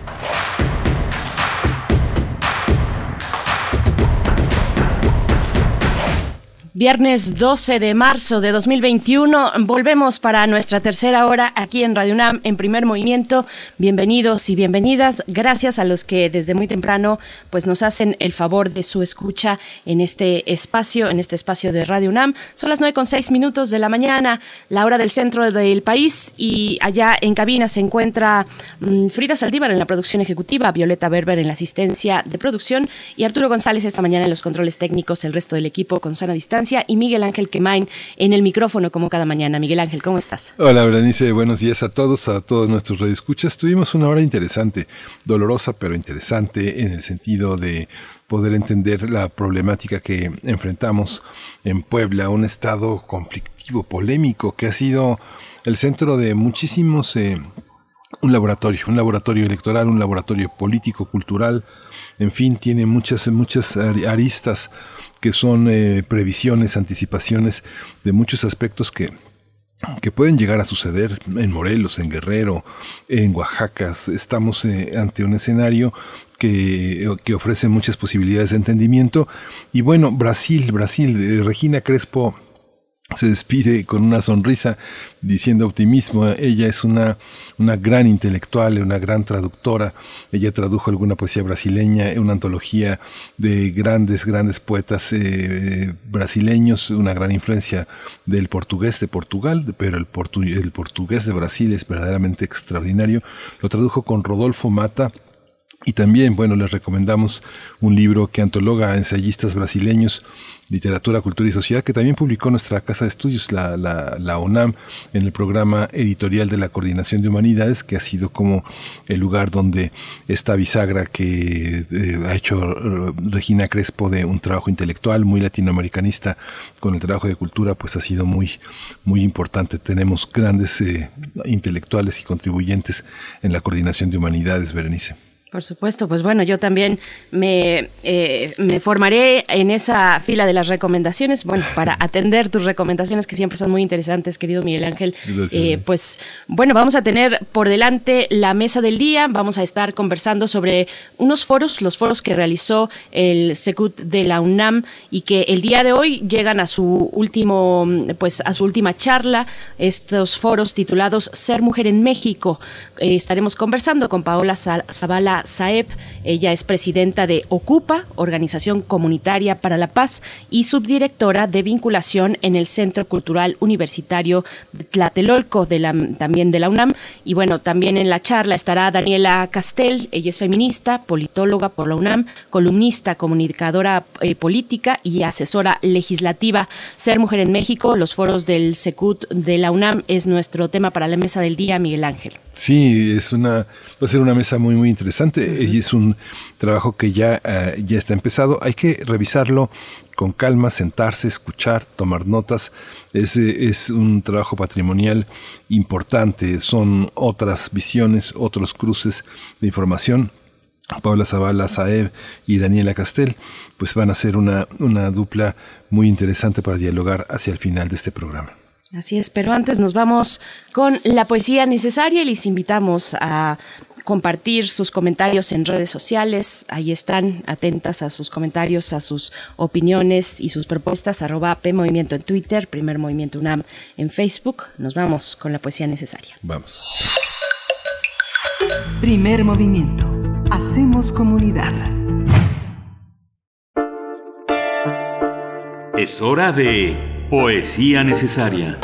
Viernes doce de marzo de dos mil veintiuno, volvemos para nuestra tercera hora aquí en Radio UNAM en Primer Movimiento. Bienvenidos y bienvenidas, gracias a los que desde muy temprano pues nos hacen el favor de su escucha en este espacio, en este espacio de Radio UNAM. Son las nueve con seis minutos de la mañana, la hora del centro del país, y allá en cabina se encuentra mmm, Frida Saldívar en la producción ejecutiva, Violeta Berber en la asistencia de producción y Arturo González esta mañana en los controles técnicos, el resto del equipo con sana distancia, y Miguel Ángel Quemain en el micrófono como cada mañana. Miguel Ángel, ¿cómo estás? Hola, Berenice, buenos días a todos, a todos nuestros radioescuchas. Tuvimos una hora interesante, dolorosa pero interesante en el sentido de poder entender la problemática que enfrentamos en Puebla, un estado conflictivo, polémico, que ha sido el centro de muchísimos... Eh, Un laboratorio, un laboratorio electoral, un laboratorio político, cultural, en fin, tiene muchas, muchas aristas que son eh, previsiones, anticipaciones de muchos aspectos que, que pueden llegar a suceder en Morelos, en Guerrero, en Oaxaca. Estamos eh, ante un escenario que, que ofrece muchas posibilidades de entendimiento. Y bueno, Brasil, Brasil, eh, Regina Crespo se despide con una sonrisa diciendo optimismo. Ella es una, una gran intelectual, una gran traductora. Ella tradujo alguna poesía brasileña, una antología de grandes, grandes poetas eh, brasileños, una gran influencia del portugués de Portugal, pero el, portu, el portugués de Brasil es verdaderamente extraordinario. Lo tradujo con Rodolfo Mata. Y también, bueno, les recomendamos un libro que antologa a ensayistas brasileños, literatura, cultura y sociedad, que también publicó nuestra casa de estudios, la, la, la UNAM, en el programa editorial de la Coordinación de Humanidades, que ha sido como el lugar donde esta bisagra que eh, ha hecho Regina Crespo de un trabajo intelectual muy latinoamericanista con el trabajo de cultura, pues ha sido muy, muy importante. Tenemos grandes eh, intelectuales y contribuyentes en la Coordinación de Humanidades, Berenice. Por supuesto, pues bueno, yo también me, eh, me formaré en esa fila de las recomendaciones, bueno, para atender tus recomendaciones que siempre son muy interesantes, querido Miguel Ángel. Eh, pues bueno, vamos a tener por delante la mesa del día, vamos a estar conversando sobre unos foros, los foros que realizó el SECUT de la UNAM y que el día de hoy llegan a su último, pues a su última charla, estos foros titulados Ser Mujer en México. Eh, estaremos conversando con Paola Zavala Saeb, ella es presidenta de Ocupa, Organización Comunitaria para la Paz, y subdirectora de vinculación en el Centro Cultural Universitario Tlatelolco, de la, también de la UNAM. Y bueno, también en la charla estará Daniela Castel, ella es feminista, politóloga por la UNAM, columnista, comunicadora eh, política y asesora legislativa. Ser Mujer en México, los foros del SECUT de la UNAM es nuestro tema para la mesa del día, Miguel Ángel. Sí, es una, va a ser una mesa muy, muy interesante y es un trabajo que ya, uh, ya está empezado. Hay que revisarlo con calma, sentarse, escuchar, tomar notas. Es, es un trabajo patrimonial importante. Son otras visiones, otros cruces de información. Paola Zavala Saeb y Daniela Castel pues van a ser una, una dupla muy interesante para dialogar hacia el final de este programa. Así es, pero antes nos vamos con la poesía necesaria y les invitamos a compartir sus comentarios en redes sociales. Ahí están, atentas a sus comentarios, a sus opiniones y sus propuestas. Arroba PMovimiento en Twitter, Primer Movimiento UNAM en Facebook. Nos vamos con la poesía necesaria. Vamos. Primer Movimiento. Hacemos comunidad. Es hora de poesía necesaria.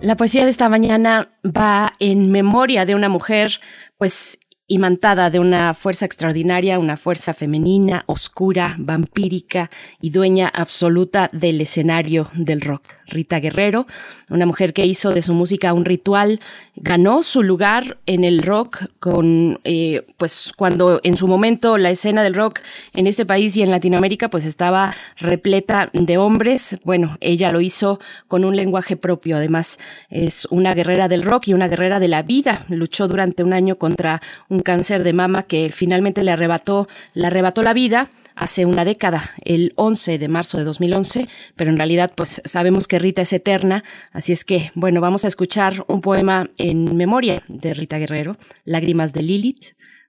La poesía de esta mañana va en memoria de una mujer, pues, imantada de una fuerza extraordinaria, una fuerza femenina, oscura, vampírica y dueña absoluta del escenario del rock. Rita Guerrero, una mujer que hizo de su música un ritual, ganó su lugar en el rock con, eh, pues cuando en su momento la escena del rock en este país y en Latinoamérica pues estaba repleta de hombres. Bueno, ella lo hizo con un lenguaje propio. Además, es una guerrera del rock y una guerrera de la vida. Luchó durante un año contra un cáncer de mama que finalmente le arrebató, le arrebató la vida. Hace una década, el once de marzo de dos mil once, pero en realidad pues sabemos que Rita es eterna, así es que, bueno, vamos a escuchar un poema en memoria de Rita Guerrero, Lágrimas de Lilith,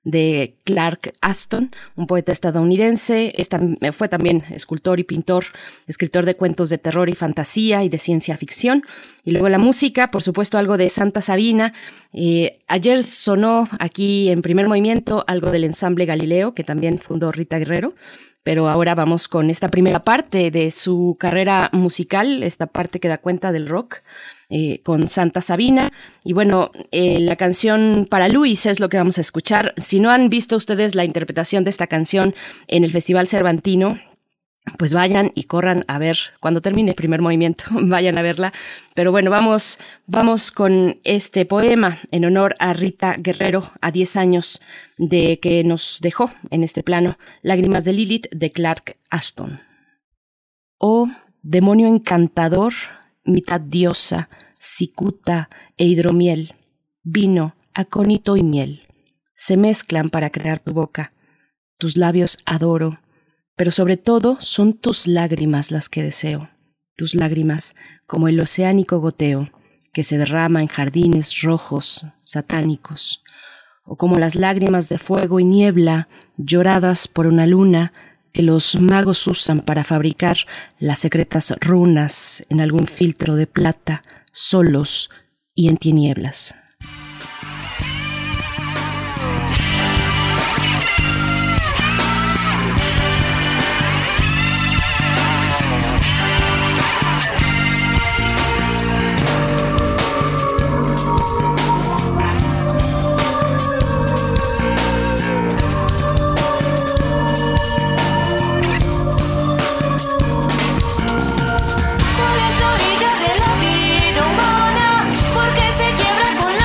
de Clark Ashton, un poeta estadounidense. Esta, fue también escultor y pintor, escritor de cuentos de terror y fantasía y de ciencia ficción. Y luego la música, por supuesto, algo de Santa Sabina. Eh, ayer sonó aquí en Primer Movimiento algo del ensamble Galileo, que también fundó Rita Guerrero. Pero ahora vamos con esta primera parte de su carrera musical, esta parte que da cuenta del rock, eh, con Santa Sabina. Y bueno, eh, la canción Para Luis es lo que vamos a escuchar. Si no han visto ustedes la interpretación de esta canción en el Festival Cervantino, pues vayan y corran a ver, cuando termine el Primer Movimiento, vayan a verla. Pero bueno, vamos, vamos con este poema en honor a Rita Guerrero, a diez años de que nos dejó en este plano, Lágrimas de Lilith, de Clark Ashton. Oh, demonio encantador, mitad diosa, cicuta e hidromiel, vino, acónito y miel, se mezclan para crear tu boca, tus labios adoro, pero sobre todo son tus lágrimas las que deseo, tus lágrimas como el oceánico goteo que se derrama en jardines rojos satánicos, o como las lágrimas de fuego y niebla lloradas por una luna que los magos usan para fabricar las secretas runas en algún filtro de plata, solos y en tinieblas. Con las orillas de la vida humana, porque se quiebra con la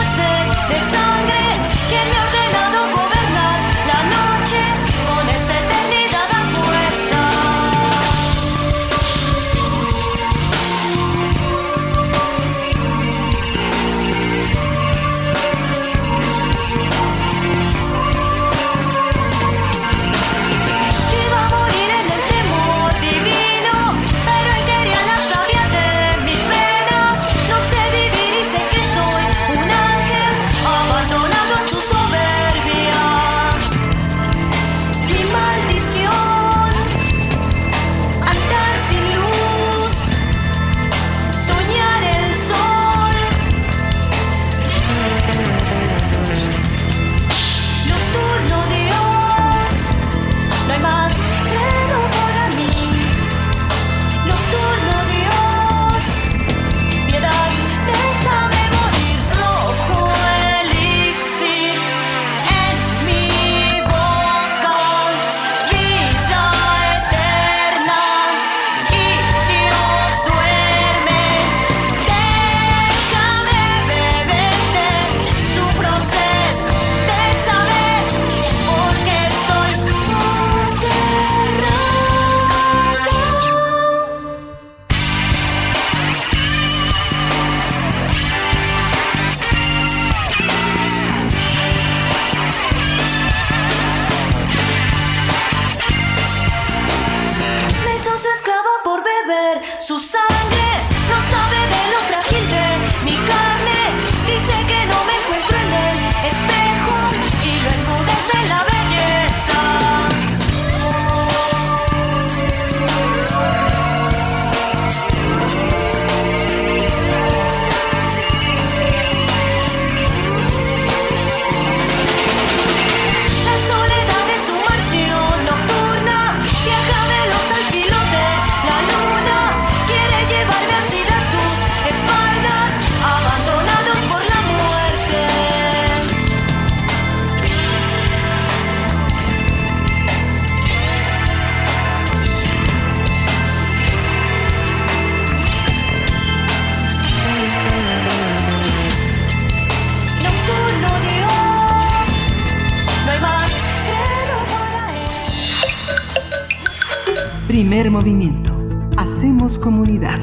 Primer Movimiento. Hacemos comunidad.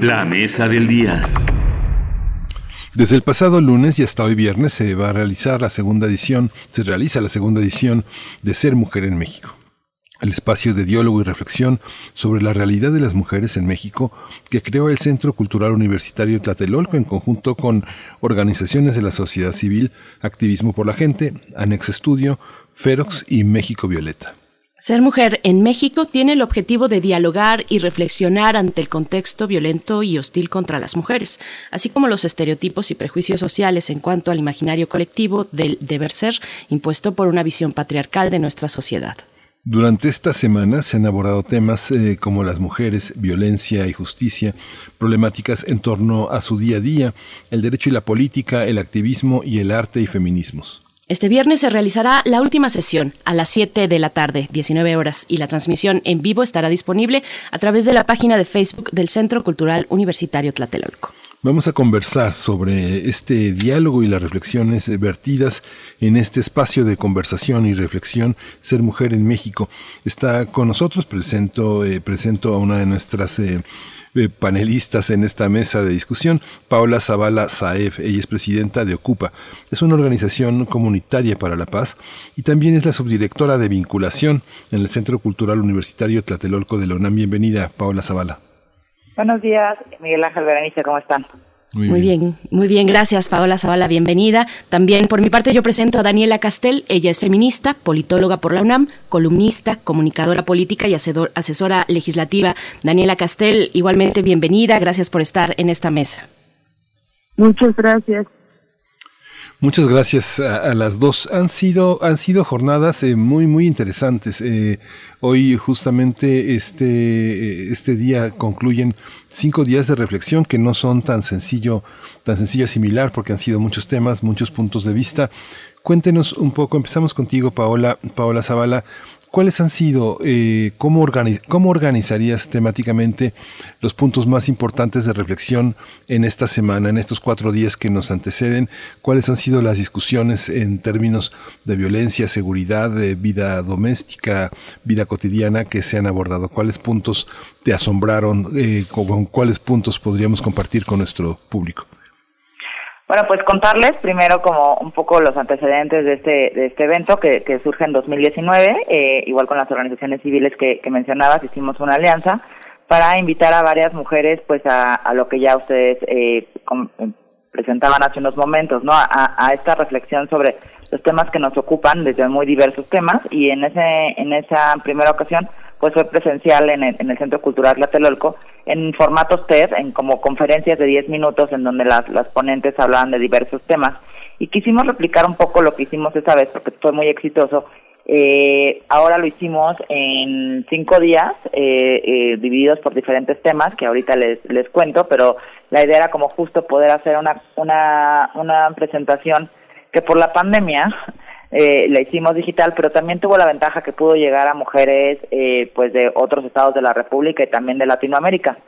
La mesa del día. Desde el pasado lunes y hasta hoy viernes se va a realizar la segunda edición, se realiza la segunda edición de Ser Mujer en México. El espacio de diálogo y reflexión sobre la realidad de las mujeres en México que creó el Centro Cultural Universitario Tlatelolco en conjunto con organizaciones de la sociedad civil, Activismo por la Gente, Anex Estudio, Ferox y México Violeta. Ser Mujer en México tiene el objetivo de dialogar y reflexionar ante el contexto violento y hostil contra las mujeres, así como los estereotipos y prejuicios sociales en cuanto al imaginario colectivo del deber ser impuesto por una visión patriarcal de nuestra sociedad. Durante esta semana se han abordado temas eh, como las mujeres, violencia y justicia, problemáticas en torno a su día a día, el derecho y la política, el activismo y el arte y feminismos. Este viernes se realizará la última sesión a las siete de la tarde, diecinueve horas, y la transmisión en vivo estará disponible a través de la página de Facebook del Centro Cultural Universitario Tlatelolco. Vamos a conversar sobre este diálogo y las reflexiones vertidas en este espacio de conversación y reflexión Ser Mujer en México. Está con nosotros, presento, eh, presento a una de nuestras eh, eh, panelistas en esta mesa de discusión, Paola Zavala Saeb. Ella es presidenta de Ocupa. Es una organización comunitaria para la paz y también es la subdirectora de vinculación en el Centro Cultural Universitario Tlatelolco de la UNAM. Bienvenida, Paola Zavala. Buenos días, Miguel Ángel, Berenice, ¿cómo están? Muy bien. muy bien, muy bien, gracias Paola Zavala, bienvenida. También por mi parte yo presento a Daniela Castel, ella es feminista, politóloga por la UNAM, columnista, comunicadora política y asesora legislativa. Daniela Castel, igualmente bienvenida, gracias por estar en esta mesa. Muchas gracias. Muchas gracias a, a las dos. Han sido han sido jornadas eh, muy muy interesantes. Eh, hoy justamente este este día concluyen cinco días de reflexión que no son tan sencillo tan sencillo asimilar porque han sido muchos temas, muchos puntos de vista. Cuéntenos un poco. Empezamos contigo, Paola Paola Zavala. ¿Cuáles han sido? Eh, cómo organiz, cómo organizarías temáticamente los puntos más importantes de reflexión en esta semana, en estos cuatro días que nos anteceden? ¿Cuáles han sido las discusiones en términos de violencia, seguridad, de vida doméstica, vida cotidiana que se han abordado? ¿Cuáles puntos te asombraron? Eh, con ¿Cuáles puntos podríamos compartir con nuestro público? Bueno, pues contarles primero como un poco los antecedentes de este de este evento que, que surge en dos mil diecinueve, eh, igual con las organizaciones civiles que, que mencionabas, hicimos una alianza para invitar a varias mujeres pues a, a lo que ya ustedes eh, com- presentaban hace unos momentos, ¿no? A, a esta reflexión sobre los temas que nos ocupan desde muy diversos temas y en ese en esa primera ocasión pues fue presencial en el, en el Centro Cultural Tlatelolco, en formatos TED, en como conferencias de diez minutos en donde las, las ponentes hablaban de diversos temas. Y quisimos replicar un poco lo que hicimos esta vez porque fue muy exitoso. Eh, ahora lo hicimos en cinco días, eh, eh, divididos por diferentes temas que ahorita les, les cuento, pero la idea era como justo poder hacer una, una, una presentación que por la pandemia... Eh, la hicimos digital, pero también tuvo la ventaja que pudo llegar a mujeres eh, pues de otros estados de la República y también de Latinoamérica.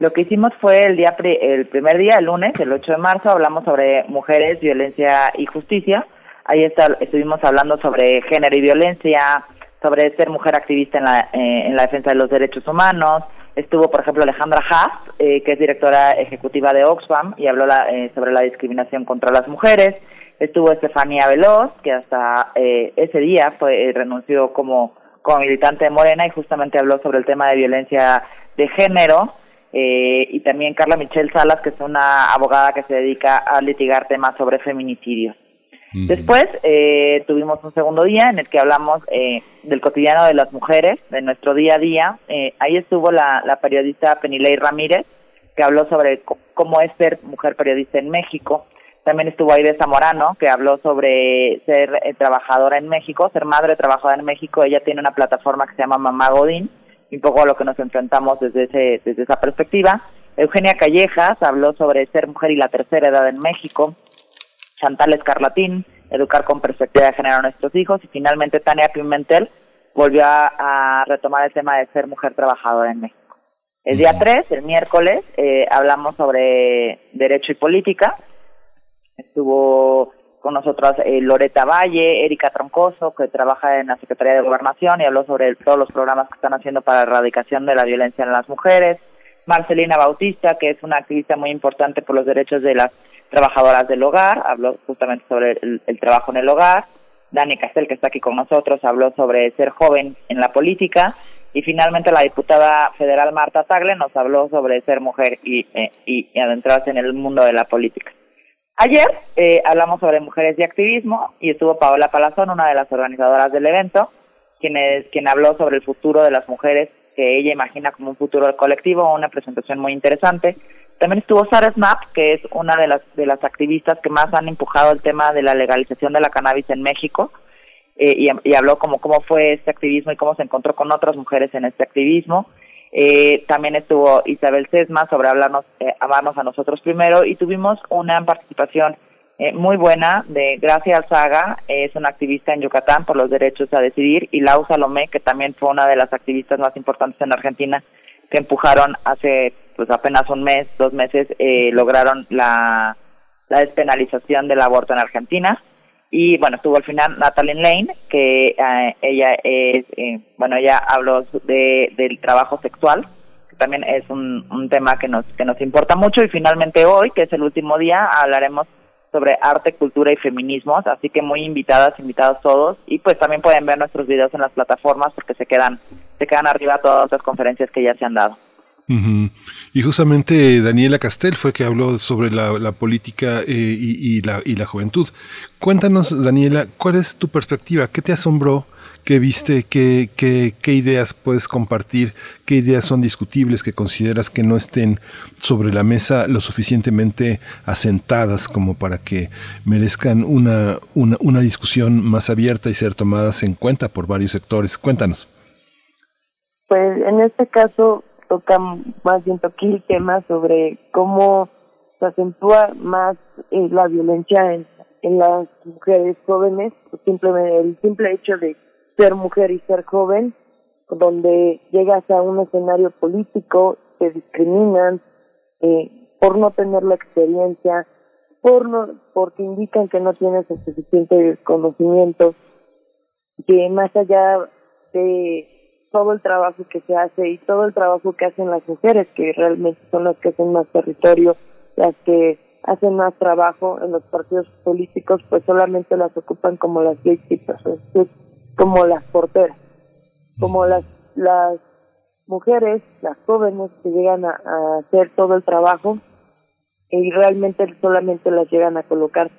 Lo que hicimos fue el día pri- el primer día, el lunes, el ocho de marzo, hablamos sobre mujeres, violencia y justicia. Ahí está, estuvimos hablando sobre género y violencia, sobre ser mujer activista en la, eh, en la defensa de los derechos humanos. Estuvo, por ejemplo, Alejandra Haas, eh, que es directora ejecutiva de Oxfam, y habló la, eh, sobre la discriminación contra las mujeres. Estuvo Estefanía Veloz, que hasta eh, ese día fue eh, renunció como, como militante de Morena y justamente habló sobre el tema de violencia de género. Eh, y también Carla Michelle Salas, que es una abogada que se dedica a litigar temas sobre feminicidios. Uh-huh. Después eh, tuvimos un segundo día en el que hablamos eh, del cotidiano de las mujeres, de nuestro día a día. Eh, ahí estuvo la, la periodista Penilei Ramírez, que habló sobre c- cómo es ser mujer periodista en México. También estuvo Aide Zamorano, que habló sobre ser eh, trabajadora en México, ser madre trabajadora en México. Ella tiene una plataforma que se llama Mamá Godín, un poco a lo que nos enfrentamos desde ese, desde esa perspectiva. Eugenia Callejas habló sobre ser mujer y la tercera edad en México. Chantal Escarlatín, educar con perspectiva de género a nuestros hijos. Y finalmente Tania Pimentel volvió a, a retomar el tema de ser mujer trabajadora en México. El día tres, el miércoles, eh, hablamos sobre derecho y política. Estuvo con nosotras eh, Loreta Valle, Erika Troncoso, que trabaja en la Secretaría de Gobernación y habló sobre todos los programas que están haciendo para la erradicación de la violencia en las mujeres, Marcelina Bautista, que es una activista muy importante por los derechos de las trabajadoras del hogar, habló justamente sobre el, el trabajo en el hogar, Dani Castel, que está aquí con nosotros, habló sobre ser joven en la política, y finalmente la diputada federal Marta Tagle nos habló sobre ser mujer y, eh, y, y adentrarse en el mundo de la política. Ayer eh, hablamos sobre mujeres y activismo y estuvo Paola Palazón, una de las organizadoras del evento, quien, es, quien habló sobre el futuro de las mujeres que ella imagina como un futuro colectivo, una presentación muy interesante. También estuvo Sara Snap, que es una de las, de las activistas que más han empujado el tema de la legalización de la cannabis en México. Eh, y, y habló como cómo fue este activismo y cómo se encontró con otras mujeres en este activismo. Eh, también estuvo Isabel Sesma sobre hablarnos, eh, amarnos a nosotros primero, y tuvimos una participación eh, muy buena de Gracia Alzaga, eh, es una activista en Yucatán por los derechos a decidir, y Lau Salomé, que también fue una de las activistas más importantes en Argentina, que empujaron hace pues apenas un mes, dos meses, eh, lograron la, la despenalización del aborto en Argentina. Y bueno, estuvo al final Natalie Lane, que eh, ella es, eh, bueno, ella habló de, del trabajo sexual, que también es un, un tema que nos que nos importa mucho. Y finalmente hoy, que es el último día, hablaremos sobre arte, cultura y feminismos. Así que muy invitadas, invitados todos. Y pues también pueden ver nuestros videos en las plataformas porque se quedan se quedan arriba todas las conferencias que ya se han dado. Uh-huh. Y justamente Daniela Castel fue que habló sobre la, la política eh, y, y, la, y la juventud. Cuéntanos, Daniela, ¿cuál es tu perspectiva? ¿Qué te asombró? ¿Qué viste? ¿Qué, qué, qué ideas puedes compartir? ¿Qué ideas son discutibles que consideras que no estén sobre la mesa lo suficientemente asentadas como para que merezcan una, una, una discusión más abierta y ser tomadas en cuenta por varios sectores? Cuéntanos. Pues en este caso toca más bien toqué el tema sobre cómo se acentúa más eh, la violencia en, en las mujeres jóvenes, simplemente el simple hecho de ser mujer y ser joven, donde llegas a un escenario político, te discriminan eh, por no tener la experiencia, por no, porque indican que no tienes el suficiente conocimiento, que más allá de todo el trabajo que se hace y todo el trabajo que hacen las mujeres, que realmente son las que hacen más territorio, las que hacen más trabajo en los partidos políticos, pues solamente las ocupan como las víctimas, como las porteras, como las las mujeres, las jóvenes que llegan a, a hacer todo el trabajo y realmente solamente las llegan a colocar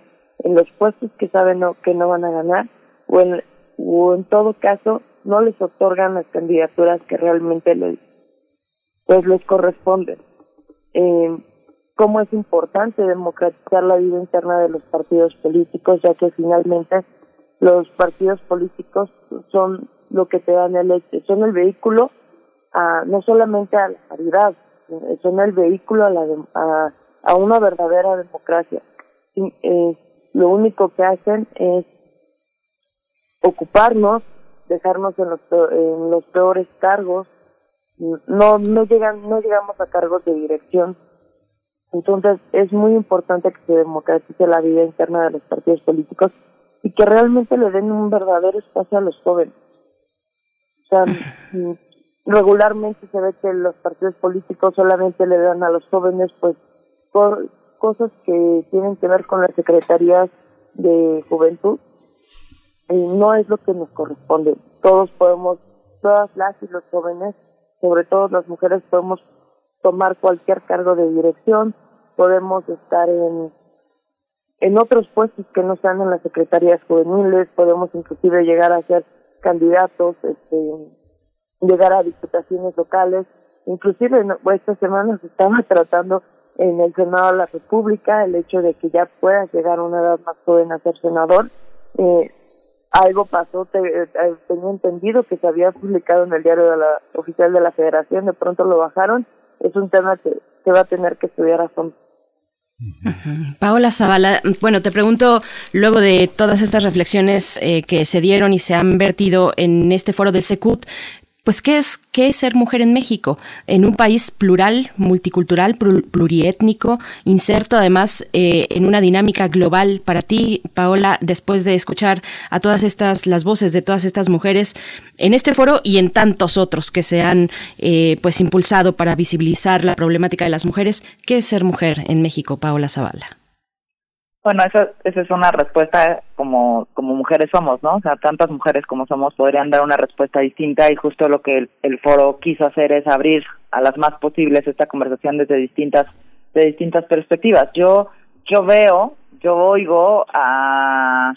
en los puestos que saben no, que no van a ganar, o en, o en todo caso no les otorgan las candidaturas que realmente les pues les corresponden. Eh, cómo es importante democratizar la vida interna de los partidos políticos, ya que finalmente los partidos políticos son lo que te dan el son el vehículo a, no solamente a la paridad, son el vehículo a la a, a una verdadera democracia. Y, eh, lo único que hacen es ocuparnos, dejarnos en los, peor, en los peores cargos, no no llegan no llegamos a cargos de dirección. Entonces es muy importante que se democratice la vida interna de los partidos políticos y que realmente le den un verdadero espacio a los jóvenes. O sea, regularmente se ve que los partidos políticos solamente le dan a los jóvenes pues por cosas que tienen que ver con las secretarías de juventud. No es lo que nos corresponde. Todos podemos, todas las y los jóvenes, sobre todo las mujeres, podemos tomar cualquier cargo de dirección, podemos estar en en otros puestos que no sean en las secretarías juveniles, podemos inclusive llegar a ser candidatos, este, llegar a diputaciones locales, inclusive esta semana se estaba tratando en el Senado de la República el hecho de que ya puedas llegar a una edad más joven a ser senador. eh, Algo pasó, te, eh, tenía entendido que se había publicado en el diario de la, oficial de la Federación, de pronto lo bajaron. Es un tema que se va a tener que estudiar a fondo. Uh-huh. Paola Zavala, bueno, te pregunto, luego de todas estas reflexiones eh, que se dieron y se han vertido en este foro del SECUT, pues ¿qué es, qué es ser mujer en México? En un país plural, multicultural, pluriétnico, inserto además eh, en una dinámica global. Para ti, Paola, después de escuchar a todas estas, las voces de todas estas mujeres en este foro y en tantos otros que se han eh, pues impulsado para visibilizar la problemática de las mujeres, ¿qué es ser mujer en México, Paola Zavala? Bueno, esa, esa es una respuesta como como mujeres somos, ¿no? O sea, tantas mujeres como somos podrían dar una respuesta distinta, y justo lo que el, el foro quiso hacer es abrir a las más posibles esta conversación desde distintas de distintas perspectivas. Yo yo veo, yo oigo a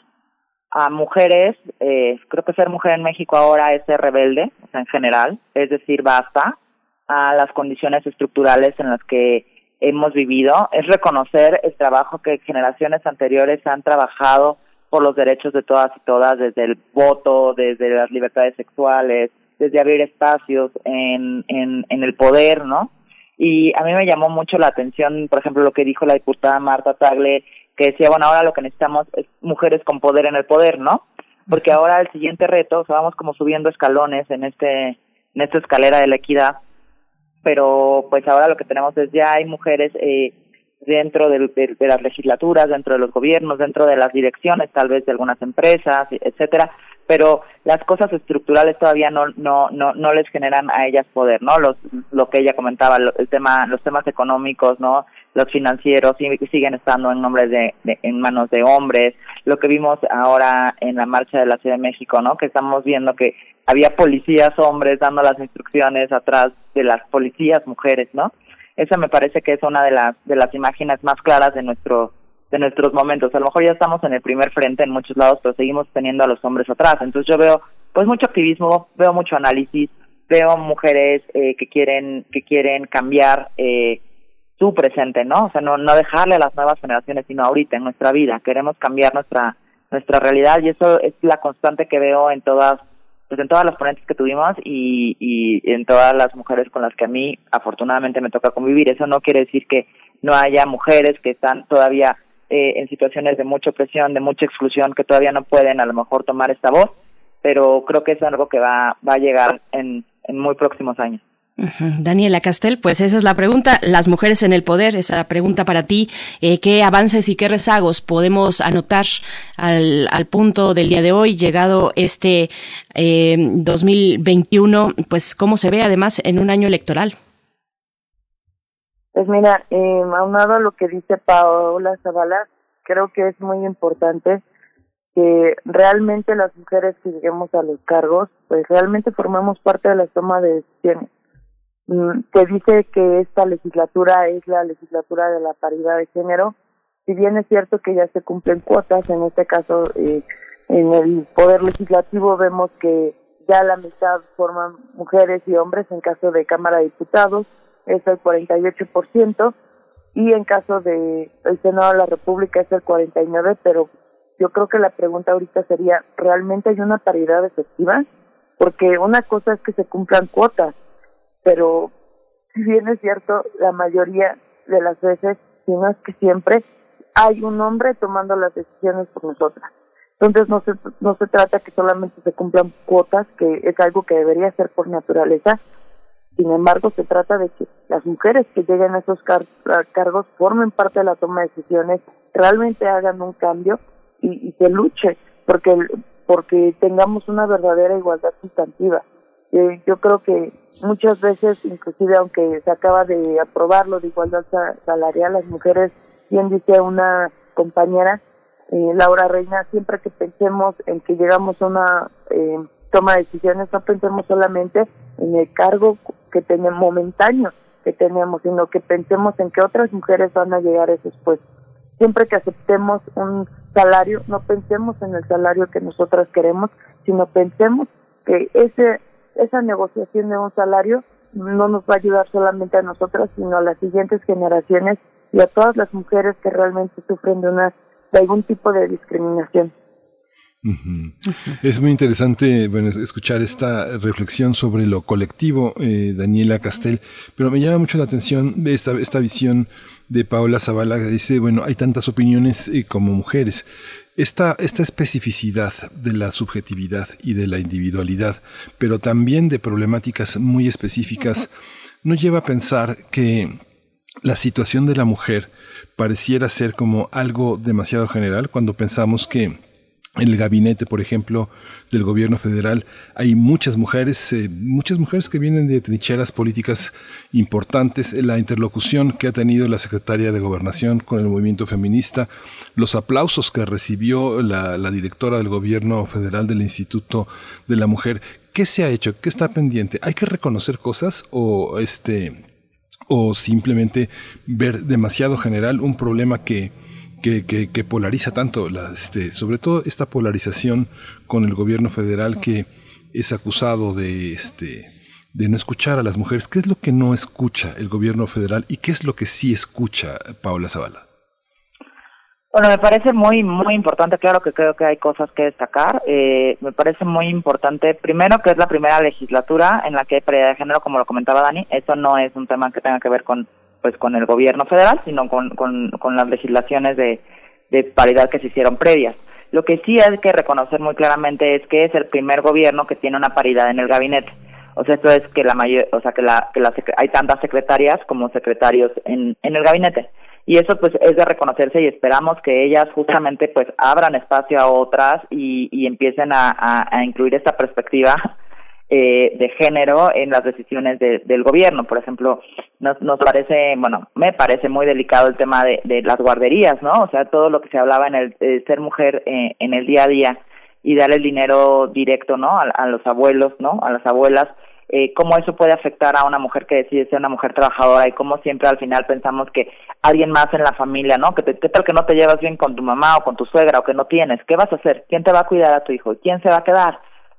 a mujeres, eh, creo que ser mujer en México ahora es ser rebelde, o sea, en general, es decir, basta a las condiciones estructurales en las que hemos vivido, es reconocer el trabajo que generaciones anteriores han trabajado por los derechos de todas y todas, desde el voto, desde las libertades sexuales, desde abrir espacios en, en, en el poder, ¿no? Y a mí me llamó mucho la atención, por ejemplo, lo que dijo la diputada Marta Tagle, que decía, bueno, ahora lo que necesitamos es mujeres con poder en el poder, ¿no? Porque ahora el siguiente reto, o sea, vamos como subiendo escalones en este en esta escalera de la equidad, pero pues ahora lo que tenemos es ya hay mujeres eh, dentro de, de, de las legislaturas, dentro de los gobiernos, dentro de las direcciones, tal vez de algunas empresas, etcétera, pero las cosas estructurales todavía no no no no les generan a ellas poder, ¿no? Los lo que ella comentaba, el tema los temas económicos, ¿no? Los financieros siguen estando en nombres de, de en manos de hombres. Lo que vimos ahora en la marcha de la Ciudad de México, ¿no? Que estamos viendo que había policías hombres dando las instrucciones atrás de las policías mujeres, ¿no? Esa me parece que es una de las de las imágenes más claras de nuestro de nuestros momentos. A lo mejor ya estamos en el primer frente en muchos lados, pero seguimos teniendo a los hombres atrás. Entonces yo veo pues mucho activismo, veo mucho análisis, veo mujeres eh, que quieren que quieren cambiar eh, su presente, ¿no? O sea, no no dejarle a las nuevas generaciones, sino ahorita en nuestra vida. Queremos cambiar nuestra nuestra realidad, y eso es la constante que veo en todas pues en todas las ponentes que tuvimos y, y en todas las mujeres con las que a mí afortunadamente me toca convivir. Eso no quiere decir que no haya mujeres que están todavía eh, en situaciones de mucha opresión, de mucha exclusión, que todavía no pueden a lo mejor tomar esta voz, pero creo que es algo que va, va a llegar en, en muy próximos años. Uh-huh. Daniela Castel, pues esa es la pregunta, las mujeres en el poder, esa pregunta para ti, eh, ¿qué avances y qué rezagos podemos anotar al, al punto del día de hoy, llegado este eh, dos mil veintiuno, pues cómo se ve además en un año electoral? Pues mira, eh, aunado a lo que dice Paola Zavala, creo que es muy importante que realmente las mujeres que lleguemos a los cargos, pues realmente formemos parte de la toma de decisiones. Que dice que esta legislatura es la legislatura de la paridad de género, si bien es cierto que ya se cumplen cuotas, en este caso eh, en el Poder Legislativo vemos que ya la mitad forman mujeres y hombres, en caso de Cámara de Diputados es el cuarenta y ocho por ciento, y en caso de el Senado de la República es el cuarenta y nueve por ciento, pero yo creo que la pregunta ahorita sería, ¿realmente hay una paridad efectiva? Porque una cosa es que se cumplan cuotas, pero si bien es cierto, la mayoría de las veces, si no es que siempre, hay un hombre tomando las decisiones por nosotras. Entonces no se, no se trata que solamente se cumplan cuotas, que es algo que debería ser por naturaleza. Sin embargo, se trata de que las mujeres que lleguen a esos car- cargos formen parte de la toma de decisiones, realmente hagan un cambio y, y se luche porque, porque tengamos una verdadera igualdad sustantiva. Eh, yo creo que muchas veces, inclusive aunque se acaba de aprobar lo de igualdad salarial, las mujeres, bien dice una compañera, eh, Laura Reina, siempre que pensemos en que llegamos a una eh, toma de decisiones, no pensemos solamente en el cargo que tenemos momentáneo que tenemos, sino que pensemos en que otras mujeres van a llegar a esos puestos. Siempre que aceptemos un salario, no pensemos en el salario que nosotras queremos, sino pensemos que ese esa negociación de un salario no nos va a ayudar solamente a nosotras, sino a las siguientes generaciones y a todas las mujeres que realmente sufren de, una, de algún tipo de discriminación. Uh-huh. Uh-huh. Es muy interesante, bueno, escuchar esta reflexión sobre lo colectivo, eh, Daniela Castel, pero me llama mucho la atención esta, esta visión de Paola Zavala, que dice, bueno, hay tantas opiniones eh, como mujeres. Esta, esta especificidad de la subjetividad y de la individualidad, pero también de problemáticas muy específicas, nos lleva a pensar que la situación de la mujer pareciera ser como algo demasiado general, cuando pensamos que en el gabinete, por ejemplo, del gobierno federal, hay muchas mujeres, eh, muchas mujeres que vienen de trincheras políticas importantes. La interlocución que ha tenido la secretaria de Gobernación con el movimiento feminista, los aplausos que recibió la, la directora del gobierno federal del Instituto de la Mujer. ¿Qué se ha hecho? ¿Qué está pendiente? ¿Hay que reconocer cosas o este o simplemente ver demasiado general un problema que Que, que, que polariza tanto, la, este, sobre todo esta polarización con el gobierno federal que es acusado de, este, de no escuchar a las mujeres? ¿Qué es lo que no escucha el gobierno federal y qué es lo que sí escucha, Paola Zavala? Bueno, me parece muy, muy importante, claro que creo que hay cosas que destacar. Eh, me parece muy importante, primero, que es la primera legislatura en la que hay paridad de género, como lo comentaba Dani. Eso no es un tema que tenga que ver con pues con el gobierno federal, sino con, con, con las legislaciones de, de paridad que se hicieron previas. Lo que sí hay que reconocer muy claramente es que es el primer gobierno que tiene una paridad en el gabinete. O sea, esto es que la mayor, o sea, que la, que la hay tantas secretarias como secretarios en, en el gabinete. Y eso pues es de reconocerse y esperamos que ellas justamente pues abran espacio a otras y, y empiecen a, a, a incluir esta perspectiva Eh, de género en las decisiones de, del gobierno. Por ejemplo, nos, nos parece, bueno, me parece muy delicado el tema de, de las guarderías, ¿no? O sea, todo lo que se hablaba en el eh, ser mujer eh, en el día a día y dar el dinero directo, ¿no? A, a los abuelos, ¿no? A las abuelas, eh, cómo eso puede afectar a una mujer que decide ser una mujer trabajadora y cómo siempre al final pensamos que alguien más en la familia, ¿no? Que te, ¿qué tal que no te llevas bien con tu mamá o con tu suegra o que no tienes? ¿Qué vas a hacer? ¿Quién te va a cuidar a tu hijo? ¿Quién se va a quedar?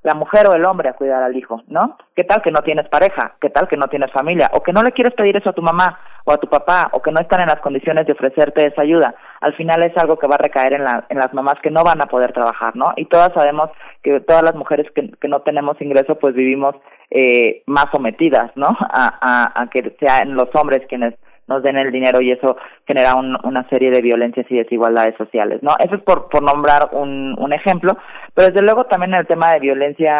La mujer o el hombre a cuidar al hijo, ¿no? ¿Qué tal que no tienes pareja? ¿Qué tal que no tienes familia? ¿O que no le quieres pedir eso a tu mamá o a tu papá? ¿O que no están en las condiciones de ofrecerte esa ayuda? Al final es algo que va a recaer en, la, en las mamás que no van a poder trabajar, ¿no? Y todas sabemos que todas las mujeres que, que no tenemos ingreso, pues vivimos eh, más sometidas, ¿no? A, a, a que sean los hombres quienes nos den el dinero y eso genera un, una serie de violencias y desigualdades sociales, ¿no? Eso es por, por nombrar un, un ejemplo, pero desde luego también el tema de violencia,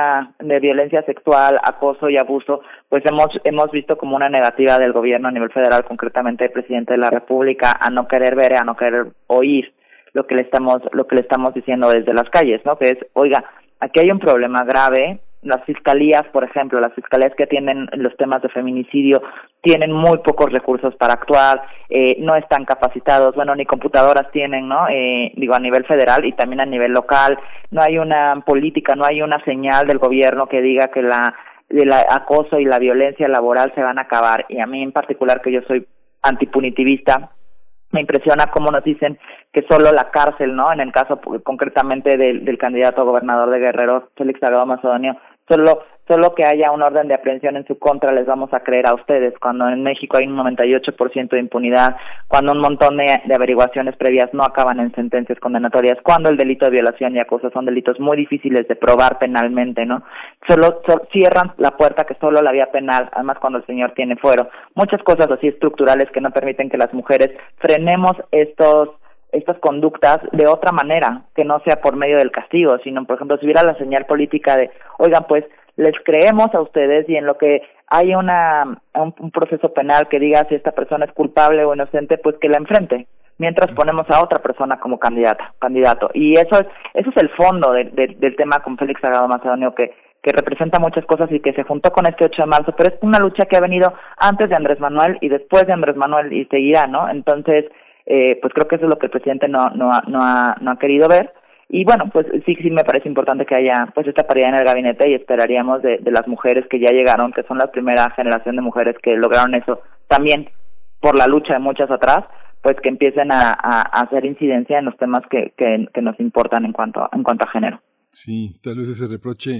de violencia sexual, acoso y abuso, pues hemos, hemos visto como una negativa del gobierno a nivel federal, concretamente el presidente de la República, a no querer ver, a no querer oír lo que le estamos, lo que le estamos diciendo desde las calles, ¿no? Que es, oiga, aquí hay un problema grave. Las fiscalías, por ejemplo, las fiscalías que atienden los temas de feminicidio tienen muy pocos recursos para actuar, eh, no están capacitados, bueno, ni computadoras tienen, ¿no? Eh, digo, a nivel federal y también a nivel local, no hay una política, no hay una señal del gobierno que diga que la, el acoso y la violencia laboral se van a acabar. Y a mí en particular, que yo soy antipunitivista, me impresiona cómo nos dicen que solo la cárcel, ¿no? En el caso concretamente del, del candidato a gobernador de Guerrero, Félix Salgado Macedonio, solo solo que haya un orden de aprehensión en su contra les vamos a creer a ustedes, cuando en México hay un noventa y ocho por ciento de impunidad, cuando un montón de, de averiguaciones previas no acaban en sentencias condenatorias, cuando el delito de violación y acoso son delitos muy difíciles de probar penalmente, ¿no? Solo, solo cierran la puerta que solo la vía penal, además cuando el señor tiene fuero. Muchas cosas así estructurales que no permiten que las mujeres frenemos estos estas conductas de otra manera, que no sea por medio del castigo, sino, por ejemplo, si hubiera la señal política de, oigan, pues, les creemos a ustedes y en lo que hay una un, un proceso penal que diga si esta persona es culpable o inocente, pues que la enfrente, mientras ponemos a otra persona como candidata, candidato. Y eso es eso es el fondo de, de, del tema con Félix Salgado Macedonio, que, que representa muchas cosas y que se juntó con este ocho de marzo, pero es una lucha que ha venido antes de Andrés Manuel y después de Andrés Manuel y seguirá, ¿no? Entonces, Eh, pues creo que eso es lo que el presidente no no ha, no ha no ha querido ver y bueno pues sí sí me parece importante que haya pues esta paridad en el gabinete y esperaríamos de, de las mujeres que ya llegaron, que son la primera generación de mujeres que lograron eso también por la lucha de muchas atrás, pues que empiecen a, a, a hacer incidencia en los temas que, que que nos importan en cuanto en cuanto a género. Sí, tal vez ese reproche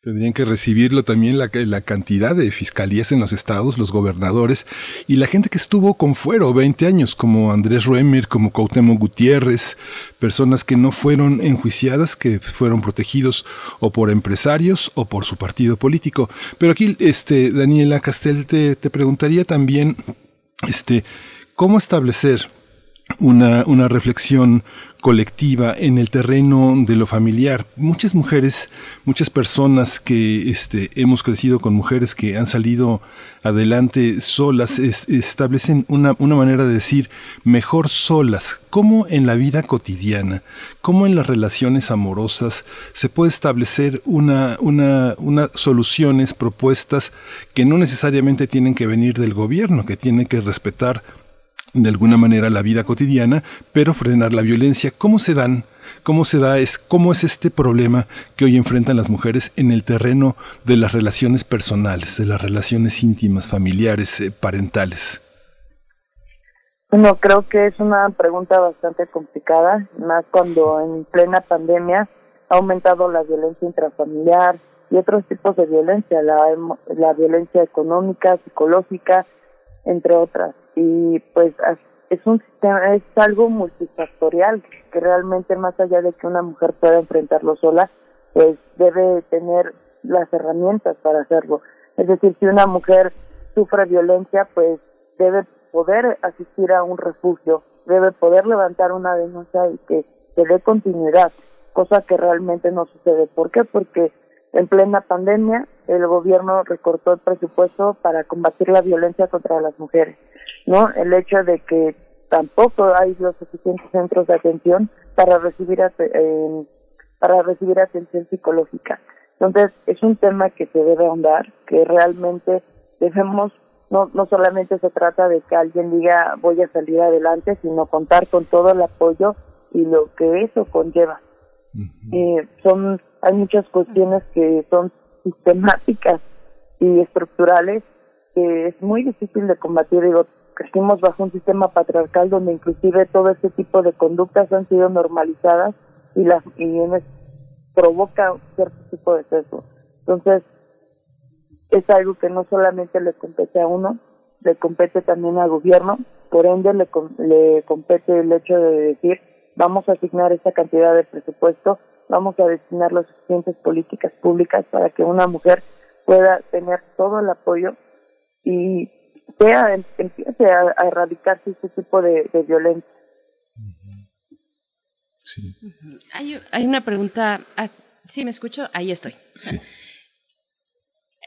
Tendrían que recibirlo también la, la cantidad de fiscalías en los estados, los gobernadores y la gente que estuvo con fuero veinte años, como Andrés Roemer, como Cuauhtémoc Gutiérrez, personas que no fueron enjuiciadas, que fueron protegidos o por empresarios o por su partido político. Pero aquí, este, Daniela Castel, te, te preguntaría también, este, ¿cómo establecer una, una reflexión colectiva en el terreno de lo familiar? Muchas mujeres, muchas personas que este, hemos crecido con mujeres que han salido adelante solas, es, establecen una, una manera de decir mejor solas. ¿Cómo en la vida cotidiana, cómo en las relaciones amorosas se puede establecer una, una, una soluciones, propuestas que no necesariamente tienen que venir del gobierno, que tienen que respetar de alguna manera la vida cotidiana, pero frenar la violencia? ¿Cómo se dan? ¿Cómo se da? Es, ¿Cómo es este problema que hoy enfrentan las mujeres en el terreno de las relaciones personales, de las relaciones íntimas, familiares, eh, parentales? Bueno, creo que es una pregunta bastante complicada, más cuando en plena pandemia ha aumentado la violencia intrafamiliar y otros tipos de violencia, la, la violencia económica, psicológica, entre otras. Y pues es un sistema, es algo multifactorial que realmente, más allá de que una mujer pueda enfrentarlo sola, pues debe tener las herramientas para hacerlo. Es decir, si una mujer sufre violencia, pues debe poder asistir a un refugio, debe poder levantar una denuncia y que se dé continuidad, cosa que realmente no sucede. ¿Por qué? Porque en plena pandemia el gobierno recortó el presupuesto para combatir la violencia contra las mujeres, ¿no? El hecho de que tampoco hay los suficientes centros de atención para recibir eh, para recibir atención psicológica. Entonces, es un tema que se debe ahondar, que realmente dejemos, no, no solamente se trata de que alguien diga voy a salir adelante, sino contar con todo el apoyo y lo que eso conlleva. Uh-huh. Eh, son hay muchas cuestiones que son sistemáticas y estructurales que es muy difícil de combatir. Digo, crecimos bajo un sistema patriarcal donde inclusive todo este tipo de conductas han sido normalizadas y las y provoca cierto tipo de sesgo. Entonces, es algo que no solamente le compete a uno, le compete también al gobierno, por ende le, le compete el hecho de decir vamos a asignar esta cantidad de presupuesto, vamos a destinar las suficientes políticas públicas para que una mujer pueda tener todo el apoyo y sea, empiece a, a erradicarse este tipo de, de violencia. Sí. Hay, hay una pregunta, ¿sí me escucho? Ahí estoy. Sí.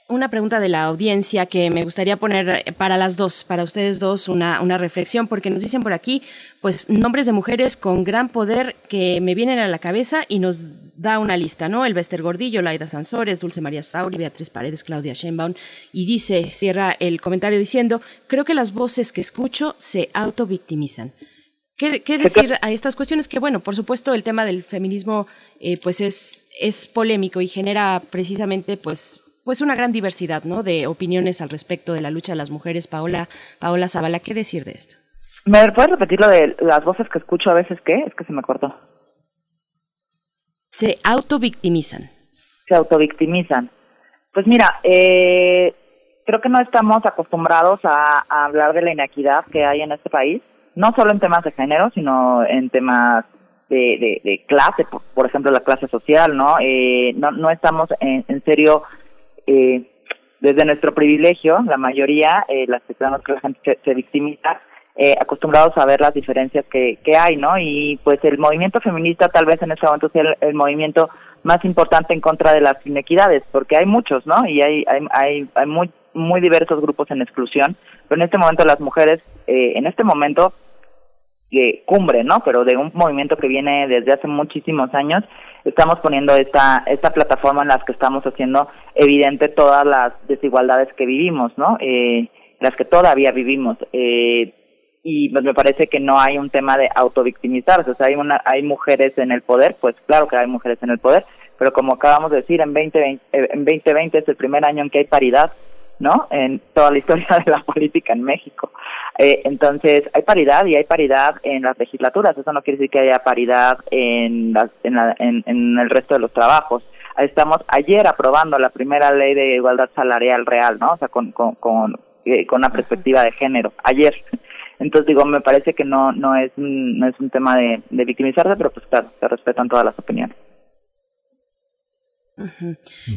Una pregunta de la audiencia que me gustaría poner para las dos, para ustedes dos, una, una reflexión, porque nos dicen por aquí, pues, nombres de mujeres con gran poder que me vienen a la cabeza y nos da una lista, ¿no? Elba Ester Gordillo, Laida Sansores, Dulce María Sauri, Beatriz Paredes, Claudia Sheinbaum, y dice, cierra el comentario diciendo, creo que las voces que escucho se autovictimizan. ¿Qué, ¿Qué decir a estas cuestiones? Que bueno, por supuesto el tema del feminismo eh, pues es, es polémico y genera precisamente pues... pues una gran diversidad, ¿no?, de opiniones al respecto de la lucha de las mujeres. Paola, Paola Zavala, ¿qué decir de esto? ¿Me puedes repetir lo de las voces que escucho a veces qué? Es que se me cortó. Se autovictimizan. Se autovictimizan. Pues mira, eh, creo que no estamos acostumbrados a, a hablar de la inequidad que hay en este país, no solo en temas de género, sino en temas de, de, de clase, por, por ejemplo, la clase social, ¿no? Eh, no, no estamos en, en serio... Eh, desde nuestro privilegio, la mayoría, eh, las que creemos que la gente se, se victimiza, eh, acostumbrados a ver las diferencias que, que hay, ¿no? Y pues el movimiento feminista tal vez en este momento sea el, el movimiento más importante en contra de las inequidades, porque hay muchos, ¿no? Y hay hay, hay, hay muy, muy diversos grupos en exclusión, pero en este momento las mujeres, eh, en este momento, eh, cumbre, ¿no? Pero de un movimiento que viene desde hace muchísimos años, estamos poniendo esta esta plataforma en las que estamos haciendo evidente todas las desigualdades que vivimos, ¿no? Eh, las que todavía vivimos. Eh, y pues me parece que no hay un tema de autovictimizarse. O sea, hay una hay mujeres en el poder, pues claro que hay mujeres en el poder, pero como acabamos de decir, en veinte veinte es el primer año en que hay paridad, ¿no? En toda la historia de la política en México. Eh, entonces, hay paridad y hay paridad en las legislaturas. Eso no quiere decir que haya paridad en, las, en, la, en, en el resto de los trabajos. estamos ayer aprobando la primera ley de igualdad salarial real, ¿no? O sea, con con con, eh, con una perspectiva de género, ayer. Entonces, digo, me parece que no no es, no es un tema de, de victimizarse, pero pues claro, se respetan todas las opiniones.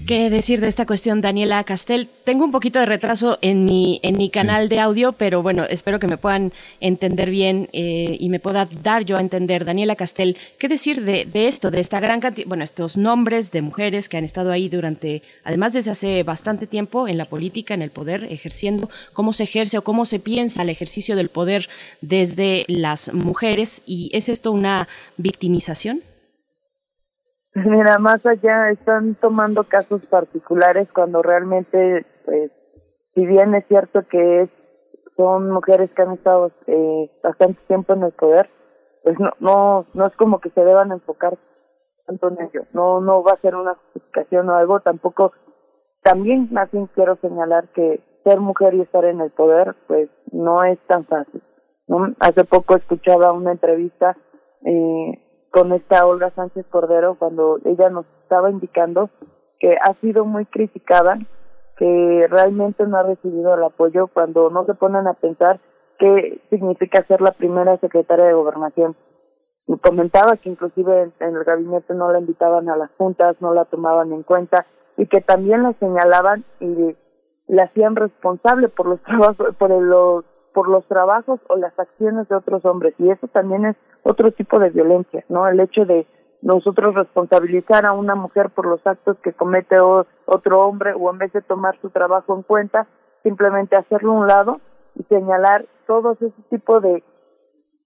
¿Qué decir de esta cuestión, Daniela Castel? Tengo un poquito de retraso en mi en mi canal sí. de audio, pero bueno, espero que me puedan entender bien eh, y me pueda dar yo a entender. Daniela Castel, ¿qué decir de, de esto, de esta gran cantidad, bueno, estos nombres de mujeres que han estado ahí durante, además desde hace bastante tiempo en la política, en el poder, ejerciendo, cómo se ejerce o cómo se piensa el ejercicio del poder desde las mujeres? ¿Y es esto una victimización? Mira, más allá están tomando casos particulares cuando realmente, pues, si bien es cierto que es, son mujeres que han estado eh, bastante tiempo en el poder, pues no, no, no es como que se deban enfocar tanto en ello. No, no va a ser una justificación o algo. Tampoco, también más bien quiero señalar que ser mujer y estar en el poder, pues, no es tan fácil, ¿no? Hace poco escuchaba una entrevista eh, con esta Olga Sánchez Cordero, cuando ella nos estaba indicando que ha sido muy criticada, que realmente no ha recibido el apoyo, cuando no se ponen a pensar qué significa ser la primera secretaria de Gobernación. Y comentaba que inclusive en, en el gabinete no la invitaban a las juntas, no la tomaban en cuenta, y que también la señalaban y la hacían responsable por los trabajos, por los por los trabajos o las acciones de otros hombres, y eso también es otro tipo de violencia, ¿no? El hecho de nosotros responsabilizar a una mujer por los actos que comete o, otro hombre, o en vez de tomar su trabajo en cuenta, simplemente hacerlo a un lado y señalar todos ese tipo de,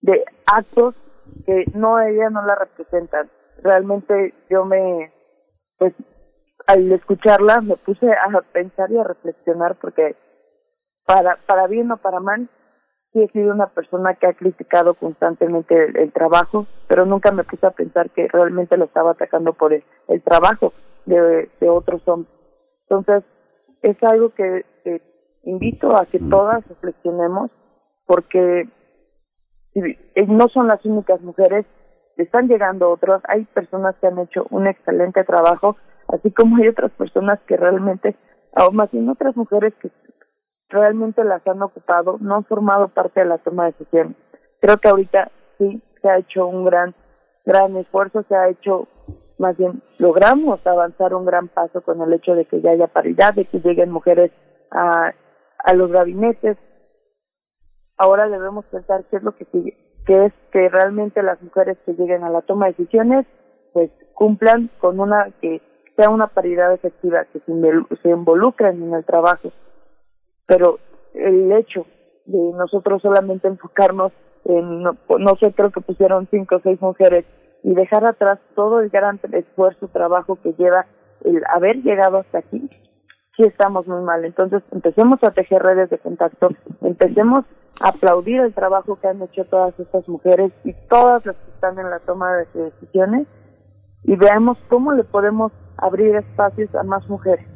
de actos que no, ella no la representan. Realmente yo me, pues, al escucharla me puse a pensar y a reflexionar, porque para, para bien o para mal, sí he sido una persona que ha criticado constantemente el, el trabajo, pero nunca me puse a pensar que realmente lo estaba atacando por el, el trabajo de, de otros hombres. Entonces, es algo que eh, invito a que todas reflexionemos, porque eh, no son las únicas mujeres, están llegando otras, hay personas que han hecho un excelente trabajo, así como hay otras personas que realmente, aún más bien otras mujeres que realmente las han ocupado, no han formado parte de la toma de decisiones. Creo que ahorita sí se ha hecho un gran gran esfuerzo, se ha hecho, más bien logramos avanzar un gran paso con el hecho de que ya haya paridad, de que lleguen mujeres a, a los gabinetes. Ahora debemos pensar qué es lo que sigue, que es que realmente las mujeres que lleguen a la toma de decisiones, pues cumplan con una, que sea una paridad efectiva, que se involucren en el trabajo. Pero el hecho de nosotros solamente enfocarnos en, no, no sé, creo que pusieron cinco o seis mujeres, y dejar atrás todo el gran esfuerzo, trabajo que lleva el haber llegado hasta aquí, sí estamos muy mal. Entonces, empecemos a tejer redes de contacto, empecemos a aplaudir el trabajo que han hecho todas estas mujeres y todas las que están en la toma de decisiones, y veamos cómo le podemos abrir espacios a más mujeres.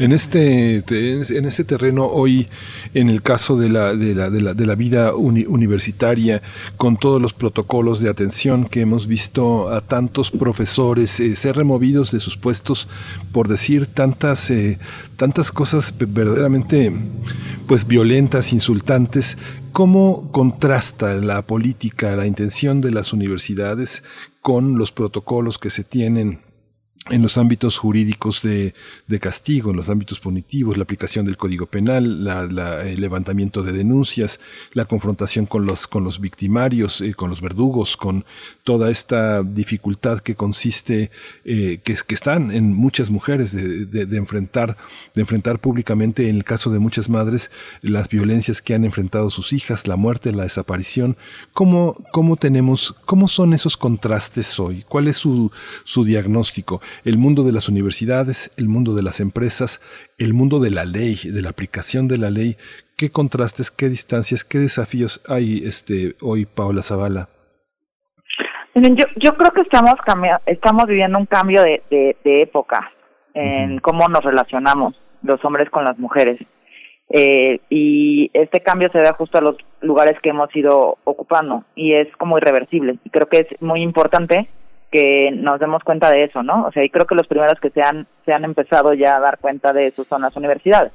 En este en este terreno hoy, en el caso de la de la de la, de la vida uni, universitaria, con todos los protocolos de atención que hemos visto a tantos profesores eh, ser removidos de sus puestos por decir tantas eh, tantas cosas verdaderamente, pues, violentas, insultantes. ¿Cómo contrasta la política, la intención de las universidades con los protocolos que se tienen en los ámbitos jurídicos de, de castigo, en los ámbitos punitivos, la aplicación del Código Penal, la, la, el levantamiento de denuncias, la confrontación con los, con los victimarios, eh, con los verdugos, con toda esta dificultad que consiste, eh, que, que están en muchas mujeres de, de, de enfrentar, de enfrentar públicamente, en el caso de muchas madres, las violencias que han enfrentado sus hijas, la muerte, la desaparición? ¿Cómo, cómo tenemos, cómo son esos contrastes hoy? ¿Cuál es su, su diagnóstico? El mundo de las universidades, el mundo de las empresas, el mundo de la ley, de la aplicación de la ley. ¿Qué contrastes, qué distancias, qué desafíos hay este hoy, Paola Zavala? Miren, yo, yo creo que estamos cambi- estamos viviendo un cambio de, de, de época en uh-huh. cómo nos relacionamos los hombres con las mujeres. Eh, y este cambio se da justo a los lugares que hemos ido ocupando, y es como irreversible. Y creo que es muy importante que nos demos cuenta de eso, ¿no? O sea, y creo que los primeros que se han, se han empezado ya a dar cuenta de eso son las universidades.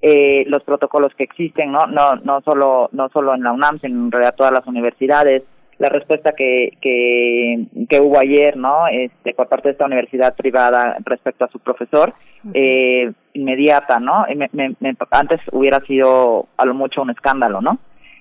Eh, los protocolos que existen, ¿no? No, no solo, no solo en la UNAM, sino en realidad todas las universidades. La respuesta que, que, que hubo ayer, ¿no? Este, por parte de esta universidad privada respecto a su profesor, uh-huh. eh, inmediata, ¿no? Me, me, me, antes hubiera sido a lo mucho un escándalo, ¿no?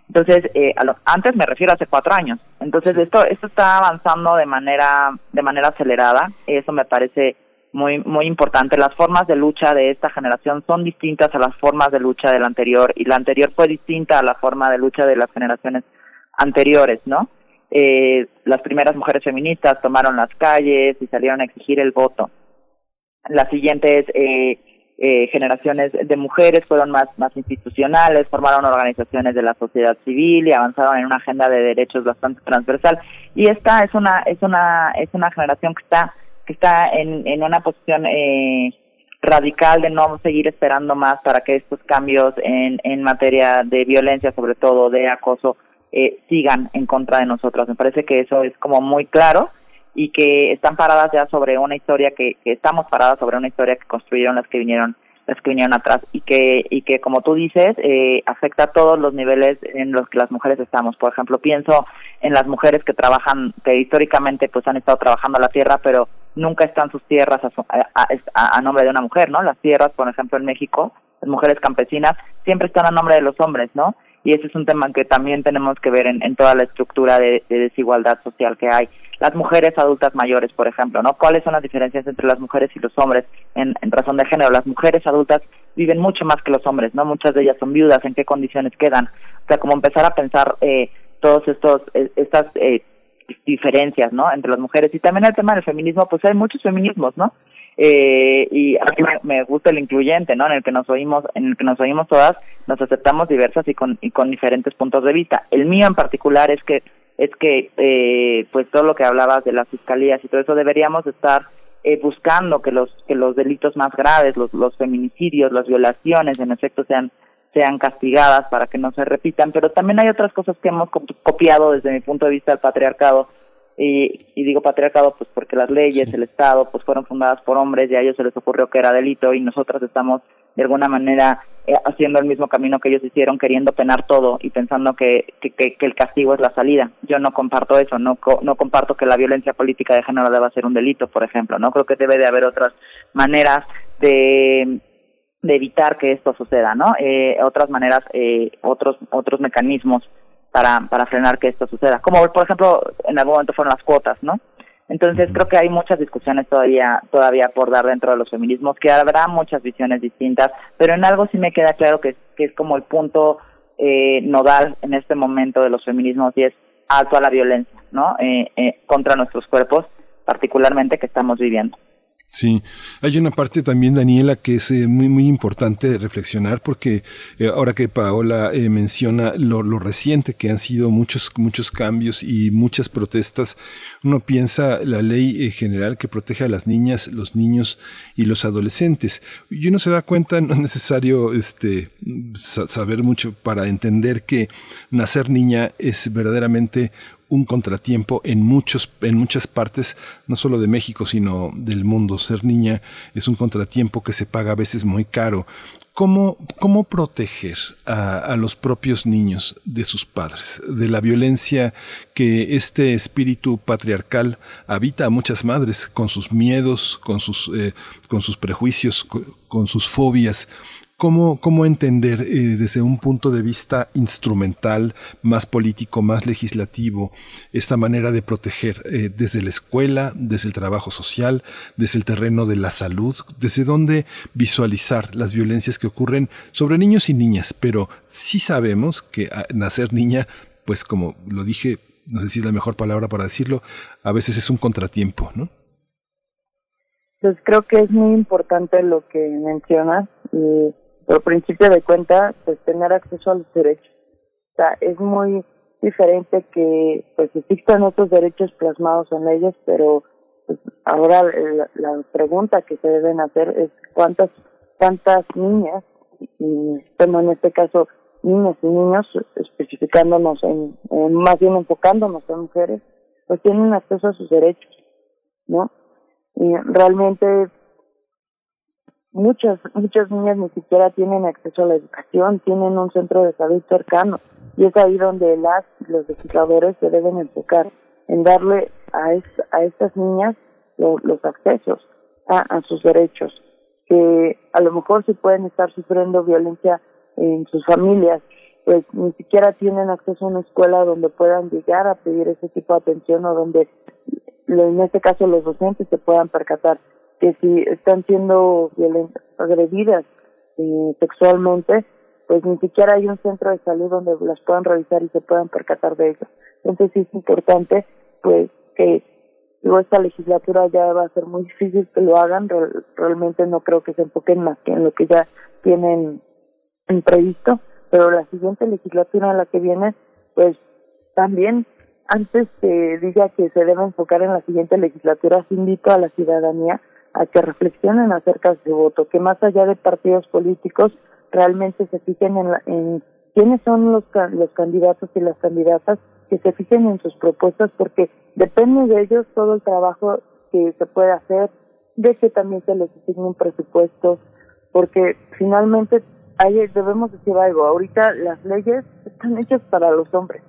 Entonces, eh, a lo, antes me refiero a hace cuatro años. Entonces, sí. esto, esto está avanzando de manera, de manera acelerada. Eso me parece muy, muy importante. Las formas de lucha de esta generación son distintas a las formas de lucha de la anterior, y la anterior fue distinta a la forma de lucha de las generaciones anteriores, ¿no? Eh, las primeras mujeres feministas tomaron las calles y salieron a exigir el voto. Las siguientes eh, eh, generaciones de mujeres fueron más, más institucionales, formaron organizaciones de la sociedad civil y avanzaron en una agenda de derechos bastante transversal. Y esta es una es una es una generación que está que está en, en una posición eh, radical de no seguir esperando más para que estos cambios en en materia de violencia, sobre todo de acoso, Eh, sigan en contra de nosotras. Me parece que eso es como muy claro, y que están paradas ya sobre una historia que, que estamos paradas sobre una historia que construyeron las que vinieron las que vinieron atrás, y que y que como tú dices eh, afecta a todos los niveles en los que las mujeres estamos. Por ejemplo, pienso en las mujeres que trabajan, que históricamente pues han estado trabajando la tierra, pero nunca están sus tierras a, su, a, a, a nombre de una mujer, ¿no? Las tierras, por ejemplo, en México, las mujeres campesinas siempre están a nombre de los hombres, ¿no? Y ese es un tema que también tenemos que ver en, en toda la estructura de, de desigualdad social que hay. Las mujeres adultas mayores, por ejemplo, ¿no? ¿Cuáles son las diferencias entre las mujeres y los hombres en, en razón de género? Las mujeres adultas viven mucho más que los hombres, ¿no? Muchas de ellas son viudas. ¿En qué condiciones quedan? O sea, como empezar a pensar eh, todos estos eh, estas eh, diferencias, ¿no? Entre las mujeres. Y también el tema del feminismo, pues hay muchos feminismos, ¿no? Eh, y a mí me gusta el incluyente, ¿no? En el que nos oímos, en el que nos oímos todas, nos aceptamos diversas y con y con diferentes puntos de vista. El mío en particular es que es que eh, pues todo lo que hablabas de las fiscalías y todo eso, deberíamos estar eh, buscando que los que los delitos más graves, los los feminicidios, las violaciones, en efecto sean sean castigadas para que no se repitan. Pero también hay otras cosas que hemos copiado desde mi punto de vista del patriarcado. Y, y digo patriarcado pues porque las leyes, sí. el Estado, pues fueron fundadas por hombres y a ellos se les ocurrió que era delito, y nosotras estamos de alguna manera eh, haciendo el mismo camino que ellos hicieron, queriendo penar todo y pensando que, que, que, que el castigo es la salida. Yo no comparto eso, no co- no comparto que la violencia política de género deba ser un delito, por ejemplo, ¿no? Creo que debe de haber otras maneras de, de evitar que esto suceda, ¿no? Eh, otras maneras, eh, otros otros mecanismos para para frenar que esto suceda, como por ejemplo en algún momento fueron las cuotas, ¿no? Entonces creo que hay muchas discusiones todavía todavía por dar dentro de los feminismos, que habrá muchas visiones distintas, pero en algo sí me queda claro que, que es como el punto eh, nodal en este momento de los feminismos, y es alto a la violencia, ¿no? Eh, eh, contra nuestros cuerpos, particularmente, que estamos viviendo. Sí, hay una parte también, Daniela, que es eh, muy muy importante reflexionar, porque eh, ahora que Paola eh, menciona lo, lo reciente que han sido muchos muchos cambios y muchas protestas, uno piensa la ley eh, general que protege a las niñas, los niños y los adolescentes, y uno se da cuenta, no es necesario este saber mucho para entender que nacer niña es verdaderamente un contratiempo en muchos, en muchas partes, no solo de México, sino del mundo. Ser niña es un contratiempo que se paga a veces muy caro. ¿Cómo, cómo proteger a, a los propios niños de sus padres, de la violencia que este espíritu patriarcal habita a muchas madres, con sus miedos, con sus, eh, con sus prejuicios, con, con sus fobias? ¿Cómo, cómo entender eh, desde un punto de vista instrumental, más político, más legislativo, esta manera de proteger eh, desde la escuela, desde el trabajo social, desde el terreno de la salud, desde dónde visualizar las violencias que ocurren sobre niños y niñas? Pero sí sabemos que nacer niña, pues como lo dije, no sé si es la mejor palabra para decirlo, a veces es un contratiempo, ¿no? Pues creo que es muy importante lo que mencionas, y por principio de cuenta, pues tener acceso a los derechos. O sea, es muy diferente que pues existan otros derechos plasmados en leyes, pero pues, ahora la, la pregunta que se deben hacer es cuántas cuántas niñas, y bueno, en este caso niñas y niños, especificándonos en, en más bien enfocándonos en mujeres, pues tienen acceso a sus derechos. ¿no? Eh, realmente muchas, muchas niñas ni siquiera tienen acceso a la educación, tienen un centro de salud cercano, y es ahí donde las los legisladores se deben enfocar en darle a, es, a estas niñas lo, los accesos a, a sus derechos, que a lo mejor si pueden estar sufriendo violencia en sus familias, pues ni siquiera tienen acceso a una escuela donde puedan llegar a pedir ese tipo de atención, o donde en este caso los docentes se puedan percatar que si están siendo violentas, agredidas eh, sexualmente, pues ni siquiera hay un centro de salud donde las puedan revisar y se puedan percatar de ello. Entonces sí es importante, pues, que digo, esta legislatura ya va a ser muy difícil que lo hagan, re- realmente no creo que se enfoquen más que en lo que ya tienen previsto, pero la siguiente legislatura en la que viene, pues también, antes que diga que se debe enfocar en la siguiente legislatura, se invito a la ciudadanía a que reflexionen acerca de su voto, que más allá de partidos políticos, realmente se fijen en, la, en quiénes son los, los candidatos y las candidatas, que se fijen en sus propuestas, porque depende de ellos todo el trabajo que se puede hacer, de que también se les asigne un presupuesto, porque finalmente ahí debemos decir algo, ahorita las leyes están hechas para los hombres,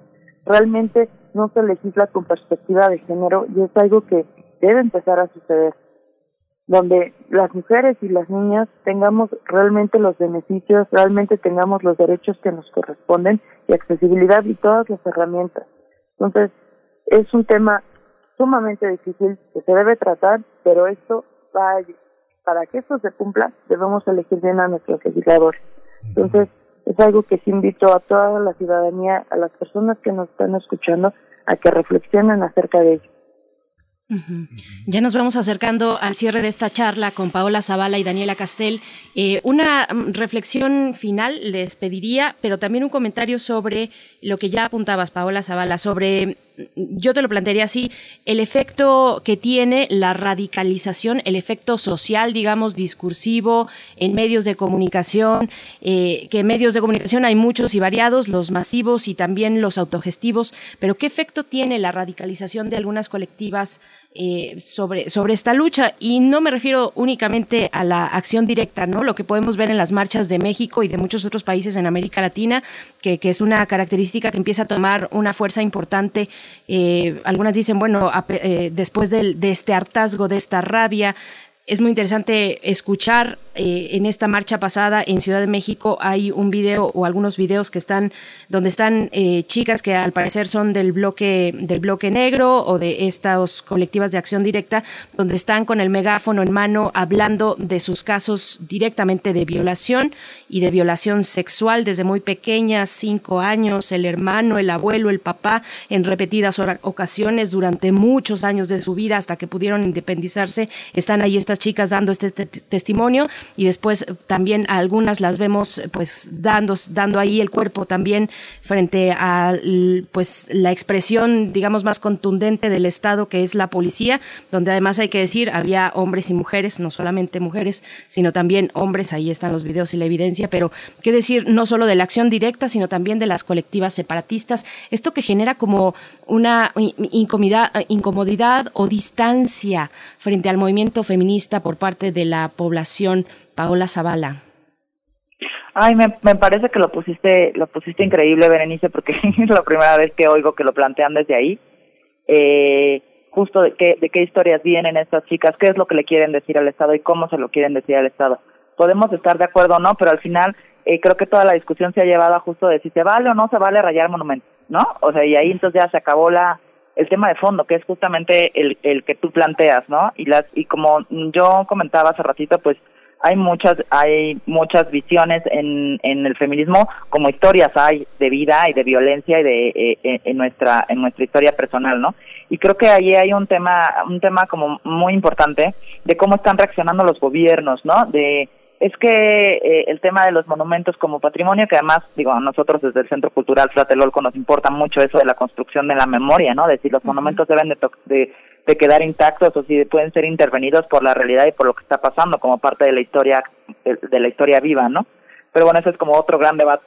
realmente no se legisla con perspectiva de género, y es algo que debe empezar a suceder, donde las mujeres y las niñas tengamos realmente los beneficios, realmente tengamos los derechos que nos corresponden, y accesibilidad y todas las herramientas. Entonces, es un tema sumamente difícil que se debe tratar, pero esto va a, para que esto se cumpla, debemos elegir bien a nuestros legisladores. Entonces, es algo que sí invito a toda la ciudadanía, a las personas que nos están escuchando, a que reflexionen acerca de ello. Uh-huh. Ya nos vamos acercando al cierre de esta charla con Paola Zavala y Daniela Castel. Eh, una reflexión final les pediría, pero también un comentario sobre lo que ya apuntabas, Paola Zavala, sobre, yo te lo plantearía así, el efecto que tiene la radicalización, el efecto social, digamos, discursivo en medios de comunicación, eh, que en medios de comunicación hay muchos y variados, los masivos y también los autogestivos, pero ¿qué efecto tiene la radicalización de algunas colectivas Eh, sobre, sobre esta lucha? Y no me refiero únicamente a la acción directa, ¿no? Lo que podemos ver en las marchas de México y de muchos otros países en América Latina, que, que es una característica que empieza a tomar una fuerza importante. Eh, algunas dicen, bueno, a, eh, después de, de este hartazgo, de esta rabia, es muy interesante escuchar eh, en esta marcha pasada en Ciudad de México hay un video o algunos videos que están donde están eh, chicas que al parecer son del bloque del bloque negro o de estas colectivas de acción directa, donde están con el megáfono en mano hablando de sus casos directamente de violación y de violación sexual desde muy pequeñas, cinco años, el hermano, el abuelo, el papá, en repetidas ocasiones durante muchos años de su vida hasta que pudieron independizarse. Están ahí estas chicas dando este te- testimonio, y después también a algunas las vemos pues dando dando ahí el cuerpo también frente a pues la expresión, digamos, más contundente del Estado, que es la policía, donde además hay que decir había hombres y mujeres, no solamente mujeres sino también hombres, ahí están los videos y la evidencia, pero qué decir no solo de la acción directa sino también de las colectivas separatistas, esto que genera como una incomodidad, incomodidad o distancia frente al movimiento feminista por parte de la población. Paola Zavala. Ay, me, me parece que lo pusiste lo pusiste increíble, Berenice, porque es la primera vez que oigo que lo plantean desde ahí. Eh, justo de qué, de qué historias vienen estas chicas, qué es lo que le quieren decir al Estado y cómo se lo quieren decir al Estado. Podemos estar de acuerdo o no, pero al final eh, creo que toda la discusión se ha llevado a justo de si se vale o no se vale rayar monumentos, ¿no? O sea, y ahí entonces ya se acabó la el tema de fondo, que es justamente el el que tú planteas, ¿no? Y las y como yo comentaba hace ratito, pues hay muchas hay muchas visiones en en el feminismo, como historias hay de vida y de violencia y de eh, eh, en nuestra en nuestra historia personal, ¿no? Y creo que ahí hay un tema un tema como muy importante de cómo están reaccionando los gobiernos, ¿no? De es que eh, el tema de los monumentos como patrimonio, que además, digo, a nosotros desde el Centro Cultural Tlatelolco nos importa mucho eso de la construcción de la memoria, ¿no? De si los monumentos deben de, to- de, de quedar intactos o si pueden ser intervenidos por la realidad y por lo que está pasando como parte de la historia de, de la historia viva, ¿no? Pero bueno, eso es como otro gran debate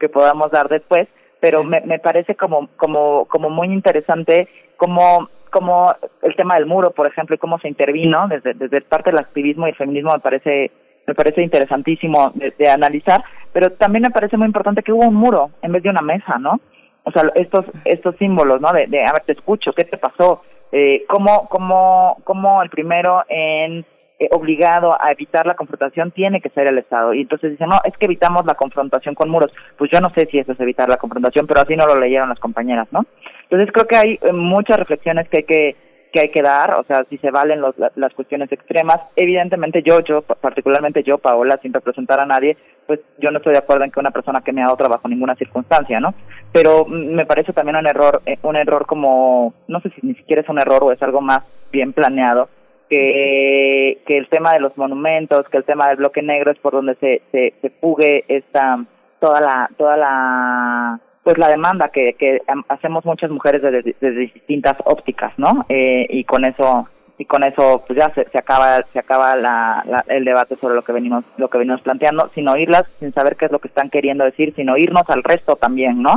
que podamos dar después, pero me, me parece como como como muy interesante como como el tema del muro, por ejemplo, y cómo se intervino desde, desde parte del activismo y el feminismo, me parece me parece interesantísimo de, de analizar, pero también me parece muy importante que hubo un muro en vez de una mesa, ¿no? O sea, estos estos símbolos, ¿no? De, de a ver, te escucho, ¿qué te pasó? Eh, ¿Cómo cómo cómo el primero en eh, obligado a evitar la confrontación tiene que ser el Estado? Y entonces dicen, no, es que evitamos la confrontación con muros. Pues yo no sé si eso es evitar la confrontación, pero así no lo leyeron las compañeras, ¿no? Entonces creo que hay muchas reflexiones que hay que que hay que dar, o sea, si se valen los, las cuestiones extremas. Evidentemente yo, yo particularmente yo, Paola, sin representar a nadie, pues yo no estoy de acuerdo en que una persona que me ha dado otra bajo ninguna circunstancia, ¿no? Pero me parece también un error, un error como, no sé si ni siquiera es un error o es algo más bien planeado, que, que el tema de los monumentos, que el tema del bloque negro es por donde se, se, se fugue esta, toda la, toda la... pues la demanda que, que hacemos muchas mujeres desde, desde distintas ópticas, ¿no? Eh, y con eso y con eso pues ya se, se acaba se acaba la, la, el debate sobre lo que venimos lo que venimos planteando, sin oírlas, sin saber qué es lo que están queriendo decir, sin oírnos al resto también, ¿no?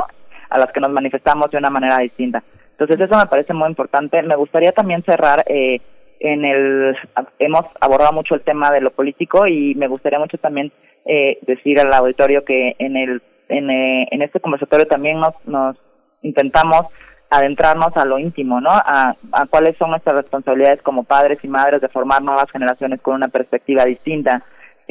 A las que nos manifestamos de una manera distinta. Entonces eso me parece muy importante. Me gustaría también cerrar eh, en el hemos abordado mucho el tema de lo político y me gustaría mucho también eh, decir al auditorio que en el En, eh, en este conversatorio también nos, nos intentamos adentrarnos a lo íntimo, ¿no? A, a cuáles son nuestras responsabilidades como padres y madres de formar nuevas generaciones con una perspectiva distinta.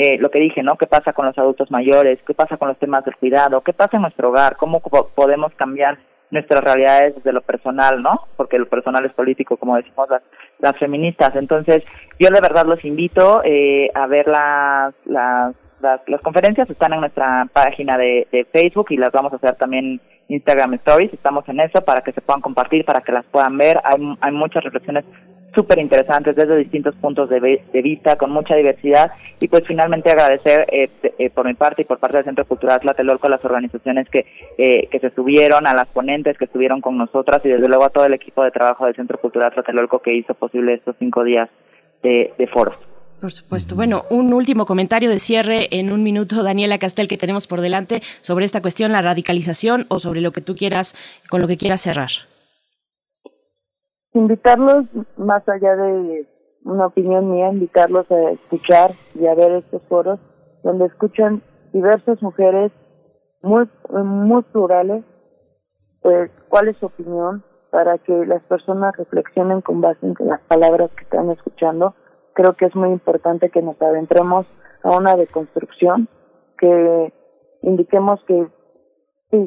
Eh, lo que dije, ¿no? ¿Qué pasa con los adultos mayores? ¿Qué pasa con los temas del cuidado? ¿Qué pasa en nuestro hogar? ¿Cómo po- podemos cambiar nuestras realidades desde lo personal, ¿no? Porque lo personal es político, como decimos las, las feministas. Entonces, yo de verdad los invito eh, a ver las... las Las, las conferencias están en nuestra página de, de Facebook y las vamos a hacer también Instagram Stories, estamos en eso para que se puedan compartir, para que las puedan ver. Hay, hay muchas reflexiones súper interesantes desde distintos puntos de, de vista, con mucha diversidad, y pues finalmente agradecer eh, eh, por mi parte y por parte del Centro Cultural Tlatelolco a las organizaciones que, eh, que se subieron, a las ponentes que estuvieron con nosotras y desde luego a todo el equipo de trabajo del Centro Cultural Tlatelolco que hizo posible estos cinco días de, de foros. Por supuesto. Bueno, un último comentario de cierre en un minuto, Daniela Castel, que tenemos por delante sobre esta cuestión, la radicalización o sobre lo que tú quieras, con lo que quieras cerrar. Invitarlos, más allá de una opinión mía, invitarlos a escuchar y a ver estos foros donde escuchan diversas mujeres muy, muy plurales, pues cuál es su opinión, para que las personas reflexionen con base en las palabras que están escuchando. Creo que es muy importante que nos adentremos a una deconstrucción, que indiquemos que sí,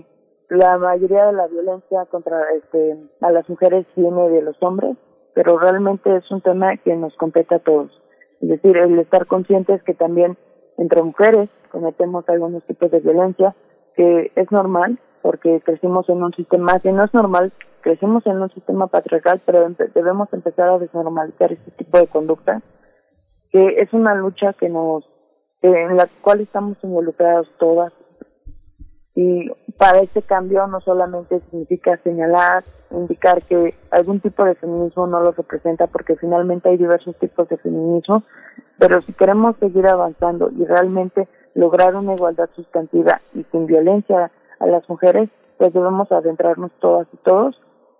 la mayoría de la violencia contra este, a las mujeres viene de los hombres, pero realmente es un tema que nos compete a todos. Es decir, el estar conscientes que también entre mujeres cometemos algunos tipos de violencia, que es normal porque crecimos en un sistema que no es normal. Crecimos en un sistema patriarcal, pero debemos empezar a desnormalizar este tipo de conducta, que es una lucha que nos, en la cual estamos involucrados todas. Y para este cambio no solamente significa señalar, indicar que algún tipo de feminismo no lo representa, porque finalmente hay diversos tipos de feminismo, pero si queremos seguir avanzando y realmente lograr una igualdad sustantiva y sin violencia a las mujeres, pues debemos adentrarnos todas y todos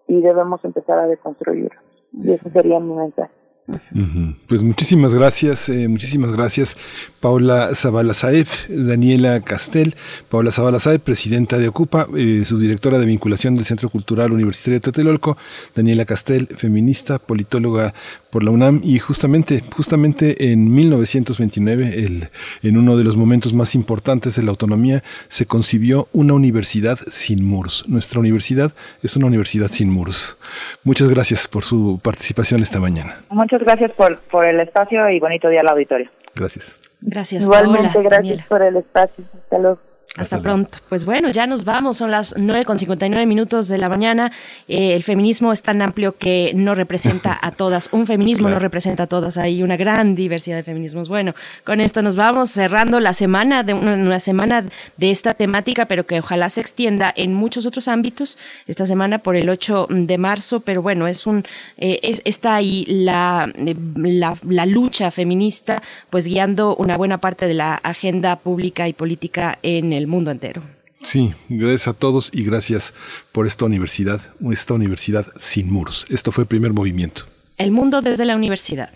y debemos empezar a deconstruirlos. Y eso sería mi mensaje. Uh-huh. Pues muchísimas gracias, eh, muchísimas gracias Paola Zavala Saeb, Daniela Castel, Paola Zavala Saeb, presidenta de Ocupa, eh, subdirectora de vinculación del Centro Cultural Universitario de Tlatelolco, Daniela Castel, feminista, politóloga por la UNAM, y justamente, justamente en mil novecientos veintinueve, el, en uno de los momentos más importantes de la autonomía, se concibió una universidad sin muros. Nuestra universidad es una universidad sin muros. Muchas gracias por su participación esta mañana. Muchas gracias por, por el espacio y bonito día al auditorio. Gracias. Gracias. Igualmente, Paola, gracias, Daniela, por el espacio. Hasta luego. Hasta, Hasta pronto. Luego. Pues bueno, ya nos vamos, son las nueve con cincuenta y nueve minutos de la mañana. Eh, el feminismo es tan amplio que no representa a todas. Un feminismo claro. No representa a todas. Hay una gran diversidad de feminismos. Bueno, con esto nos vamos cerrando la semana, de una semana de esta temática, pero que ojalá se extienda en muchos otros ámbitos. Esta semana por el ocho de marzo, pero bueno, es un eh, es, está ahí la, la, la lucha feminista, pues guiando una buena parte de la agenda pública y política en el mundo entero. Sí, gracias a todos y gracias por esta universidad, esta universidad sin muros. Esto fue Primer Movimiento. El mundo desde la universidad.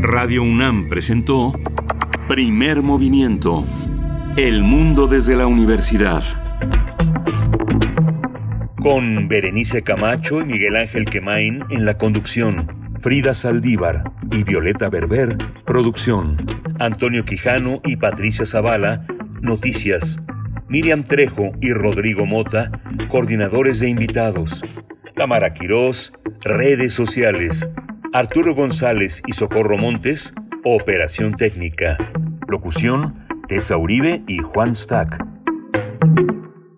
Radio UNAM presentó Primer Movimiento. El mundo desde la universidad. Con Berenice Camacho y Miguel Ángel Quemain en la conducción, Frida Saldívar y Violeta Berber, producción, Antonio Quijano y Patricia Zavala, noticias, Miriam Trejo y Rodrigo Mota, coordinadores de invitados, Tamara Quirós, redes sociales, Arturo González y Socorro Montes, operación técnica, locución, Tessa Uribe y Juan Stack.